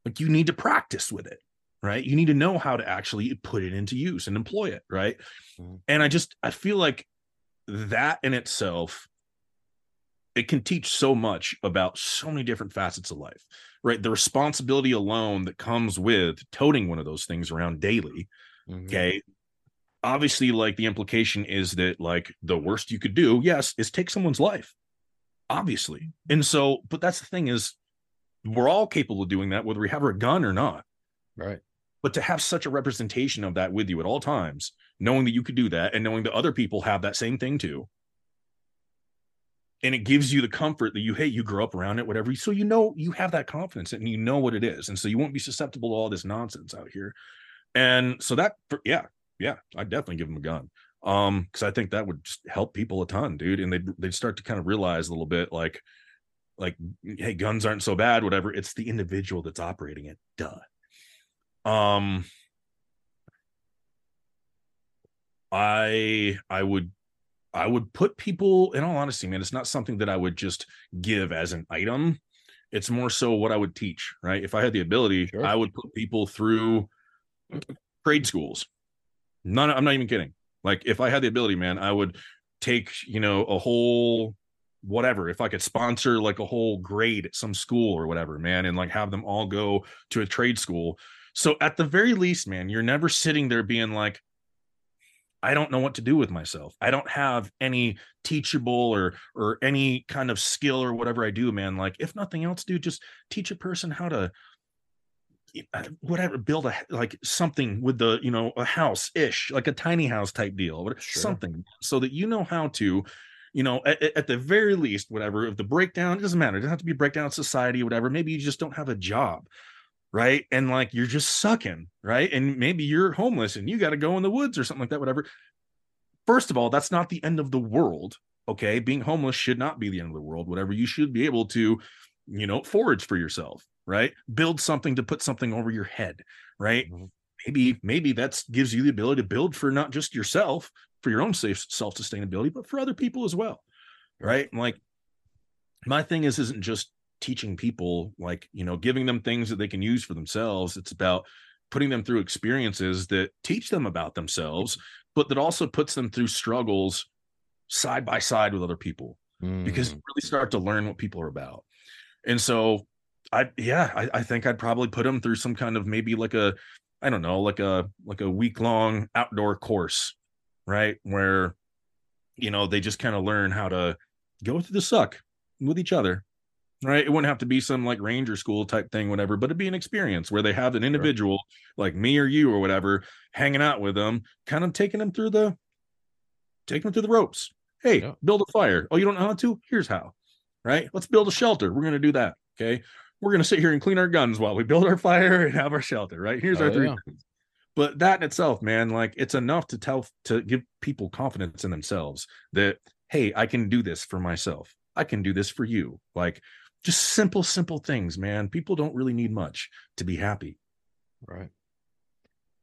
Like, you need to practice with it. Right. You need to know how to actually put it into use and employ it. Right. Mm-hmm. And I just I feel like that in itself, it can teach so much about so many different facets of life. Right. The responsibility alone that comes with toting one of those things around daily. Mm-hmm. OK, obviously, like, the implication is that, like, the worst you could do, yes, is take someone's life. Obviously. And so, but that's the thing is, we're all capable of doing that, whether we have a gun or not. Right. But to have such a representation of that with you at all times, knowing that you could do that and knowing that other people have that same thing too. And it gives you the comfort that you, hey, you grew up around it, whatever. So, you know, you have that confidence and you know what it is. And so you won't be susceptible to all this nonsense out here. And so that, yeah, yeah, I'd definitely give them a gun. Um, because I think that would just help people a ton, dude. And they'd, they'd start to kind of realize a little bit, like, like, hey, guns aren't so bad, whatever. It's the individual that's operating it. Duh. Um, I, I would, I would put people, in all honesty, man, it's not something that I would just give as an item. It's more so what I would teach, right? If I had the ability, sure. I would put people through trade schools. None, I'm not even kidding. Like, if I had the ability, man, I would take, you know, a whole whatever, if I could sponsor like a whole grade at some school or whatever, man, and like have them all go to a trade school. So at the very least, man, you're never sitting there being like, I don't know what to do with myself. I don't have any teachable or or any kind of skill or whatever I do, man. Like, if nothing else, dude, just teach a person how to whatever, build a like something with the, you know, a house ish, like a tiny house type deal, but sure. something so that you know how to, you know, at, at the very least, whatever, if the breakdown, it doesn't matter. It doesn't have to be breakdown in society, whatever. Maybe you just don't have a job. Right. And like, you're just sucking. Right. And maybe you're homeless and you got to go in the woods or something like that, whatever. First of all, that's not the end of the world. Okay. Being homeless should not be the end of the world, whatever. You should be able to, you know, forage for yourself. Right. Build something to put something over your head. Right. Mm-hmm. Maybe, maybe that's gives you the ability to build for not just yourself, for your own safe self-sustainability, but for other people as well. Right. And like, my thing is, isn't just teaching people, like, you know, giving them things that they can use for themselves. It's about putting them through experiences that teach them about themselves, but that also puts them through struggles side by side with other people, mm. because you really start to learn what people are about. And so I, yeah, I, I think I'd probably put them through some kind of maybe like a, I don't know, like a, like a week long outdoor course, right? Where, you know, they just kind of learn how to go through the suck with each other. Right. It wouldn't have to be some like ranger school type thing, whatever, but it'd be an experience where they have an individual sure. like me or you or whatever, hanging out with them, kind of taking them through the, taking them through the ropes. Hey, yeah. build a fire. Oh, you don't know how to? Here's how, right? Let's build a shelter. We're going to do that. Okay. We're going to sit here and clean our guns while we build our fire and have our shelter, right? Here's oh, our three yeah. things. But that in itself, man, like it's enough to tell, to give people confidence in themselves that, hey, I can do this for myself. I can do this for you. Like, just simple, simple things, man. People don't really need much to be happy. Right.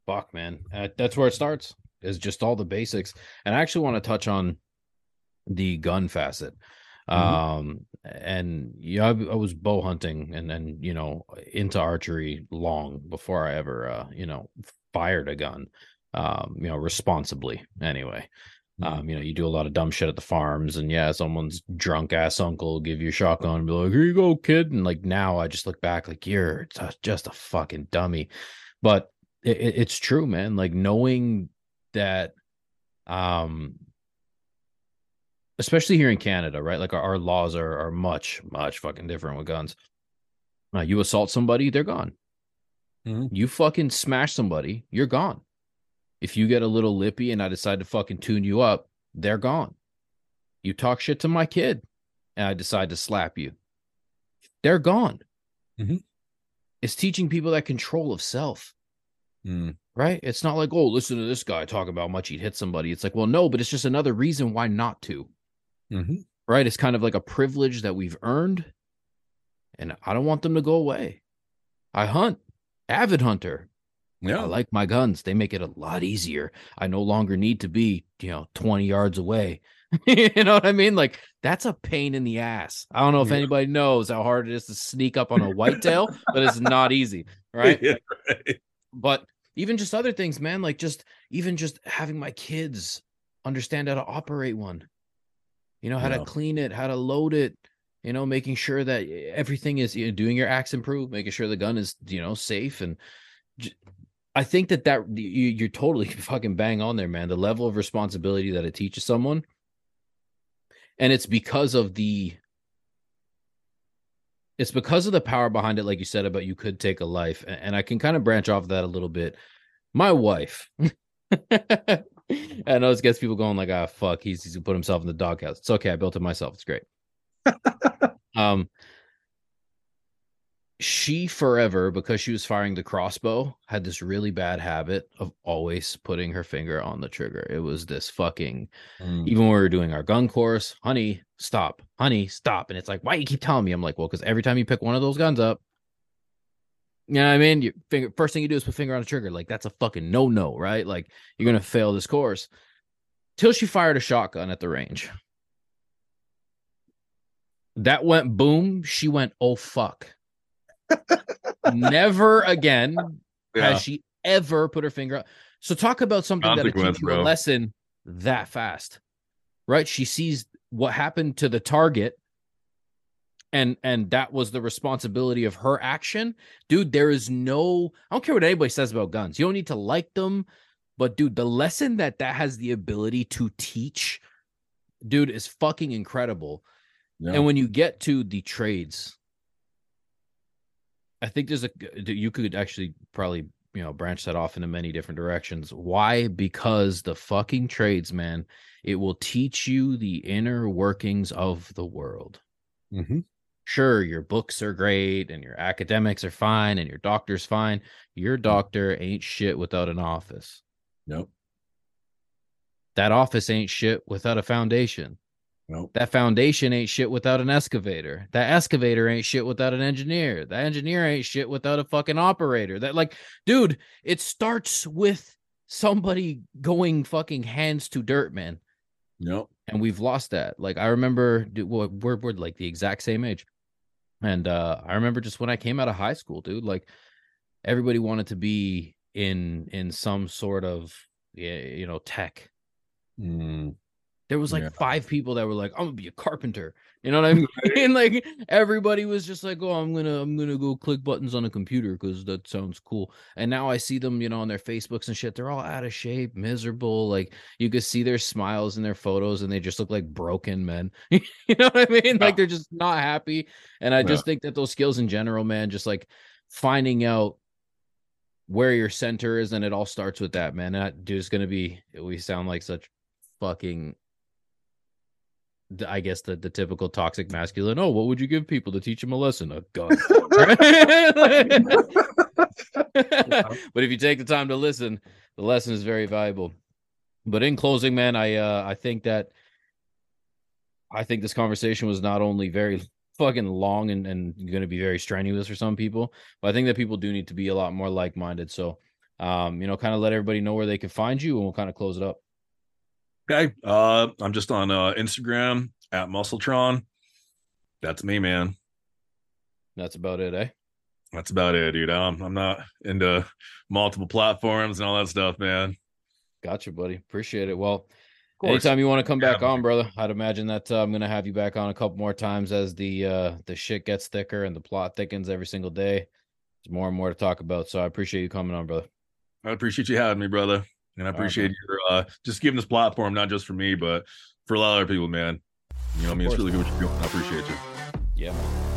Fuck, man. Uh, that's where it starts, is just all the basics. And I actually want to touch on the gun facet. Mm-hmm. Um, and yeah, I, I was bow hunting and then, you know, into archery long before I ever, uh, you know, fired a gun, um, you know, responsibly anyway. Um, you know, you do a lot of dumb shit at the farms, and yeah, someone's drunk ass uncle will give you a shotgun and be like, "Here you go, kid." And like now, I just look back like you're just a fucking dummy. But it, it's true, man. Like knowing that, um, especially here in Canada, right? Like our, our laws are are much, much fucking different with guns. Uh, you assault somebody, they're gone. Mm-hmm. You fucking smash somebody, you're gone. If you get a little lippy and I decide to fucking tune you up, they're gone. You talk shit to my kid and I decide to slap you, they're gone. Mm-hmm. It's teaching people that control of self, mm. right? It's not like, oh, listen to this guy talk about how much he'd hit somebody. It's like, well, no, but it's just another reason why not to, mm-hmm. right? It's kind of like a privilege that we've earned and I don't want them to go away. I hunt, avid hunter. Yeah. I like my guns. They make it a lot easier. I no longer need to be, you know, twenty yards away. You know what I mean? Like, that's a pain in the ass. I don't know if yeah. anybody knows how hard it is to sneak up on a whitetail, but it's not easy, right? Yeah, right? But even just other things, man, like just even just having my kids understand how to operate one, you know, how yeah. to clean it, how to load it, you know, making sure that everything is, you know, doing your axe improve, making sure the gun is, you know, safe. And j- I think that that you, you're totally fucking bang on there, man. The level of responsibility that it teaches someone. And it's because of the, it's because of the power behind it. Like you said, about you could take a life, and I can kind of branch off that a little bit. My wife, I know this gets people going like, ah, fuck, he's, he's gonna put himself in the doghouse. It's okay. I built it myself. It's great. um, She forever, because she was firing the crossbow, had this really bad habit of always putting her finger on the trigger. It was this fucking, mm. even when we were doing our gun course, honey, stop, honey, stop. And it's like, why do you keep telling me? I'm like, well, because every time you pick one of those guns up, you know what I mean? Your finger, first thing you do is put finger on the trigger. Like, that's a fucking no-no, right? Like, you're going to fail this course. Till she fired a shotgun at the range. That went boom. She went, oh, fuck. Never again yeah. has she ever put her finger up. So talk about something that teaches you a lesson that fast. right? She sees what happened to the target, and and that was the responsibility of her action. Dude, there is no, I don't care what anybody says about guns. You don't need to like them. But, dude, the lesson that that has the ability to teach, dude, is fucking incredible. Yeah. And when you get to the trades, I think there's a, you could actually probably, you know, branch that off into many different directions. Why? Because the fucking trades, man, it will teach you the inner workings of the world. Mm-hmm. Sure, your books are great and your academics are fine and your doctor's fine. Your doctor ain't shit without an office. Nope. That office ain't shit without a foundation. Nope. That foundation ain't shit without an excavator. That excavator ain't shit without an engineer. That engineer ain't shit without a fucking operator. That, like, dude, it starts with somebody going fucking hands to dirt, man. Nope. And we've lost that. Like, I remember, dude, we're, we're, we're like the exact same age. And uh, I remember just when I came out of high school, dude, like, everybody wanted to be in in some sort of, you know, tech. Mm. There was like yeah. five people that were like, I'm gonna be a carpenter. You know what I mean? And like everybody was just like, oh, I'm gonna, I'm gonna go click buttons on a computer because that sounds cool. And now I see them, you know, on their Facebooks and shit. They're all out of shape, miserable. Like you could see their smiles in their photos, and they just look like broken men. You know what I mean? Yeah. Like they're just not happy. And I yeah. just think that those skills in general, man, just like finding out where your center is, and it all starts with that, man. That dude's gonna be. We sound like such fucking. I guess the, the typical toxic masculine. Oh, what would you give people to teach them a lesson? A gun. But if you take the time to listen, the lesson is very valuable. But in closing, man, I uh, I think that I think this conversation was not only very fucking long and, and going to be very strenuous for some people, but I think that people do need to be a lot more like-minded. So, um, you know, kind of let everybody know where they can find you, and we'll kind of close it up. Okay, uh, I'm just on uh, Instagram at Muscletron. That's me, man. That's about it, eh? That's about it, dude. I'm I'm not into multiple platforms and all that stuff, man. Gotcha, buddy. Appreciate it. Well, anytime you want to come yeah, back man. on, brother, I'd imagine that uh, I'm gonna have you back on a couple more times as the uh, the shit gets thicker and the plot thickens every single day. There's more and more to talk about. So I appreciate you coming on, brother. I appreciate you having me, brother. And I appreciate right, your uh, just giving this platform, not just for me, but for a lot of other people, man. You know what I mean? It's really good what you're doing. I appreciate you. Yeah, man.